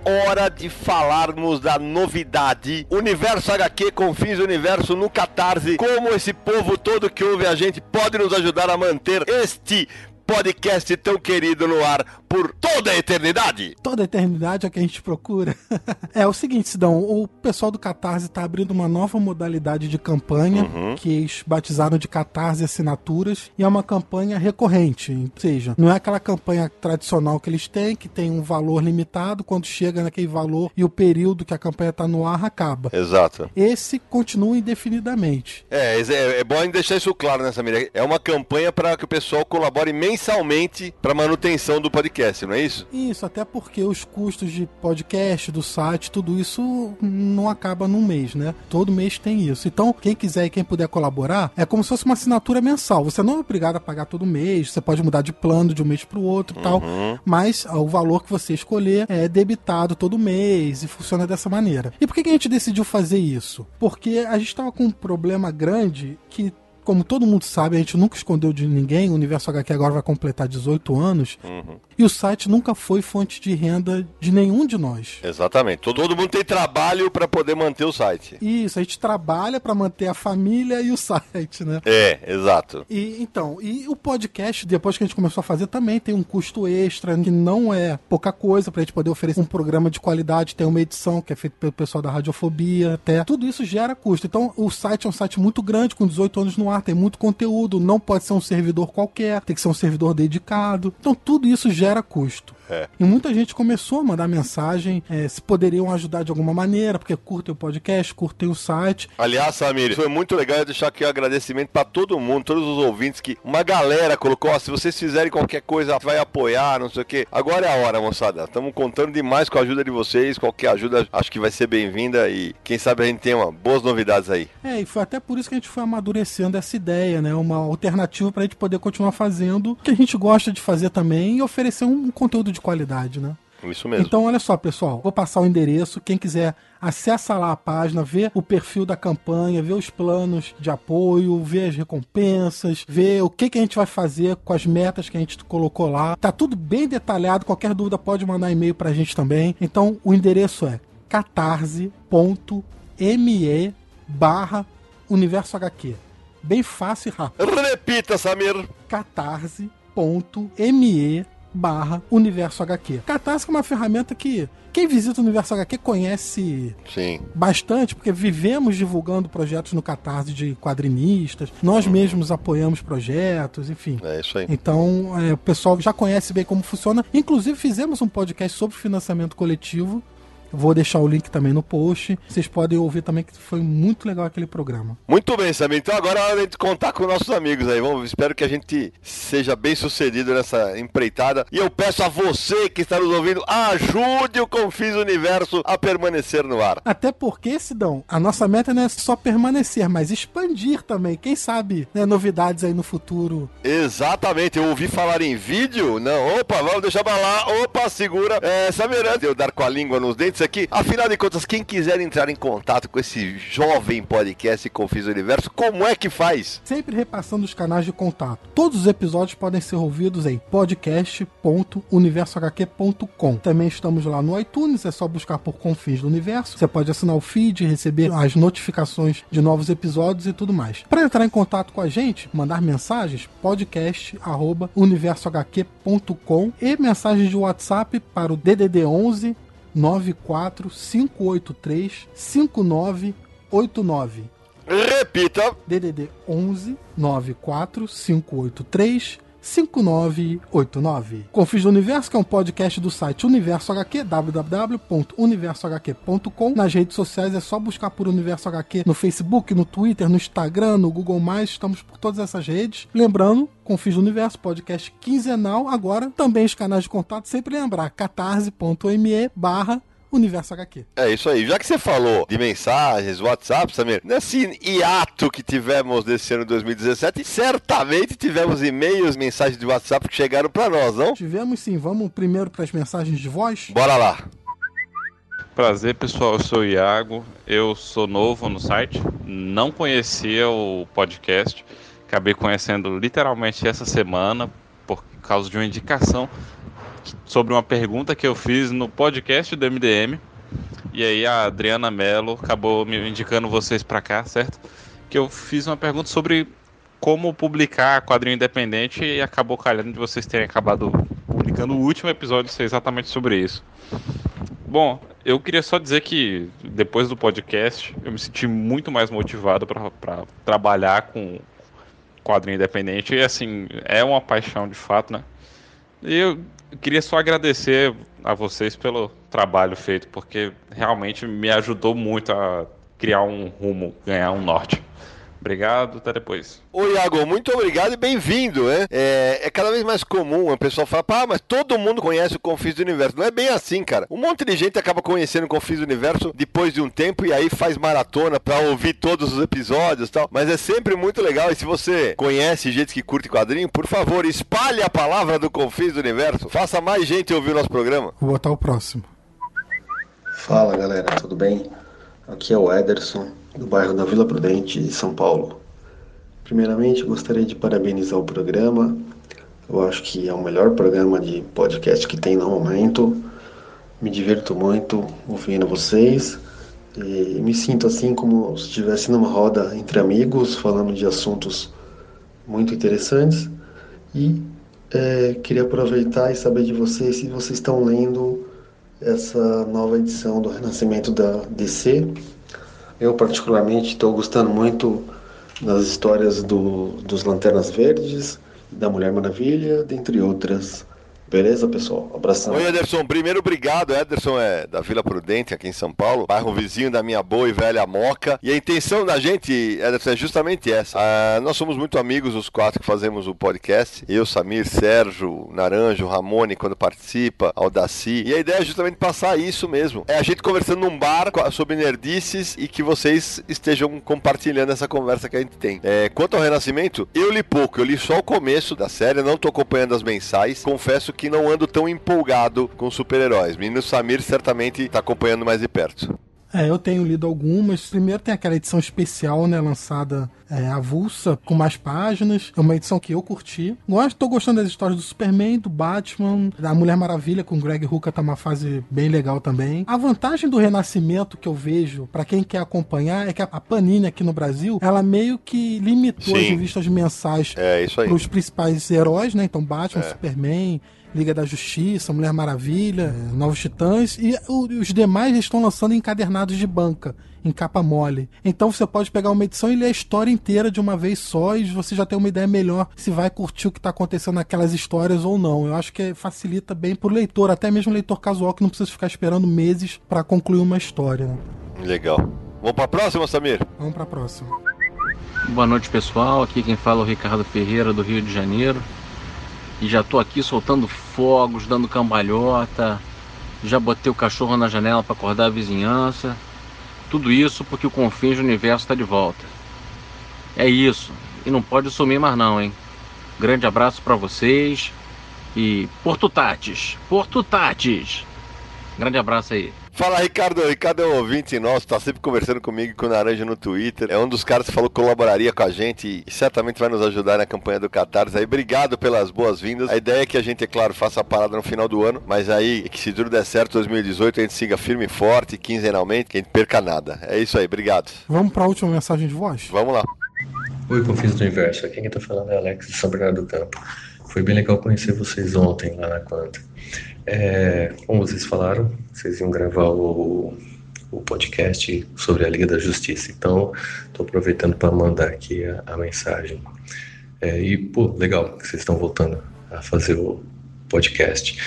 hora de falarmos da novidade. Universo HQ, Confins do Universo no Catarse. Como esse povo todo que ouve a gente pode nos ajudar a manter este podcast tão querido no ar por toda a eternidade. Toda a eternidade é o que a gente procura. É o seguinte, Sidão, o pessoal do Catarse tá abrindo uma nova modalidade de campanha, que eles batizaram de Catarse Assinaturas, e é uma campanha recorrente, ou seja, não é aquela campanha tradicional que eles têm, que tem um valor limitado, quando chega naquele valor e o período que a campanha tá no ar acaba. Exato. Esse continua indefinidamente. É bom deixar isso claro nessa medida. É uma campanha para que o pessoal colabore mensalmente para manutenção do podcast, não é isso? Isso, até porque os custos de podcast, do site, tudo isso não acaba num mês, né? Todo mês tem isso. Então, quem quiser e quem puder colaborar, é como se fosse uma assinatura mensal. Você não é obrigado a pagar todo mês, você pode mudar de plano de um mês para o outro e tal, mas o valor que você escolher é debitado todo mês e funciona dessa maneira. E por que a gente decidiu fazer isso? Porque a gente estava com um problema grande que, como todo mundo sabe, a gente nunca escondeu de ninguém, o Universo HQ agora vai completar 18 anos, e o site nunca foi fonte de renda de nenhum de nós. Exatamente. Todo mundo tem trabalho para poder manter o site. Isso, a gente trabalha para manter a família e o site, né? É, exato. E o podcast, depois que a gente começou a fazer, também tem um custo extra, que não é pouca coisa, pra gente poder oferecer um programa de qualidade, tem uma edição que é feita pelo pessoal da Radiofobia, até. Tudo isso gera custo. Então, o site é um site muito grande, com 18 anos no ar, tem muito conteúdo, não pode ser um servidor qualquer, tem que ser um servidor dedicado. Então tudo isso gera custo. E muita gente começou a mandar mensagem se poderiam ajudar de alguma maneira, porque curtem o podcast, curtem o site. Aliás, Samir, foi muito legal eu deixar aqui um agradecimento pra todo mundo, todos os ouvintes, que uma galera colocou, se vocês fizerem qualquer coisa, vai apoiar, não sei o que. Agora é a hora, moçada. Estamos contando demais com a ajuda de vocês, qualquer ajuda acho que vai ser bem-vinda e quem sabe a gente tem boas novidades aí. E foi até por isso que a gente foi amadurecendo essa ideia, né? Uma alternativa pra gente poder continuar fazendo o que a gente gosta de fazer também e oferecer um conteúdo de qualidade, né? Isso mesmo. Então, olha só, pessoal, vou passar o endereço, quem quiser acessa lá a página, vê o perfil da campanha, vê os planos de apoio, vê as recompensas, vê o que a gente vai fazer com as metas que a gente colocou lá. Tá tudo bem detalhado, qualquer dúvida pode mandar e-mail pra gente também. Então, o endereço é catarse.me/universohq. Bem fácil e rápido. Repita, Samir. catarse.me/universohq. Catarse é uma ferramenta que quem visita o Universo HQ conhece bastante, porque vivemos divulgando projetos no Catarse de quadrinistas, nós mesmos apoiamos projetos, enfim. É isso aí. Então, o pessoal já conhece bem como funciona. Inclusive, fizemos um podcast sobre financiamento coletivo. Vou deixar o link também no post. Vocês podem ouvir também, que foi muito legal aquele programa. Muito bem, Samir. Então agora é hora de a gente contar com nossos amigos aí. Espero que a gente seja bem sucedido nessa empreitada. E eu peço a você que está nos ouvindo, ajude o Confins Universo a permanecer no ar. Até porque, Sidão, a nossa meta não é só permanecer, mas expandir também. Quem sabe, né, novidades aí no futuro. Exatamente. Eu ouvi falar em vídeo? Não. Opa, vamos deixar pra lá. Opa, segura. Samir, antes de eu dar com a língua nos dentes aqui, afinal de contas, quem quiser entrar em contato com esse jovem podcast Confins do Universo, como é que faz? Sempre repassando os canais de contato. Todos os episódios podem ser ouvidos em podcast.universohq.com. Também estamos lá no iTunes, é só buscar por Confins do Universo. Você pode assinar o feed, receber as notificações de novos episódios e tudo mais. Para entrar em contato com a gente, mandar mensagens, podcast@universohq.com, e mensagens de WhatsApp para o DDD 11 94583-5989. Repita! DDD 11 94583-5989. Confins do Universo, que é um podcast do site Universo HQ, www.universohq.com. Nas redes sociais é só buscar por Universo HQ no Facebook, no Twitter, no Instagram, no Google+. Estamos por todas essas redes. Lembrando, Confins do Universo, podcast quinzenal. Agora, também os canais de contato, sempre lembrar, catarse.me/UniversoHQ. É isso aí. Já que você falou de mensagens, WhatsApp, Samir, nesse hiato que tivemos desse ano 2017, certamente tivemos e-mails, mensagens de WhatsApp que chegaram para nós, não? Tivemos sim. Vamos primeiro para as mensagens de voz? Bora lá. Prazer, pessoal. Eu sou o Iago. Eu sou novo no site. Não conhecia o podcast. Acabei conhecendo literalmente essa semana por causa de uma indicação sobre uma pergunta que eu fiz no podcast do MDM. E aí a Adriana Mello acabou me indicando vocês pra cá, certo? Que eu fiz uma pergunta sobre como publicar quadrinho independente e acabou calhando de vocês terem acabado publicando o último episódio ser exatamente sobre isso. Bom, eu queria só dizer que depois do podcast eu me senti muito mais motivado para trabalhar com quadrinho independente e assim, é uma paixão de fato, né? E eu queria só agradecer a vocês pelo trabalho feito, porque realmente me ajudou muito a criar um rumo, ganhar um norte. Obrigado, até depois. Ô Iago, muito obrigado e bem-vindo, né? É cada vez mais comum o pessoal falar, pá, mas todo mundo conhece o Confins do Universo. Não é bem assim, cara. Um monte de gente acaba conhecendo o Confins do Universo depois de um tempo e aí faz maratona pra ouvir todos os episódios e tal. Mas é sempre muito legal. E se você conhece gente que curte quadrinho, por favor, espalhe a palavra do Confins do Universo. Faça mais gente ouvir o nosso programa. Vou botar o próximo. Fala, galera. Tudo bem? Aqui é o Ederson, do bairro da Vila Prudente, de São Paulo. Primeiramente, gostaria de parabenizar o programa. Eu acho que é o melhor programa de podcast que tem no momento. Me divirto muito ouvindo vocês e me sinto assim como se estivesse numa roda entre amigos, falando de assuntos muito interessantes. E queria aproveitar e saber de vocês se vocês estão lendo essa nova edição do Renascimento da DC. Eu, particularmente, estou gostando muito das histórias dos Lanternas Verdes, da Mulher Maravilha, dentre outras. Beleza, pessoal? Abração. Oi, Ederson. Primeiro, obrigado. Ederson é da Vila Prudente, aqui em São Paulo, bairro vizinho da minha boa e velha Moca. E a intenção da gente, Ederson, é justamente essa. Nós somos muito amigos, os quatro que fazemos o podcast. Eu, Samir, Sérgio, Naranjo, Ramone, quando participa, Aldaci. E a ideia é justamente passar isso mesmo. É a gente conversando num bar sobre nerdices e que vocês estejam compartilhando essa conversa que a gente tem. Quanto ao Renascimento, eu li pouco. Eu li só o começo da série, não estou acompanhando as mensais. Confesso que não ando tão empolgado com super-heróis. Menino Samir certamente está acompanhando mais de perto. Eu tenho lido algumas. Primeiro tem aquela edição especial, né, lançada avulsa, com mais páginas. É uma edição que eu curti. Estou gostando das histórias do Superman, do Batman, da Mulher Maravilha, com o Greg Rucka tá uma fase bem legal também. A vantagem do Renascimento que eu vejo, para quem quer acompanhar, é que a Panini aqui no Brasil, ela meio que limitou as revistas mensais para os principais heróis, né? Então Batman, Superman, Liga da Justiça, Mulher Maravilha, Novos Titãs, e os demais estão lançando encadernados de banca, em capa mole. Então você pode pegar uma edição e ler a história inteira de uma vez só e você já tem uma ideia melhor se vai curtir o que está acontecendo naquelas histórias ou não. Eu acho que facilita bem pro leitor, até mesmo o leitor casual que não precisa ficar esperando meses para concluir uma história, né? Legal. Vamos para a próxima, Samir? Vamos para a próxima. Boa noite, pessoal. Aqui quem fala é o Ricardo Ferreira, do Rio de Janeiro. E já tô aqui soltando fogos, dando cambalhota, já botei o cachorro na janela para acordar a vizinhança. Tudo isso porque o Confins do Universo está de volta. É isso, e não pode sumir mais não, hein? Grande abraço para vocês e Porto Tates! Grande abraço aí. Fala, Ricardo. Ricardo é um ouvinte nosso, tá sempre conversando comigo e com o Naranja no Twitter. É um dos caras que falou que colaboraria com a gente e certamente vai nos ajudar na campanha do Catarse. Aí, obrigado pelas boas-vindas. A ideia é que a gente, é claro, faça a parada no final do ano, mas aí, que se tudo der certo, 2018, a gente siga firme e forte, quinzenalmente, que a gente perca nada. É isso aí, obrigado. Vamos pra última mensagem de voz? Vamos lá. Oi, Confins do Universo. Aqui quem tá falando é Alex de São Bernardo do Campo. Foi bem legal conhecer vocês ontem lá na Quanta. Como vocês falaram, vocês iam gravar o podcast sobre a Liga da Justiça, então estou aproveitando para mandar aqui a mensagem. Legal que vocês estão voltando a fazer o podcast.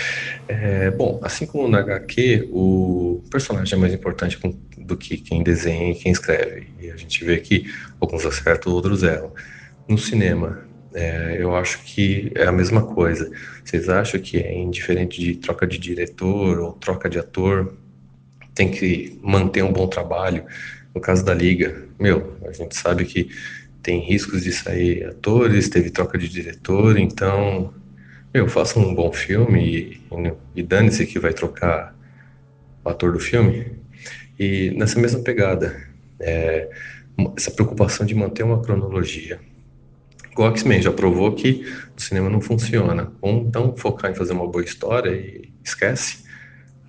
Assim como na HQ, o personagem é mais importante do que quem desenha e quem escreve, e a gente vê que alguns acertam, outros erram. No cinema, eu acho que é a mesma coisa. Vocês acham que é indiferente de troca de diretor ou troca de ator, tem que manter um bom trabalho? No caso da Liga, a gente sabe que tem riscos de sair atores, teve troca de diretor, então, faça um bom filme e dane-se que vai trocar o ator do filme. E nessa mesma pegada, essa preocupação de manter uma cronologia, igual X-Men, já provou que o cinema não funciona. Vamos então focar em fazer uma boa história e esquece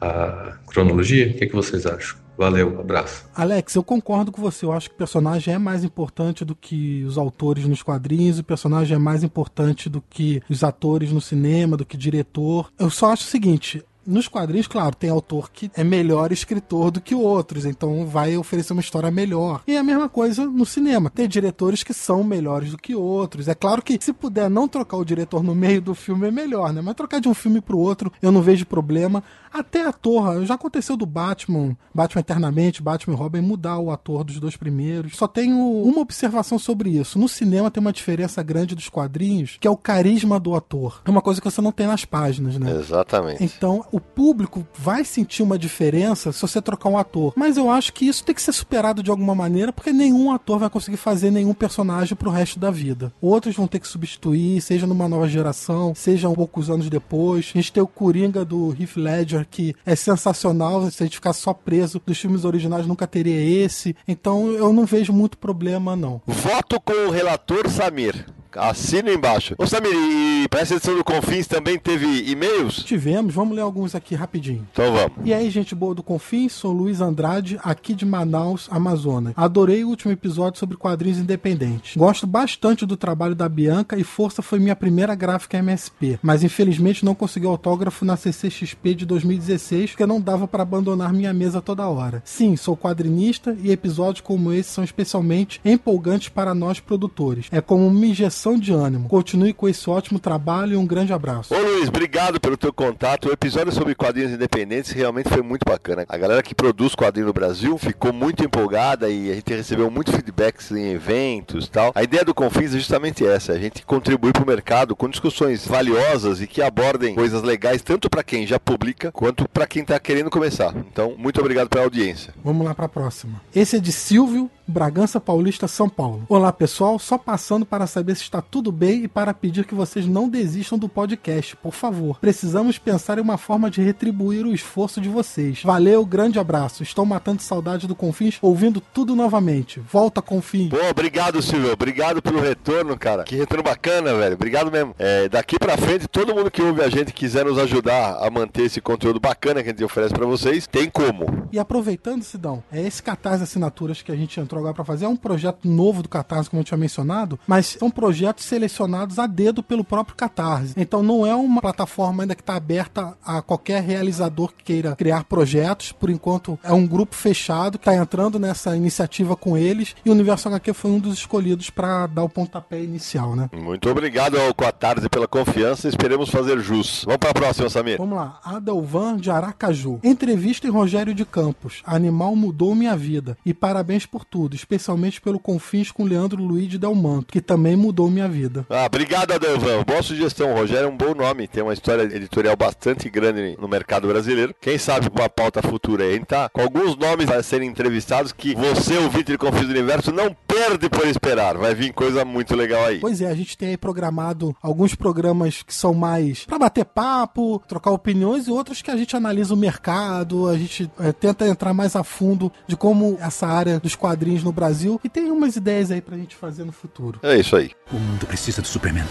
a cronologia. O que, é que vocês acham? Valeu, abraço. Alex, eu concordo com você. Eu acho que o personagem é mais importante do que os autores nos quadrinhos. O personagem é mais importante do que os atores no cinema, do que diretor. Eu só acho o seguinte... Nos quadrinhos, claro, tem autor que é melhor escritor do que outros, então vai oferecer uma história melhor. E é a mesma coisa no cinema. Tem diretores que são melhores do que outros. É claro que se puder não trocar o diretor no meio do filme é melhor, né? Mas trocar de um filme pro outro eu não vejo problema. Até ator, já aconteceu do Batman Eternamente, Batman e Robin, mudar o ator dos dois primeiros. Só tenho uma observação sobre isso. No cinema tem uma diferença grande dos quadrinhos, que é o carisma do ator. É uma coisa que você não tem nas páginas, né? Exatamente. Então... O público vai sentir uma diferença se você trocar um ator. Mas eu acho que isso tem que ser superado de alguma maneira, porque nenhum ator vai conseguir fazer nenhum personagem pro resto da vida. Outros vão ter que substituir, seja numa nova geração, seja um poucos anos depois. A gente tem o Coringa do Heath Ledger, que é sensacional. Se a gente ficar só preso dos filmes originais, nunca teria esse. Então eu não vejo muito problema, não. Voto com o relator Samir. Assina embaixo. Ô Samir, e para essa edição do Confins também teve e-mails? Tivemos, vamos ler alguns aqui rapidinho. Então vamos. E aí, gente boa do Confins, sou Luiz Andrade, aqui de Manaus, Amazonas. Adorei o último episódio sobre quadrinhos independentes. Gosto bastante do trabalho da Bianca e Força foi minha primeira gráfica MSP, mas infelizmente não consegui autógrafo na CCXP de 2016, porque não dava para abandonar minha mesa toda hora. Sim, sou quadrinista e episódios como esse são especialmente empolgantes para nós produtores. É como uma injeção de ânimo. Continue com esse ótimo trabalho e um grande abraço. Ô Luiz, obrigado pelo teu contato. O episódio sobre quadrinhos independentes realmente foi muito bacana. A galera que produz quadrinho no Brasil ficou muito empolgada e a gente recebeu muitos feedbacks em eventos e tal. A ideia do Confins é justamente essa, a gente contribuir para o mercado com discussões valiosas e que abordem coisas legais tanto para quem já publica quanto para quem está querendo começar. Então, muito obrigado pela audiência. Vamos lá para a próxima. Esse é de Silvio, Bragança Paulista, São Paulo. Olá pessoal, só passando para saber se está tudo bem e para pedir que vocês não desistam do podcast, por favor. Precisamos pensar em uma forma de retribuir o esforço de vocês. Valeu, grande abraço. Estou matando saudade do Confins, ouvindo tudo novamente. Volta, Confins. Pô, obrigado, Silvio. Obrigado pelo retorno, cara. Que retorno bacana, velho. Obrigado mesmo. Daqui pra frente, todo mundo que ouve a gente quiser nos ajudar a manter esse conteúdo bacana que a gente oferece pra vocês, tem como. E aproveitando, Sidão, esse Catarse Assinaturas que a gente entrou agora pra fazer é um projeto novo do Catarse, como eu tinha mencionado, mas é um projetos selecionados a dedo pelo próprio Catarse. Então não é uma plataforma ainda que está aberta a qualquer realizador que queira criar projetos. Por enquanto é um grupo fechado que está entrando nessa iniciativa com eles e o Universo HQ foi um dos escolhidos para dar o pontapé inicial, né? Muito obrigado ao Catarse pela confiança, esperemos fazer jus. Vamos para a próxima, Samir. Vamos lá. Adelvan de Aracaju. Entrevista em Rogério de Campos. Animal mudou minha vida. E parabéns por tudo, especialmente pelo Confins com Leandro Luiz de Delmanto, que também mudou minha vida. Ah, obrigado, Adelvan. Boa sugestão. O Rogério é um bom nome. Tem uma história editorial bastante grande no mercado brasileiro. Quem sabe uma pauta futura aí, tá? Com alguns nomes a serem entrevistados que você, ouvinte de Confins do Universo, não perde por esperar. Vai vir coisa muito legal aí. Pois é, a gente tem aí programado alguns programas que são mais pra bater papo, trocar opiniões e outros que a gente analisa o mercado, a gente tenta entrar mais a fundo de como essa área dos quadrinhos no Brasil e tem umas ideias aí pra gente fazer no futuro. É isso aí. O mundo precisa do Superman.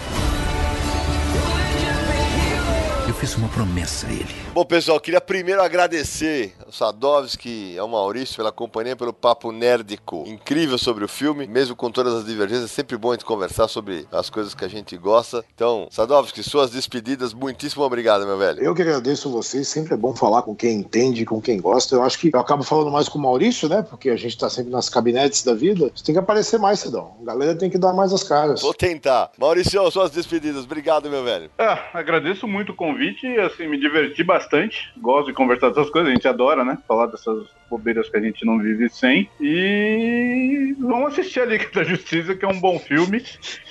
Eu fiz uma promessa a ele. Bom, pessoal, queria primeiro agradecer ao Sadovski e ao Maurício pela companhia, pelo papo nerdico incrível sobre o filme. Mesmo com todas as divergências, é sempre bom a gente conversar sobre as coisas que a gente gosta. Então, Sadovski, suas despedidas, muitíssimo obrigado, meu velho. Eu que agradeço vocês, sempre é bom falar com quem entende, com quem gosta. Eu acho que eu acabo falando mais com o Maurício, né? Porque a gente tá sempre nas cabinetes da vida. Você tem que aparecer mais, Sidão. A galera tem que dar mais as caras. Vou tentar. Maurício, suas despedidas. Obrigado, meu velho. Agradeço muito o convite. Assim, me diverti bastante, gosto de conversar dessas coisas, a gente adora, né, falar dessas bobeiras que a gente não vive sem, e vamos assistir a Liga da Justiça, que é um bom filme,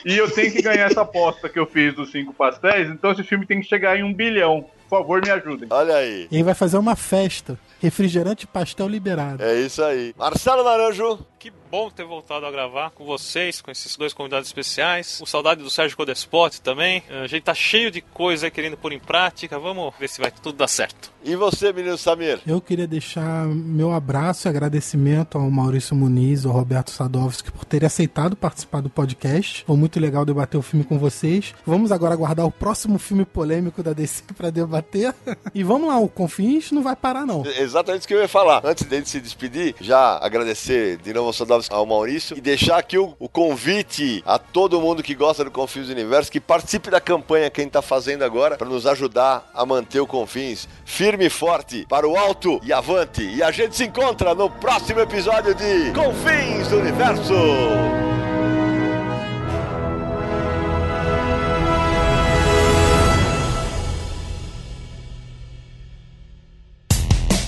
e eu tenho que ganhar essa aposta que eu fiz dos 5 pastéis, então esse filme tem que chegar em 1 bilhão. Por favor, me ajudem. Olha aí. E aí vai fazer uma festa. Refrigerante e pastel liberado. É isso aí. Marcelo Naranjo, que bom ter voltado a gravar com vocês, com esses dois convidados especiais. O saudade do Sérgio Codespot também. A gente tá cheio de coisa querendo pôr em prática. Vamos ver se vai tudo dar certo. E você, menino Samir? Eu queria deixar meu abraço e agradecimento ao Maurício Muniz, ao Roberto Sadovski por terem aceitado participar do podcast. Foi muito legal debater o filme com vocês. Vamos agora aguardar o próximo filme polêmico da DC pra debater. E vamos lá, o Confins não vai parar, não. Exatamente isso que eu ia falar. Antes dele se despedir, já agradecer de novo ao Maurício e deixar aqui o convite a todo mundo que gosta do Confins do Universo que participe da campanha que a gente tá fazendo agora pra nos ajudar a manter o Confins firme e forte para o alto e avante. E a gente se encontra no próximo episódio de Confins do Universo!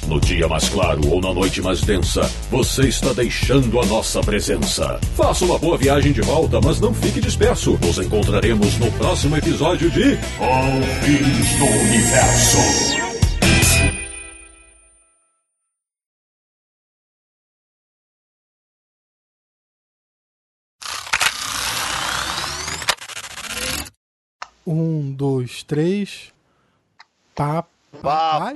No dia mais claro ou na noite mais densa, você está deixando a nossa presença. Faça uma boa viagem de volta, mas não fique disperso. Nos encontraremos no próximo episódio de Confins do Universo. Um, dois, três. Papá,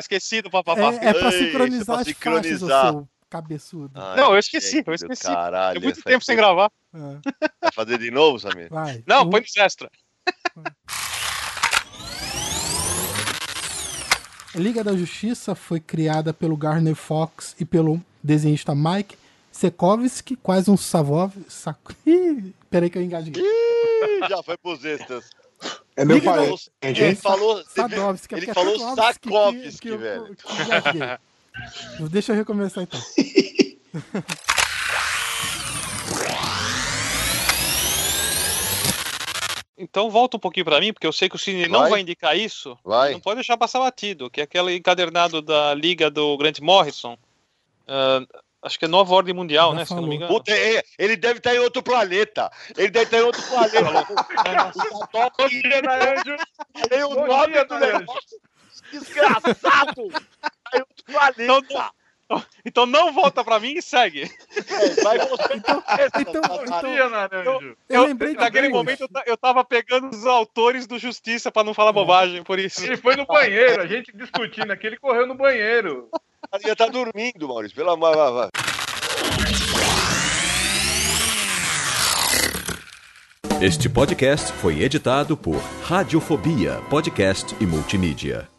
esqueci do papá. É pra sincronizar as faixas, seu cabeçudo. Ai, não, eu esqueci. Caralho, tem muito tempo sem gravar. É. Vai fazer de novo, Samir? Vai. Não, põe no extra. Liga da Justiça foi criada pelo Gardner Fox e pelo desenhista Mike Sekowski, quase um Savov... Peraí que eu engasguei. Já foi pros extras. É meu parente. Ele falou Sakovski, velho. Deixa eu recomeçar então. Então volta um pouquinho pra mim, porque eu sei que o Cine não vai indicar isso. Vai. Não pode deixar passar batido, que é aquele encadernado da Liga do Grant Morrison. Acho que é Nova Ordem Mundial, né? Se eu não me engano. Puta, ele deve estar em outro planeta. Falei o nome do negócio. Desgraçado. Em outro planeta. Então não volta pra mim e segue. Vai você. Então, eu lembrei naquele momento eu tava pegando os autores do Justiça pra não falar bobagem, por isso. Ele foi no banheiro, a gente discutindo aqui, ele correu no banheiro. Ela já tá dormindo, Maurício. Pelo amor, vai. Este podcast foi editado por Radiofobia, podcast e multimídia.